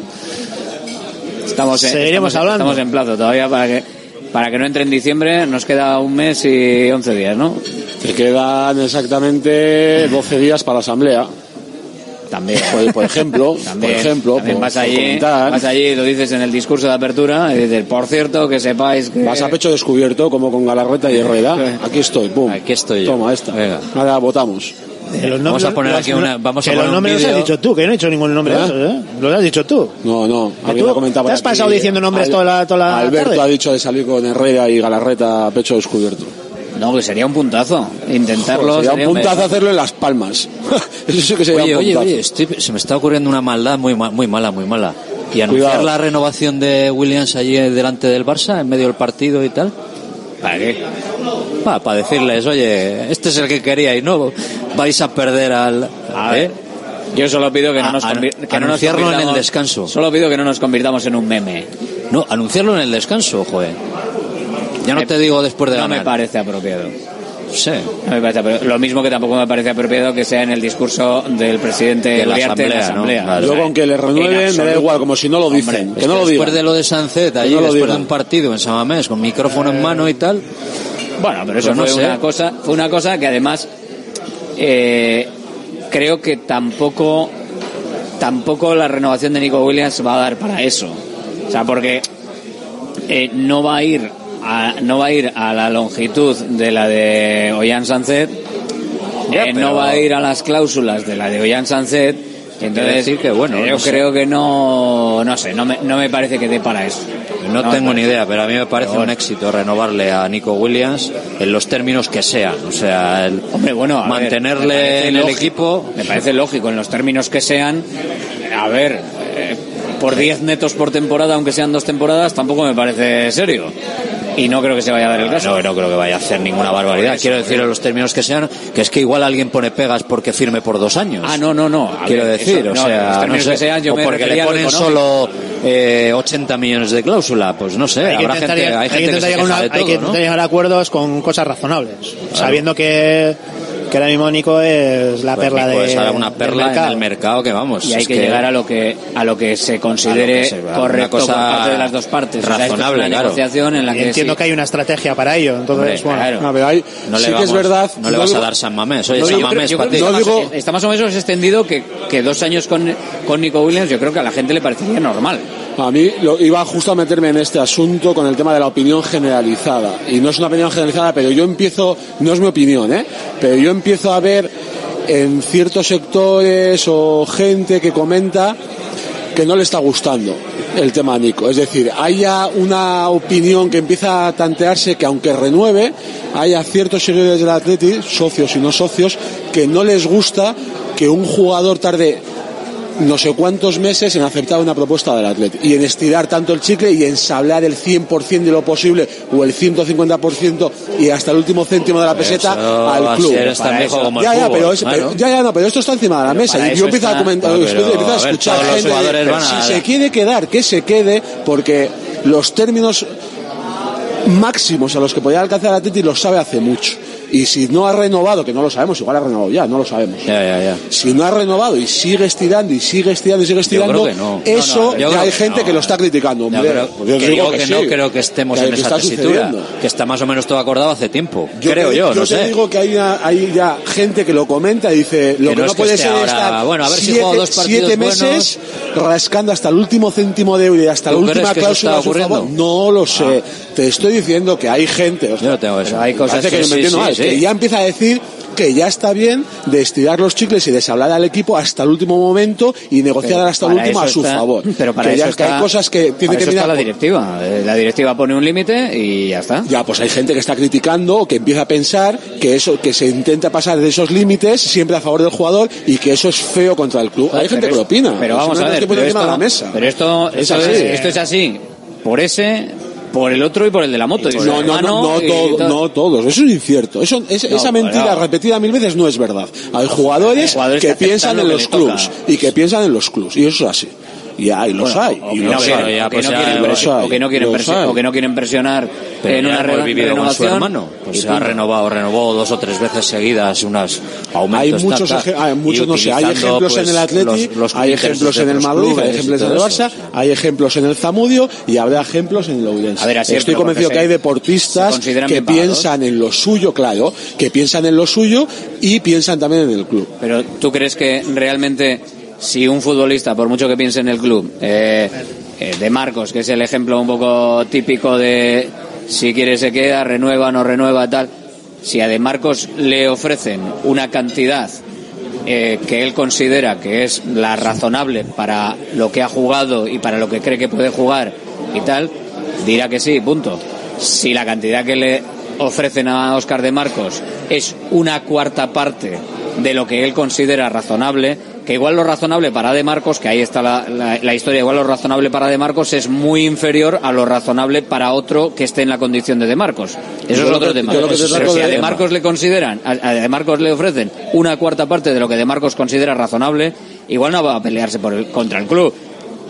estamos en, seguiremos estamos, hablando. Estamos en plazo todavía para que... Para que no entre en diciembre, nos queda un mes y once días, ¿no? Te quedan exactamente doce días para la asamblea. También. Por, por ejemplo, también, por ejemplo también por, vas, allí, vas allí, lo dices en el discurso de apertura, y dices, por cierto, que sepáis que... Vas a pecho descubierto, como con Galarreta y Herrera. Aquí estoy, pum. Aquí estoy yo. Toma, esta. Venga. Ahora votamos. De los vamos a poner aquí una. Vamos a que poner los nombres los has dicho tú, que yo no he dicho ningún nombre. ¿Eh? De esos, ¿eh? Los has dicho tú. No, no. Tú comentaba. ¿Te has pasado diciendo nombres al, toda la, toda la Alberto tarde? Ha dicho de salir con Herrera y Galarreta a pecho descubierto. No, que sería un puntazo intentarlo. Joder, sería, sería un puntazo un... hacerlo en Las Palmas. Eso sí que sería oye, un puntazo. Oye, oye, estoy... se me está ocurriendo una maldad muy, mal, muy mala, muy mala. Y anunciar cuidado. La renovación de Williams allí delante del Barça, en medio del partido y tal. ¿Para qué? Para, para decirles, oye, este es el que quería y no vais a perder al... A ver, yo solo pido que no nos convirtamos... Anunciarlo en el descanso. Solo pido que no nos convirtamos en un meme. No, anunciarlo en el descanso, joder. Ya no me, te digo después de no ganar. No me parece apropiado. Sí. No me parece apropiado. Lo mismo que tampoco me parece apropiado que sea en el discurso del presidente de la Asamblea. De la Asamblea. ¿No? Claro. Yo con que le renueven me da igual, como si no lo dicen. Hombre, que es no que lo después digan. De lo de Sancet, allí no después digan. De un partido en Samamés, con micrófono en mano y tal. Bueno, pero eso pues no fue, una cosa, fue una cosa que además eh, creo que tampoco, tampoco la renovación de Nico Williams va a dar para eso. O sea, porque eh, no va a ir... A, no va a ir a la longitud de la de Ollán Sancet, yeah, eh, no va a ir a las cláusulas de la de Ollán Sancet, entonces decir que bueno, yo no creo sé. Que no, no sé, no me, no me parece que dé para eso. No, no tengo ni idea, pero a mí me parece pero, un éxito renovarle a Nico Williams en los términos que sean, o sea, el hombre, bueno, mantenerle ver, en el equipo me parece lógico en los términos que sean, a ver. Eh, Por diez netos por temporada, aunque sean dos temporadas, tampoco me parece serio. Y no creo que se vaya a dar el caso. No, no creo que vaya a hacer ninguna barbaridad. Quiero decir en los términos que sean, que es que igual alguien pone pegas porque firme por dos años. Ah, no, no, no. Quiero ver, decir, eso, o no, sea, no sé, que sean, yo o me porque le ponen solo eh, ochenta millones de cláusula, pues no sé. Hay habrá gente, llegar, hay gente hay que, que se una, de todo, hay que intentar ¿no? llegar a acuerdos con cosas razonables, claro. Sabiendo que... que ahora mismo Nico es la pues perla Nico de es una perla del en el mercado que vamos y hay que, que llegar a lo que a lo que se considere que se, correcto por parte de las dos partes razonable, o sea, es una claro. negociación en la que entiendo sí. que hay una estrategia para ello entonces hombre, bueno claro. no, hay, no sí vamos, que es verdad no le vas a dar San Mamés oye no, San Mamés creo, creo, no digo, está más o menos extendido que, que dos años con, con Nico Williams yo creo que a la gente le parecería normal. A mí lo, iba justo a meterme en este asunto con el tema de la opinión generalizada. Y no es una opinión generalizada, pero yo empiezo, no es mi opinión, ¿eh? Pero yo empiezo a ver en ciertos sectores o gente que comenta que no le está gustando el tema a Nico. Es decir, haya una opinión que empieza a tantearse que aunque renueve, haya ciertos seguidores del Atleti, socios y no socios, que no les gusta que un jugador tarde... no sé cuántos meses en aceptar una propuesta del Atleti y en estirar tanto el chicle y en sablar el cien por ciento de lo posible o el ciento cincuenta por ciento y hasta el último céntimo de la peseta eso al club. Como ya, ya, pero es, claro. pero, ya, ya, no, pero esto está encima de la pero mesa y yo empiezo está, a comentar, pero, pero, empiezo a escuchar a ver, gente, de, a si se quiere quedar, que se quede, porque los términos máximos a los que podía alcanzar el Atleti los sabe hace mucho. Y si no ha renovado, que no lo sabemos, igual ha renovado ya, no lo sabemos. Ya, ya, ya. Si no ha renovado y sigue estirando y sigue estirando y sigue estirando, no. eso no, no, ya hay que gente no. que lo está criticando. Hombre. Yo creo, yo digo que, que sí, no creo que estemos que en que esa tesitura, sucediendo. Que está más o menos todo acordado hace tiempo. Yo creo que, yo, no yo sé. Yo te digo que hay, una, hay ya gente que lo comenta y dice, lo que, que no, no puede que ser ahora... estar bueno, a ver siete, si juego dos siete meses buenos. Rascando hasta el último céntimo de euro y hasta la última cláusula a su favor. No lo sé. Te estoy diciendo que hay gente. Yo no tengo eso. Hay cosas que Sí. que ya empieza a decir que ya está bien de estirar los chicles y deshablar al equipo hasta el último momento y negociar pero hasta el último a su está, favor. Pero para que eso ya está, hay cosas que tiene que mirar. La directiva, la directiva pone un límite y ya está. Ya, pues hay gente que está criticando o que empieza a pensar que eso, que se intenta pasar de esos límites siempre a favor del jugador y que eso es feo contra el club. Joder, hay gente que lo opina. Pero vamos a ver, pero esto, de la mesa. Pero esto, es esto, es, esto es así. Por ese. Por el otro y por el de la moto. Y no, no, no, no, todo, todo. no todos. Eso es incierto. Eso, es, no, esa mentira claro. repetida mil veces no es verdad. Hay jugadores, jugadores que, que piensan en los clubs y que piensan en los clubs. Y eso es así. Y ahí los bueno, hay. Y los hay. O que no quieren presionar, o que no quieren presionar en una renovación. Pues se ha renovado, renovó dos o tres veces seguidas unas aumentos. Hay muchos, tata, hay muchos no sé. Hay ejemplos pues, en el Atleti, los, los hay ejemplos en el Madrid, clubes, hay ejemplos en el Barça, eso, hay ejemplos en el Zamudio y habrá ejemplos en el Ourense. A ver, así estoy convencido que hay deportistas que piensan en lo suyo, claro, que piensan en lo suyo y piensan también en el club. Pero ¿tú crees que realmente... Si un futbolista, por mucho que piense en el club, eh, eh, de Marcos, que es el ejemplo un poco típico de si quiere se queda, renueva, no renueva, tal, si a de Marcos le ofrecen una cantidad eh, que él considera que es la razonable para lo que ha jugado y para lo que cree que puede jugar y tal, dirá que sí, punto. Si la cantidad que le ofrecen a Óscar de Marcos es una cuarta parte de lo que él considera razonable, que igual lo razonable para De Marcos, que ahí está la, la, la historia, igual lo razonable para De Marcos es muy inferior a lo razonable para otro que esté en la condición de De Marcos. Eso yo es otro que, tema. Pero si a De Marcos le consideran, a, a De Marcos le ofrecen una cuarta parte de lo que De Marcos considera razonable, igual no va a pelearse por el, contra el club,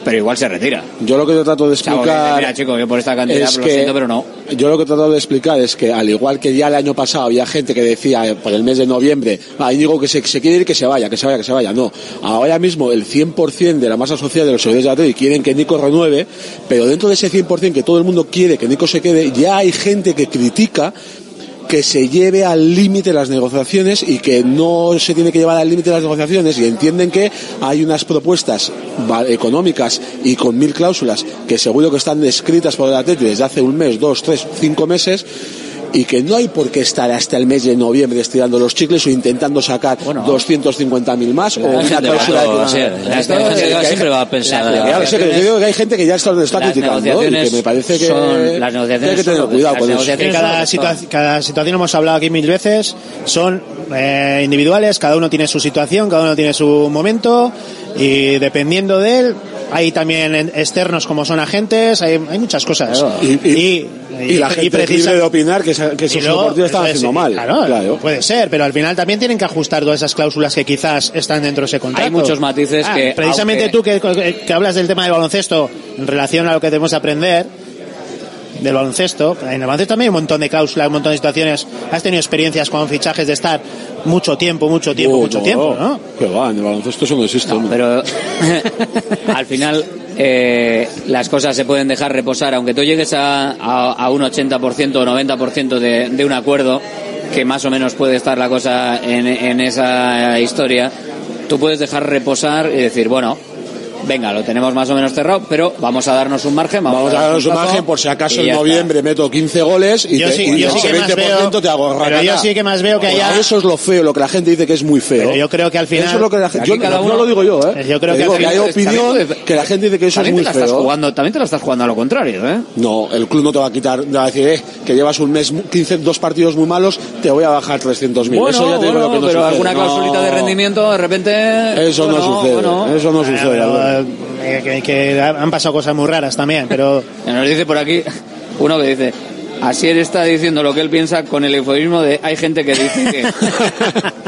pero igual se retira. Yo lo que yo trato de explicar, Chavo, mira, chico, yo por esta cantidad es lo que, siento, pero no. Yo lo que trato de explicar es que, al igual que ya el año pasado había gente que decía por el mes de noviembre, ah, Íñigo que se, se quiere ir, que se vaya, que se vaya, que se vaya. No, ahora mismo el cien por ciento de la masa social de los seguidores de la tele quieren que Nico renueve, pero dentro de ese cien por ciento que todo el mundo quiere que Nico se quede, ya hay gente que critica que se lleve al límite las negociaciones y que no se tiene que llevar al límite las negociaciones, y entienden que hay unas propuestas económicas y con mil cláusulas que seguro que están escritas por el Atleti desde hace un mes, dos, tres, cinco meses, y que no hay por qué estar hasta el mes de noviembre estirando los chicles o intentando sacar bueno, doscientos cincuenta mil más o una cláusula de o sea, la gente siempre va a pensar yo digo que hay gente que ya está, está criticando y que me parece que son, las negociaciones hay que tener son, cuidado con eso. Cada, situa- cada situación hemos hablado aquí mil veces, son eh, individuales, cada uno tiene su situación, cada uno tiene su momento y dependiendo de él hay también externos como son agentes, hay, hay muchas cosas y, y, y, y la gente es libre de opinar que, se, que sus partidos están haciendo mal, claro, claro, puede ser, pero al final también tienen que ajustar todas esas cláusulas que quizás están dentro de ese contrato. Hay muchos matices ah, que precisamente aunque... tú que, que hablas del tema del baloncesto en relación a lo que tenemos que aprender del baloncesto, en el baloncesto también hay un montón de cláusulas, un montón de situaciones. Has tenido experiencias con fichajes de estar mucho tiempo, mucho tiempo, oh, mucho no, tiempo, ¿no? Que va, en el baloncesto eso no existe. No, pero al final eh, las cosas se pueden dejar reposar, aunque tú llegues a, a, a un ochenta por ciento o noventa por ciento de, de un acuerdo, que más o menos puede estar la cosa en, en esa historia, tú puedes dejar reposar y decir, bueno, venga, lo tenemos más o menos cerrado, pero vamos a darnos un margen. Vamos, vamos a darnos un, un margen por si acaso en noviembre está. Meto quince goles y yo te, sí, y yo sí que veinte por ciento veo, te hago rara. Pero yo sí que más veo que allá... Eso es lo feo, lo que la gente dice que es muy feo. Pero yo creo que al final... Eso es lo que la gente... Yo cada uno, no lo digo yo, ¿eh? Yo creo que, digo que hay opinión es, que la gente dice que eso es muy feo. Jugando, también te la estás jugando a lo contrario, ¿eh? No, el club no te va a quitar... Te va a decir, eh, que llevas un mes, quince, dos partidos muy malos, te voy a bajar trescientos mil. Bueno, eso ya te bueno, digo que no pero sucede. Alguna clausulita de rendimiento, de repente... Eso no sucede, eso no sucede. Que, que, que han pasado cosas muy raras también, pero nos dice por aquí uno que dice Asier está diciendo lo que él piensa con el eufemismo de hay gente que dice que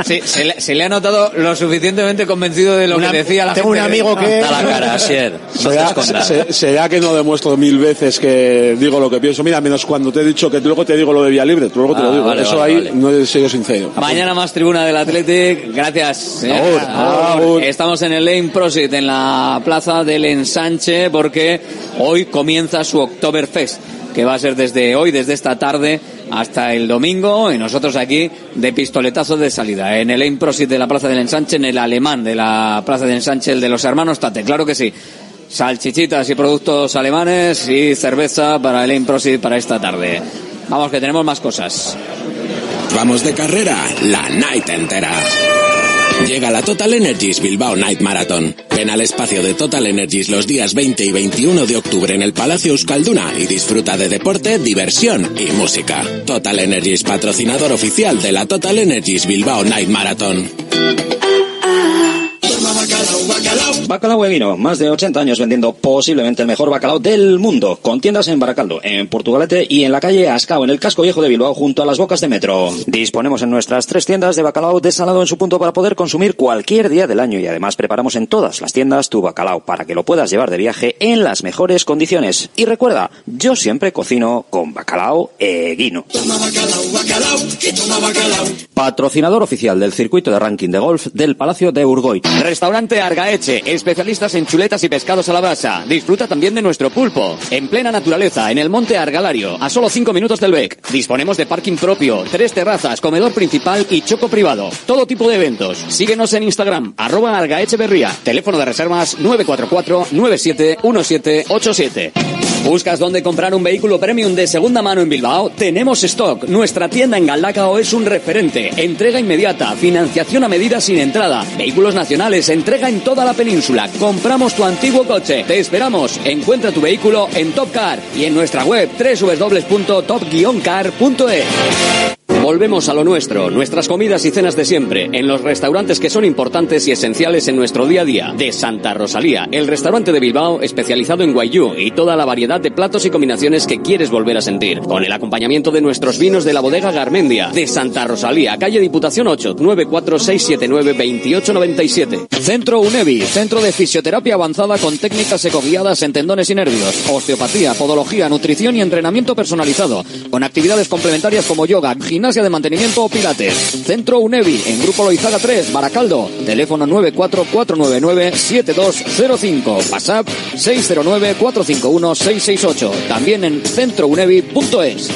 sí, se, le, se le ha notado lo suficientemente convencido de lo una, que decía la tengo gente. Tengo un amigo de... que... Da la cara, Asier. No será, se, será que no demuestro mil veces que digo lo que pienso. Mira, menos cuando te he dicho que luego te digo lo de Vía Libre. Luego te ah, lo digo. Vale, Eso vale, ahí vale. No he sido sincero. Mañana más tribuna del Athletic. Gracias. Ahora, ahora, ahora. Estamos en el Ein Prosit, en la Plaza del Ensanche, porque hoy comienza su Oktoberfest, que va a ser desde hoy, desde esta tarde hasta el domingo, y nosotros aquí de pistoletazo de salida en el Ein Prosit de la Plaza del Ensanche, en el alemán de la Plaza del Ensanche, el de los hermanos Tate, claro que sí, salchichitas y productos alemanes y cerveza para el Ein Prosit para esta tarde. Vamos, que tenemos más cosas. Vamos de carrera la night entera. Llega la Total Energies Bilbao Night Marathon. Ven al espacio de Total Energies los días veinte y veintiuno de octubre en el Palacio Euskalduna y disfruta de deporte, diversión y música. Total Energies, patrocinador oficial de la Total Energies Bilbao Night Marathon. Bacalao Eguino, más de ochenta años vendiendo posiblemente el mejor bacalao del mundo, con tiendas en Baracaldo, en Portugalete y en la calle Ascao, en el casco viejo de Bilbao, junto a las bocas de metro. Disponemos en nuestras tres tiendas de bacalao desalado en su punto para poder consumir cualquier día del año, y además preparamos en todas las tiendas tu bacalao para que lo puedas llevar de viaje en las mejores condiciones. Y recuerda, yo siempre cocino con Bacalao Eguino. Toma bacalao, bacalao, que toma bacalao. Patrocinador oficial del circuito de ranking de golf del Palacio de Urgoit. Restaurante Argaeche, especialistas en chuletas y pescados a la brasa. Disfruta también de nuestro pulpo, en plena naturaleza, en el monte Argalario, a solo cinco minutos del Bec. Disponemos de parking propio, tres terrazas, comedor principal y choco privado. Todo tipo de eventos. Síguenos en Instagram, arroba Argaeche Berría. Teléfono de reservas nueve cuatro cuatro nueve siete uno siete ocho siete. ¿Buscas dónde comprar un vehículo premium de segunda mano en Bilbao? Tenemos stock. Nuestra tienda en Galdakao es un referente. Entrega inmediata, financiación a medida sin entrada, vehículos nacionales, entrega en toda la península. Compramos tu antiguo coche. Te esperamos. Encuentra tu vehículo en Topcar y en nuestra web doble u doble u doble u punto top guion car punto e. Volvemos a lo nuestro, nuestras comidas y cenas de siempre, en los restaurantes que son importantes y esenciales en nuestro día a día. De Santa Rosalía, el restaurante de Bilbao especializado en guayú y toda la variedad de platos y combinaciones que quieres volver a sentir, con el acompañamiento de nuestros vinos de la bodega Garmendia. De Santa Rosalía, calle Diputación ocho, nueve cuatro seis siete nueve dos ocho nueve siete. Centro UNEVI, centro de fisioterapia avanzada con técnicas ecoguiadas en tendones y nervios, osteopatía, podología, nutrición y entrenamiento personalizado, con actividades complementarias como yoga, gimnasia de mantenimiento o pilates. Centro UNEVI en Grupo Loizaga tres, Baracaldo. Teléfono nueve cuatro cuatro nueve nueve siete dos cero cinco. WhatsApp seis cero nueve cuatro cinco uno seis seis ocho. También en centro unevi punto es.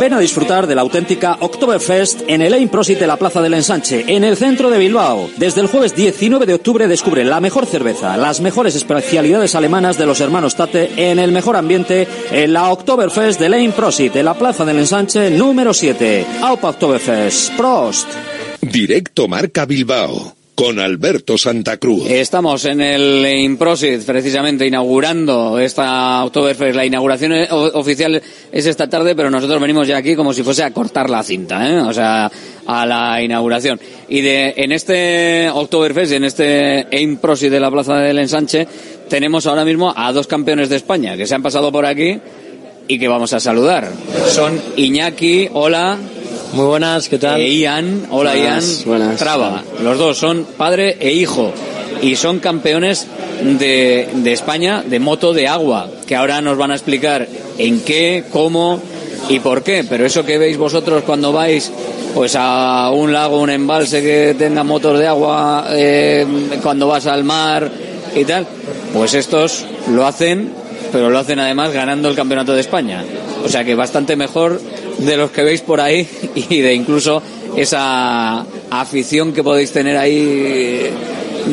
Ven a disfrutar de la auténtica Oktoberfest en el Ein Prosit de la Plaza del Ensanche, en el centro de Bilbao. Desde el jueves diecinueve de octubre descubre la mejor cerveza, las mejores especialidades alemanas de los hermanos Tate en el mejor ambiente en la Oktoberfest del Ein Prosit de la Plaza del Ensanche número siete. Aupa Oktoberfest. Prost. Directo Marca Bilbao. Con Alberto Santa Cruz. Estamos en el Ein Prosit, precisamente inaugurando esta Oktoberfest. La inauguración oficial es esta tarde, pero nosotros venimos ya aquí como si fuese a cortar la cinta, ¿eh? O sea, a la inauguración. Y de en este Oktoberfest, en este Ein Prosit de la Plaza del Ensanche, tenemos ahora mismo a dos campeones de España que se han pasado por aquí y que vamos a saludar. Son Iñaki, hola. Muy buenas, ¿qué tal? E Ian, hola buenas, Ian, buenas. Traba. Los dos son padre e hijo y son campeones de, de España de moto de agua, que ahora nos van a explicar en qué, cómo y por qué. Pero eso que veis vosotros cuando vais pues a un lago, un embalse que tenga motos de agua, eh, cuando vas al mar y tal, pues estos lo hacen, pero lo hacen además ganando el campeonato de España. O sea que bastante mejor de los que veis por ahí y de incluso esa afición que podéis tener ahí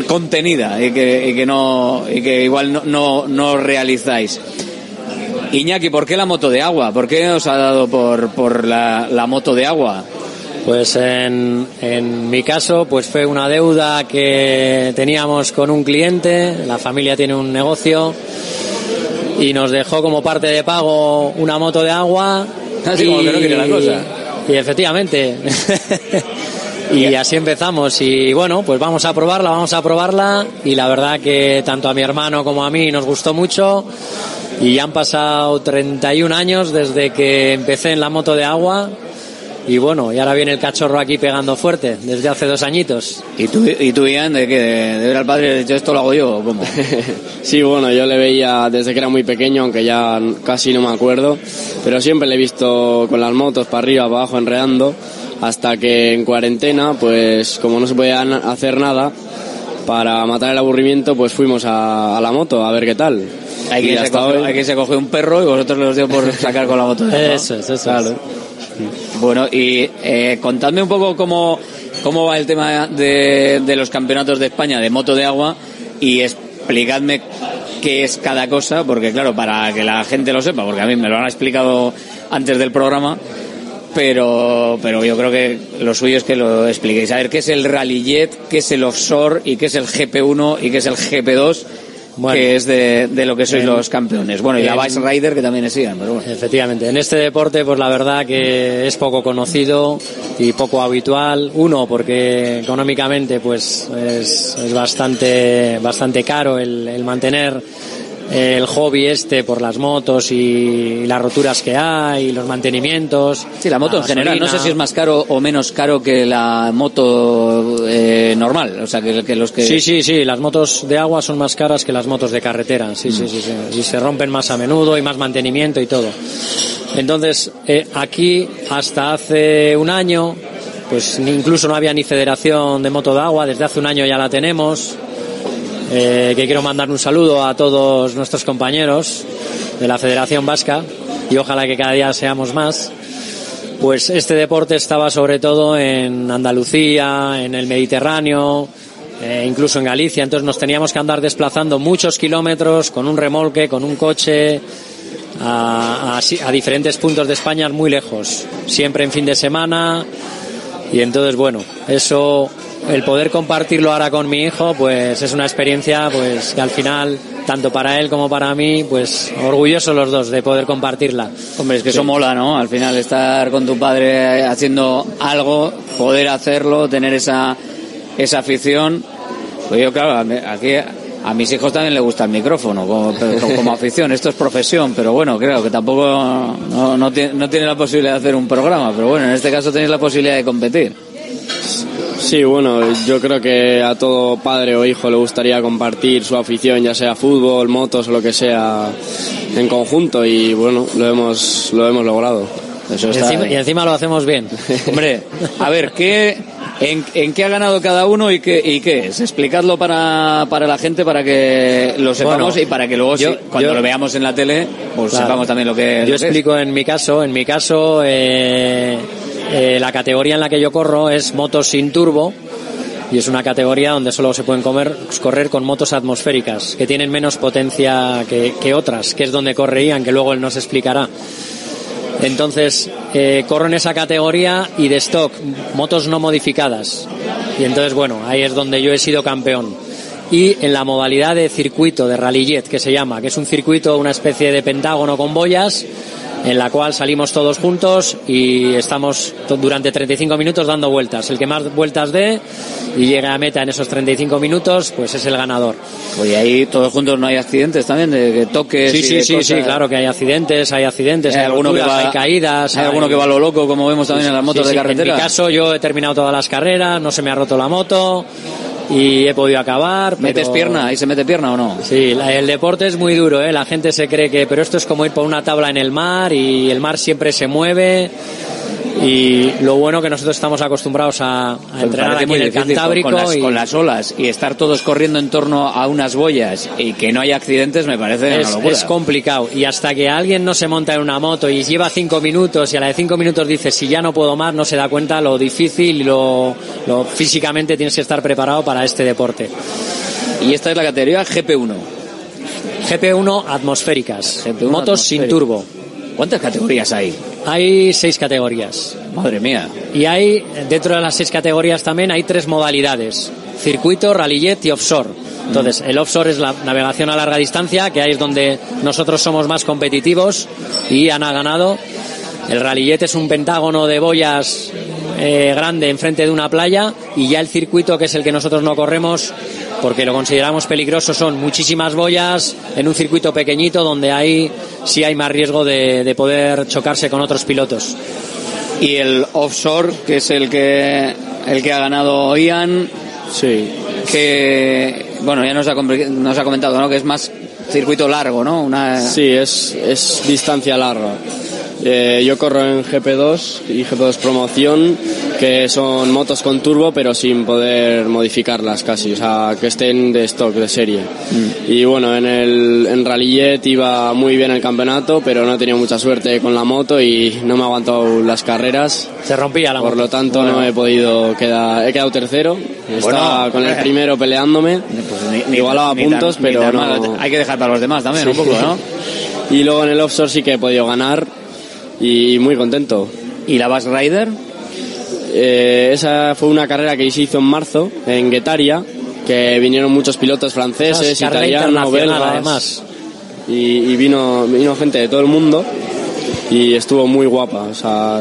contenida y que, y que no y que igual no, no, no realizáis. Iñaki, ¿por qué la moto de agua? ¿Por qué os ha dado por, por la, la moto de agua? Pues en, en mi caso pues fue una deuda que teníamos con un cliente. La familia tiene un negocio y nos dejó como parte de pago una moto de agua. Así y, como que no quiere la cosa. Y, y efectivamente. Y así empezamos. Y bueno, pues vamos a probarla, vamos a probarla. Y la verdad que tanto a mi hermano como a mí nos gustó mucho. Y ya han pasado treinta y un años desde que empecé en la moto de agua. Y bueno, y ahora viene el cachorro aquí pegando fuerte, desde hace dos añitos. ¿Y tú, y tú Ian, de que de ver al padre, yo esto lo hago yo o cómo? Sí, bueno, yo le veía desde que era muy pequeño, aunque ya casi no me acuerdo, pero siempre le he visto con las motos para arriba, para abajo, enredando, hasta que en cuarentena, pues como no se podía hacer nada, para matar el aburrimiento, pues fuimos a, a la moto a ver qué tal. Aquí se, coge, aquí se coge un perro y vosotros los dio por sacar con la moto, ¿no? Eso es, eso claro. es. Bueno, y eh, contadme un poco cómo, cómo va el tema de, de los campeonatos de España de moto de agua y explicadme qué es cada cosa, porque claro, para que la gente lo sepa, porque a mí me lo han explicado antes del programa, pero pero yo creo que lo suyo es que lo expliquéis. A ver, ¿qué es el rallyjet, qué es el offshore y qué es el G P uno y qué es el G P dos? Bueno, que es de, de lo que sois en, los campeones. Bueno, y la Vice Rider, que también es Ian, pero bueno. Efectivamente, en este deporte pues la verdad que es poco conocido y poco habitual. Uno, porque económicamente pues es, es bastante bastante caro el, el mantener el hobby este por las motos y las roturas que hay, los mantenimientos. Sí, la moto en general, no sé si es más caro o menos caro que la moto eh, normal, o sea, que, que los que... Sí, sí, sí, las motos de agua son más caras que las motos de carretera, sí, mm. sí, sí, sí, y se rompen más a menudo y más mantenimiento y todo. Entonces, eh, aquí hasta hace un año, pues incluso no había ni federación de moto de agua, desde hace un año ya la tenemos. Eh, que quiero mandar un saludo a todos nuestros compañeros de la Federación Vasca y ojalá que cada día seamos más. Pues este deporte estaba sobre todo en Andalucía, en el Mediterráneo, eh, incluso en Galicia, entonces nos teníamos que andar desplazando muchos kilómetros con un remolque, con un coche, a, a, a diferentes puntos de España muy lejos, siempre en fin de semana. Y entonces, bueno, eso, el poder compartirlo ahora con mi hijo, pues es una experiencia pues que al final, tanto para él como para mí, pues orgullosos los dos de poder compartirla. Hombre, es que sí. Eso mola, ¿no? Al final estar con tu padre haciendo algo, poder hacerlo, tener esa esa afición. Pues yo, claro, aquí a mis hijos también les gusta el micrófono como, como afición, esto es profesión, pero bueno, creo que tampoco no, no, tiene, no tiene la posibilidad de hacer un programa, pero bueno, en este caso tenéis la posibilidad de competir. Sí, bueno, yo creo que a todo padre o hijo le gustaría compartir su afición, ya sea fútbol, motos o lo que sea, en conjunto, y bueno, lo hemos, lo hemos logrado. Eso está, y, encima, y encima lo hacemos bien. Hombre, a ver, ¿qué, en, en qué ha ganado cada uno y qué, y qué es? Explicadlo para, para la gente, para que lo sepamos, bueno, y para que luego, yo, si, cuando yo, lo veamos en la tele, pues claro, sepamos también lo que yo lo explico es. En mi caso, en mi caso, eh, eh, la categoría en la que yo corro es motos sin turbo, y es una categoría donde solo se pueden comer, correr con motos atmosféricas, que tienen menos potencia que, que otras, que es donde correrían, que luego él nos explicará. Entonces, eh, corro en esa categoría y de stock, motos no modificadas. Y entonces, bueno, ahí es donde yo he sido campeón. Y en la modalidad de circuito, de rallyjet, que se llama, que es un circuito, una especie de pentágono con boyas, en la cual salimos todos juntos y estamos durante treinta y cinco minutos dando vueltas. El que más vueltas dé y llegue a meta en esos treinta y cinco minutos, pues es el ganador. Oye, ahí todos juntos, ¿no hay accidentes también? De, de toques. Sí, y sí, de sí, cosas... sí, claro que hay accidentes, hay accidentes, hay, hay alguno locuras, que va, hay caídas. Hay, hay alguno que va lo loco, como vemos también sí, en las motos sí, de carretera. En mi caso, yo he terminado todas las carreras, no se me ha roto la moto y he podido acabar. Pero... ¿Metes pierna? ¿Ahí se mete pierna o no? Sí, la, el deporte es muy duro, ¿eh? La gente se cree que... Pero esto es como ir por una tabla en el mar, y el mar siempre se mueve. Y lo bueno que nosotros estamos acostumbrados a, a pues entrenar aquí en el Cantábrico. Con las, y... con las olas y estar todos corriendo en torno a unas boyas y que no haya accidentes, me parece es, una locura. Es complicado. Y hasta que alguien no se monta en una moto y lleva cinco minutos y a la de cinco minutos dice, si ya no puedo más, no se da cuenta lo difícil y lo, lo físicamente tienes que estar preparado para este deporte. Y esta es la categoría G P uno. G P uno atmosféricas. G P uno motos atmosférica. Sin turbo. ¿Cuántas categorías hay? Hay seis categorías. Madre mía. Y hay, dentro de las seis categorías también, hay tres modalidades. Circuito, rallyjet y offshore. Entonces, mm. el offshore es la navegación a larga distancia, que ahí es donde nosotros somos más competitivos y han ganado. El rallyjet es un pentágono de boyas eh, grande enfrente de una playa, y ya el circuito, que es el que nosotros no corremos porque lo consideramos peligroso, son muchísimas boyas en un circuito pequeñito donde ahí sí hay más riesgo de, de poder chocarse con otros pilotos. Y el offshore, que es el que el que ha ganado Ian, sí, que bueno, ya nos ha nos ha comentado, ¿no?, que es más circuito largo, ¿no? Una... Sí, es es distancia larga. Eh, yo corro en G P dos y G P dos promoción, que son motos con turbo pero sin poder modificarlas casi, o sea, que estén de stock, de serie. Mm. Y bueno, en el en Rallyjet iba muy bien el campeonato, pero no he tenido mucha suerte con la moto y no me ha aguantado las carreras. Se rompía la moto. Por lo tanto, bueno, no he podido quedar, he quedado tercero. Estaba bueno, con el primero peleándome, pues ni, igualaba ni puntos, tan, pero no... Hay que dejar para los demás también, sí, un poco, ¿no? Y luego en el offshore sí que he podido ganar. Y muy contento. ¿Y la Bass Rider? Eh, esa fue una carrera que se hizo en marzo en Guetaria, que vinieron muchos pilotos franceses, italianos, belgas, además. Y, y vino vino gente de todo el mundo y estuvo muy guapa. O sea,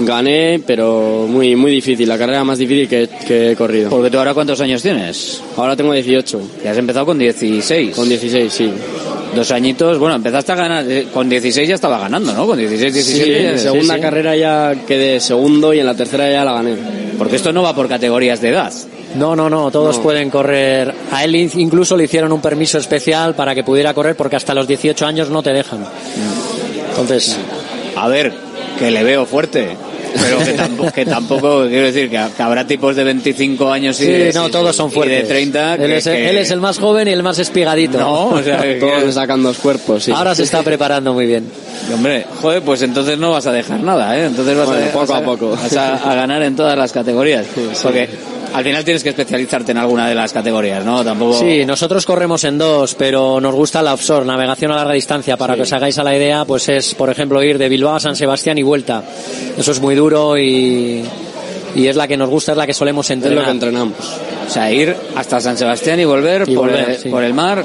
gané, pero muy muy difícil, la carrera más difícil que, que he corrido. Porque tú ahora, ¿cuántos años tienes? Ahora tengo dieciocho. ¿Y has empezado con dieciséis? Con dieciséis, sí. Dos añitos, bueno, empezaste a ganar, con dieciséis ya estaba ganando, ¿no? Con dieciséis, diecisiete... Sí, en la segunda sí, sí. carrera ya quedé segundo y en la tercera ya la gané. Porque esto no va por categorías de edad. No, no, no, todos no. pueden correr. A él incluso le hicieron un permiso especial para que pudiera correr, porque hasta los dieciocho años no te dejan. Entonces... A ver, que le veo fuerte... Pero que tampoco, que tampoco quiero decir que habrá tipos de veinticinco años y, sí, de, no, todos son fuertes. Y de treinta. Que, él, es el, que... él es el más joven y el más espigadito. No, o sea, que todos le sacan dos cuerpos. Sí. Ahora se está preparando muy bien. Y hombre, joder, pues entonces no vas a dejar nada, ¿eh? Entonces vas bueno, a, poco vas a, a poco. Vas a, a ganar en todas las categorías. Sí, sí. Porque al final tienes que especializarte en alguna de las categorías, ¿no? Tampoco... Sí, nosotros corremos en dos, pero nos gusta la offshore, navegación a larga distancia. Para sí. que os hagáis a la idea, pues es, por ejemplo, ir de Bilbao a San Sebastián y vuelta. Eso es muy duro y... y es la que nos gusta, es la que solemos entrenar. Es lo que entrenamos. O sea, ir hasta San Sebastián y volver, y por, volver el, sí. por el mar.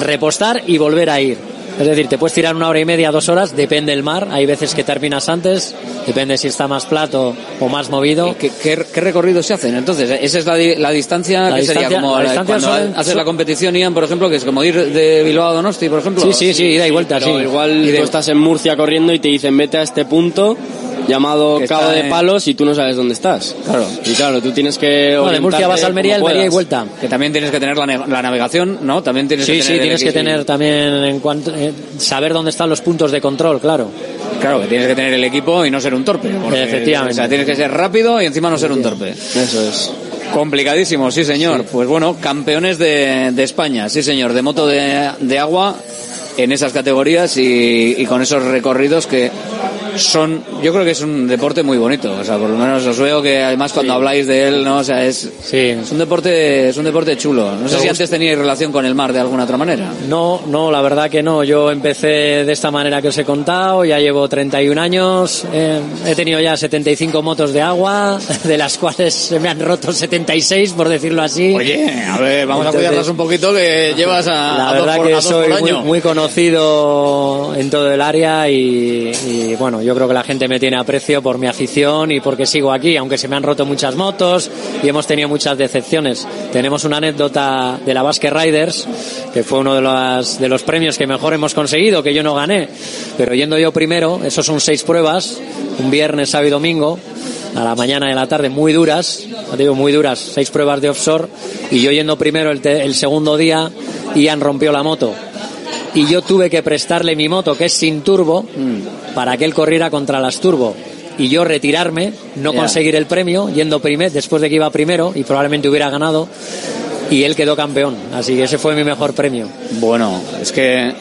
Repostar y volver a ir. Es decir, te puedes tirar una hora y media, dos horas, depende del mar. Hay veces que terminas antes, depende si está más plato o más movido. ¿Qué, qué, qué recorridos se hacen? Entonces, esa es la, la distancia la que distancia, sería como la distancia cuando son... haces la competición, Ian, por ejemplo, que es como ir de Bilbao a Donosti, por ejemplo. Sí, sí, sí, sí ida y vuelta. Sí, sí. Igual y de... tú estás en Murcia corriendo y te dicen vete a este punto... llamado Cabo de en... Palos y tú no sabes dónde estás. Claro. Y claro, tú tienes que orientarte. No, de Murcia vas a Almería, Almería y vuelta. Que también tienes que tener la, ne- la navegación, ¿no? También tienes sí, que tener Sí, sí, tienes que tener también en cuanto eh, saber dónde están los puntos de control, claro. Claro, que tienes que tener el equipo y no ser un torpe. Porque, efectivamente. O sea, tienes que ser rápido y encima no ser un torpe. Eso es. Complicadísimo, sí señor. Sí. Pues bueno, campeones de, de España, sí señor, de moto de, de agua en esas categorías y, y con esos recorridos que son, yo creo que es un deporte muy bonito, o sea, por lo menos os veo que además cuando sí. habláis de él, no, o sea, es sí. es un deporte, es un deporte chulo. No sé si antes teníais relación con el mar de alguna otra manera. No, no, la verdad que no. Yo empecé de esta manera que os he contado, ya llevo treinta y un años, eh, he tenido ya setenta y cinco motos de agua, de las cuales se me han roto setenta y seis, por decirlo así. Oye, a ver, vamos entonces, a cuidarlas un poquito que llevas a la a verdad dos por, que a dos soy por año. Muy, muy conocido en todo el área y, y bueno, yo creo que la gente me tiene aprecio por mi afición y porque sigo aquí, aunque se me han roto muchas motos y hemos tenido muchas decepciones. Tenemos una anécdota de la Basque Riders, que fue uno de los, de los premios que mejor hemos conseguido, que yo no gané, pero yendo yo primero, esos son seis pruebas, un viernes, sábado y domingo, a la mañana y a la tarde, muy duras, digo muy duras, seis pruebas de offshore, y yo yendo primero el, te, el segundo día, Ian rompió la moto. Y yo tuve que prestarle mi moto, que es sin turbo, para que él corriera contra las turbo. Y yo retirarme, no conseguir el premio, yendo primero, después de que iba primero, y probablemente hubiera ganado, y él quedó campeón. Así que ese fue mi mejor premio. Bueno, es que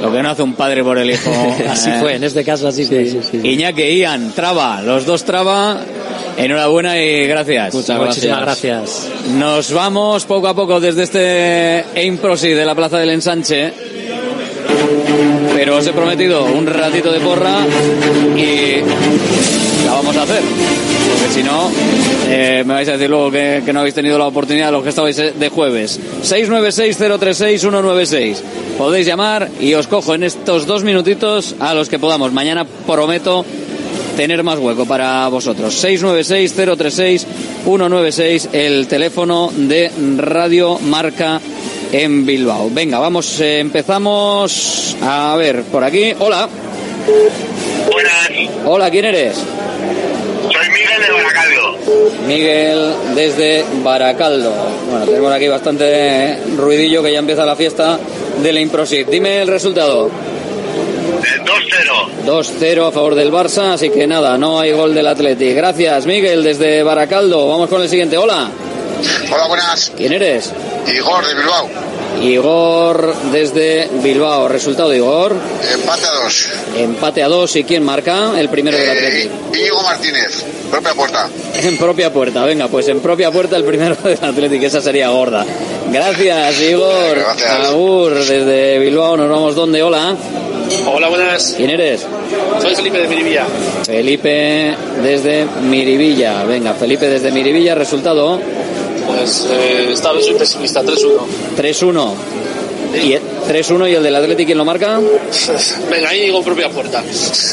lo que no hace un padre por el hijo. Así fue, en este caso así fue. Sí, sí, sí. Iñaki, Ian, traba, los dos traba... Enhorabuena y gracias. Muchas gracias. Muchísimas gracias. Nos vamos poco a poco desde este Ein Prosit de la Plaza del Ensanche. Pero os he prometido un ratito de porra y la vamos a hacer. Porque si no, eh, me vais a decir luego que, que no habéis tenido la oportunidad los que estabais de jueves. seis nueve seis cero tres seis uno nueve seis. Podéis llamar y os cojo en estos dos minutitos a los que podamos. Mañana prometo... tener más hueco para vosotros. seis nueve seis cero tres seis uno nueve seis, el teléfono de Radio Marca en Bilbao. Venga, vamos, eh, empezamos a ver por aquí. Hola. Buenas. Hola, ¿quién eres? Soy Miguel de Baracaldo. Miguel desde Baracaldo. Bueno, tenemos aquí bastante ruidillo que ya empieza la fiesta del Ein Prosit. Dime el resultado. dos cero. dos cero a favor del Barça, así que nada, no hay gol del Atleti. Gracias, Miguel, desde Baracaldo. Vamos con el siguiente. Hola. Hola, buenas. ¿Quién eres? Igor, de Bilbao. Igor, desde Bilbao. ¿Resultado, Igor? Empate a dos. Empate a dos. ¿Y quién marca? El primero eh, del Atleti. Íñigo Martínez, propia puerta. En propia puerta, venga, pues en propia puerta el primero del Atleti, que esa sería gorda. Gracias, Igor. Gracias. Agur, desde Bilbao. Nos vamos, ¿dónde? Hola. Hola, buenas. ¿Quién eres? Soy Felipe de Miribilla. Felipe desde Miribilla. Venga, Felipe desde Miribilla, ¿resultado? Pues eh, esta vez soy pesimista, tres uno. tres uno. Sí. Y, tres uno, ¿y el del Atleti quién lo marca? Venga, ahí digo en propia puerta.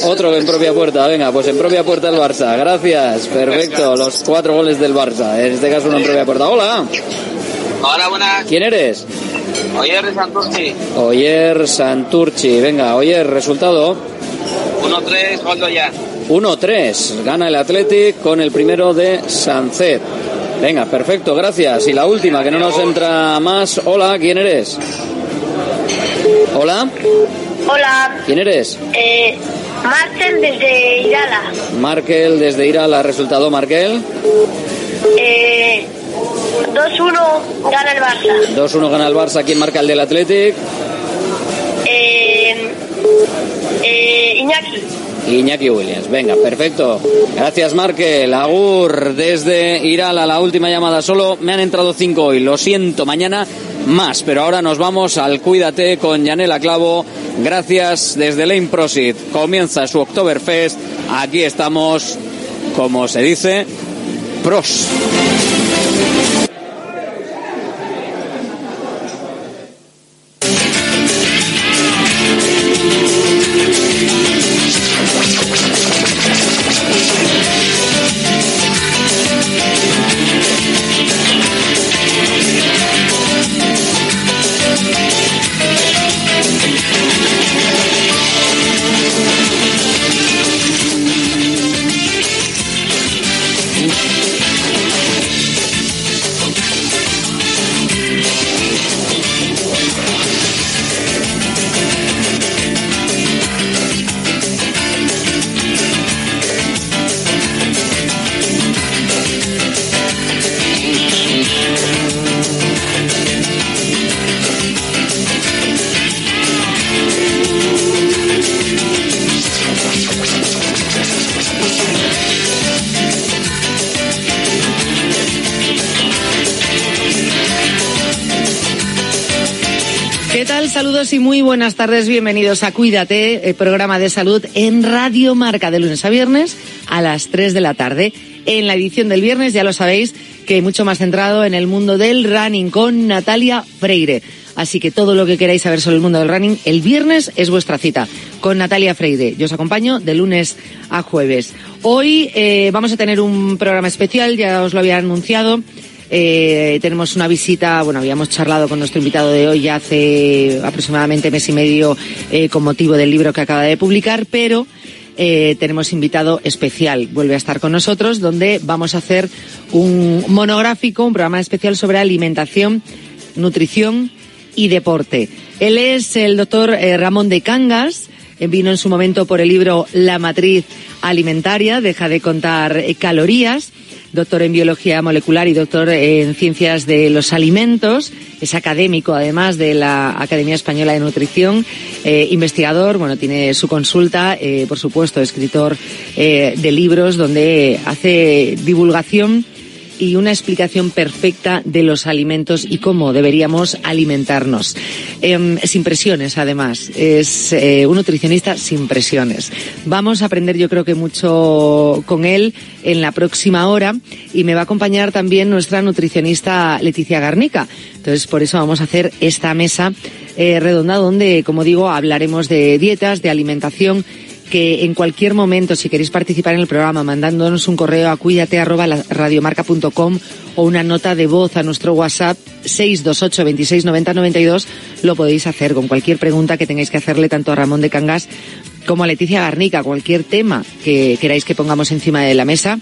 Otro en propia puerta, venga, pues en propia puerta el Barça. Gracias, perfecto, gracias. Los cuatro goles del Barça. En este caso uno en propia puerta. Hola. Hola, buenas. ¿Quién eres? Oyer Santurchi. Oyer Santurchi. Venga, Oyer, ¿resultado? uno tres, Goldo ya. uno tres, gana el Athletic con el primero de Sancet. Venga, perfecto, gracias. Y la última, que no nos entra más. Hola, ¿quién eres? Hola. Hola. ¿Quién eres? Eh, Markel desde Irala. Markel desde Irala, ¿resultado, Markel? Eh... dos uno gana el Barça. dos uno gana el Barça. ¿Quién marca el del Athletic? Eh, eh, Iñaki. Iñaki Williams. Venga, perfecto. Gracias, Markel. Agur desde Irala, la última llamada. Solo me han entrado cinco hoy. Lo siento, mañana más. Pero ahora nos vamos al Cuídate con Yanela Clavo. Gracias desde Leimprosig. Comienza su Oktoberfest. Aquí estamos, como se dice, Prost. Y muy buenas tardes, bienvenidos a Cuídate, el programa de salud en Radio Marca de lunes a viernes a las tres de la tarde. En la edición del viernes ya lo sabéis que mucho más centrado en el mundo del running con Natalia Freire. Así que todo lo que queráis saber sobre el mundo del running, el viernes es vuestra cita con Natalia Freire. Yo os acompaño de lunes a jueves. Hoy eh, vamos a tener un programa especial, ya os lo había anunciado. Eh, tenemos una visita, bueno, habíamos charlado con nuestro invitado de hoy ya hace aproximadamente mes y medio eh, con motivo del libro que acaba de publicar, pero eh, tenemos invitado especial, vuelve a estar con nosotros, donde vamos a hacer un monográfico, un programa especial sobre alimentación, nutrición y deporte. Él es el doctor eh, Ramón de Cangas. Vino en su momento por el libro La matriz alimentaria, deja de contar calorías, doctor en biología molecular y doctor en ciencias de los alimentos, es académico además de la Academia Española de Nutrición, eh, investigador, bueno, tiene su consulta, eh, por supuesto, escritor eh, de libros donde hace divulgación y una explicación perfecta de los alimentos y cómo deberíamos alimentarnos. Eh, sin presiones, además. Es eh, un nutricionista sin presiones. Vamos a aprender, yo creo que mucho con él en la próxima hora, y me va a acompañar también nuestra nutricionista Leticia Garnica. Entonces, por eso vamos a hacer esta mesa eh, redonda donde, como digo, hablaremos de dietas, de alimentación, que en cualquier momento, si queréis participar en el programa, mandándonos un correo a cuídate arroba radiomarca punto com o una nota de voz a nuestro WhatsApp seis dos ocho, veintiséis, noventa, noventa y dos, lo podéis hacer con cualquier pregunta que tengáis que hacerle tanto a Ramón de Cangas como a Leticia Garnica, cualquier tema que queráis que pongamos encima de la mesa,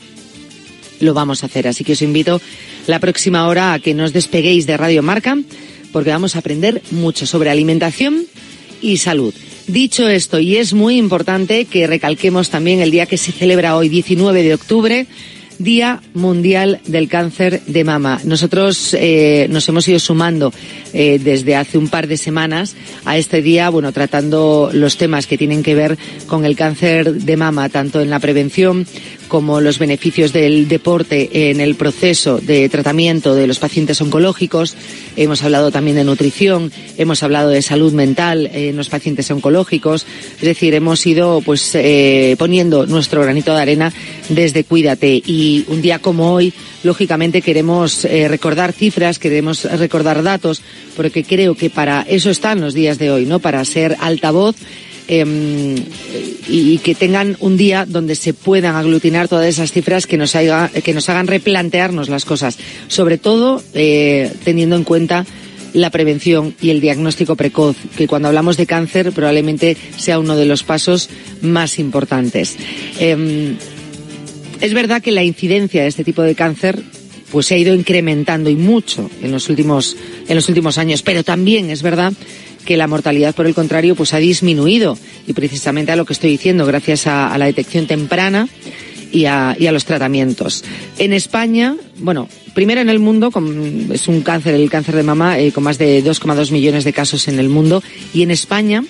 lo vamos a hacer. Así que os invito la próxima hora a que no os despeguéis de Radio Marca, porque vamos a aprender mucho sobre alimentación y salud. Dicho esto, y es muy importante que recalquemos también el día que se celebra hoy, diecinueve de octubre, Día Mundial del Cáncer de Mama. Nosotros eh, nos hemos ido sumando eh, desde hace un par de semanas a este día, bueno, tratando los temas que tienen que ver con el cáncer de mama, tanto en la prevención como los beneficios del deporte en el proceso de tratamiento de los pacientes oncológicos. Hemos hablado también de nutrición, hemos hablado de salud mental en los pacientes oncológicos. Es decir, hemos ido pues eh, poniendo nuestro granito de arena desde Cuídate. Y un día como hoy, lógicamente, queremos eh, recordar cifras, queremos recordar datos, porque creo que para eso están los días de hoy, ¿no? Para ser altavoz. Eh, y que tengan un día donde se puedan aglutinar todas esas cifras que nos, haga, que nos hagan replantearnos las cosas, sobre todo eh, teniendo en cuenta la prevención y el diagnóstico precoz, que cuando hablamos de cáncer probablemente sea uno de los pasos más importantes. Eh, es verdad que la incidencia de este tipo de cáncer pues se ha ido incrementando y mucho en los últimos, en los últimos años, pero también es verdad que la mortalidad, por el contrario, pues ha disminuido, y precisamente a lo que estoy diciendo, gracias a, a la detección temprana y a, y a los tratamientos. En España, bueno, primero en el mundo, con, es un cáncer, el cáncer de mama, eh, con más de dos coma dos millones de casos en el mundo, y en España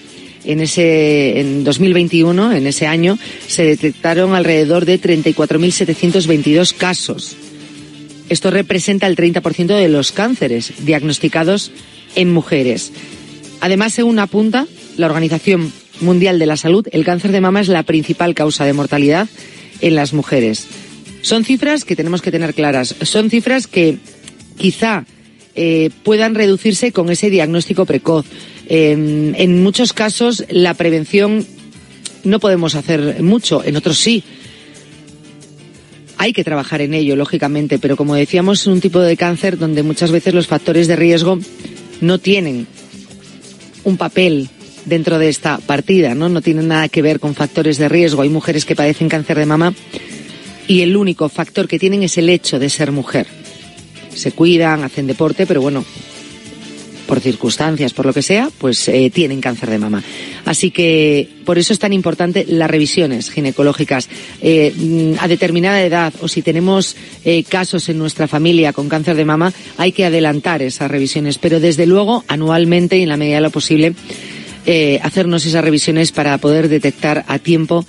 en ese en dos mil veintiuno, en ese año, se detectaron alrededor de treinta y cuatro mil setecientos veintidós casos. Esto representa el treinta por ciento de los cánceres diagnosticados en mujeres. Además, según apunta la Organización Mundial de la Salud, el cáncer de mama es la principal causa de mortalidad en las mujeres. Son cifras que tenemos que tener claras. Son cifras que quizá eh, puedan reducirse con ese diagnóstico precoz. Eh, en muchos casos la prevención no podemos hacer mucho, en otros sí. Hay que trabajar en ello, lógicamente, pero como decíamos, es un tipo de cáncer donde muchas veces los factores de riesgo no tienen un papel dentro de esta partida, ¿no? No tienen nada que ver con factores de riesgo. Hay mujeres que padecen cáncer de mama y el único factor que tienen es el hecho de ser mujer. Se cuidan, hacen deporte, pero bueno, por circunstancias, por lo que sea, pues eh, tienen cáncer de mama. Así que por eso es tan importante las revisiones ginecológicas eh, a determinada edad, o si tenemos eh, casos en nuestra familia con cáncer de mama, hay que adelantar esas revisiones, pero desde luego anualmente y en la medida de lo posible eh, hacernos esas revisiones para poder detectar a tiempo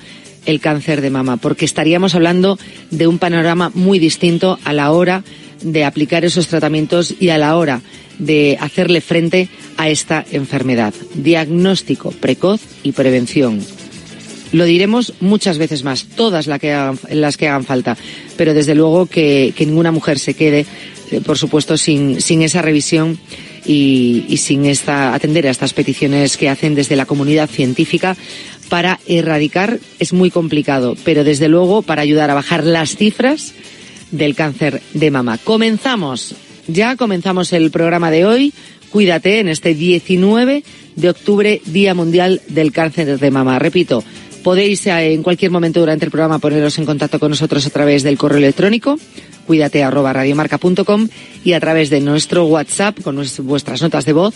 el cáncer de mama, porque estaríamos hablando de un panorama muy distinto a la hora de aplicar esos tratamientos y a la hora de hacerle frente a esta enfermedad. Diagnóstico precoz y prevención. Lo diremos muchas veces más, todas las que hagan, las que hagan falta, pero desde luego que, que ninguna mujer se quede, eh, por supuesto, sin, sin esa revisión y, y sin esta, atender a estas peticiones que hacen desde la comunidad científica. Para erradicar es muy complicado, pero desde luego para ayudar a bajar las cifras del cáncer de mama. Comenzamos. Ya comenzamos el programa de hoy, Cuídate, en este diecinueve de octubre, Día Mundial del Cáncer de Mama. Repito, podéis en cualquier momento durante el programa poneros en contacto con nosotros a través del correo electrónico, cuídate arroba radiomarca punto com, y a través de nuestro WhatsApp con vuestras notas de voz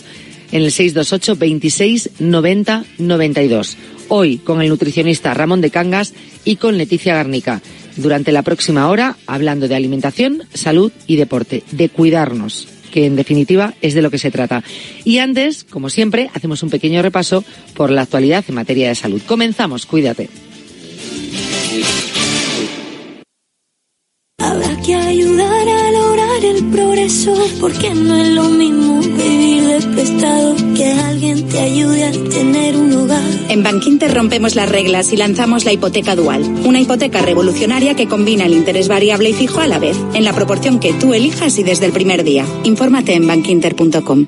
en el seiscientos veintiocho, veintiséis, noventa, noventa y dos. Hoy con el nutricionista Ramón de Cangas y con Leticia Garnica. Durante la próxima hora, hablando de alimentación, salud y deporte, de cuidarnos, que en definitiva es de lo que se trata. Y antes, como siempre, hacemos un pequeño repaso por la actualidad en materia de salud. Comenzamos, Cuídate. Habrá que ayudar a lograr el progreso, porque no es lo mismo vivir de prestado que alguien te ayude a tener un hogar. En Bankinter rompemos las reglas y lanzamos la hipoteca dual, una hipoteca revolucionaria que combina el interés variable y fijo a la vez, en la proporción que tú elijas y desde el primer día. Infórmate en bankinter punto com.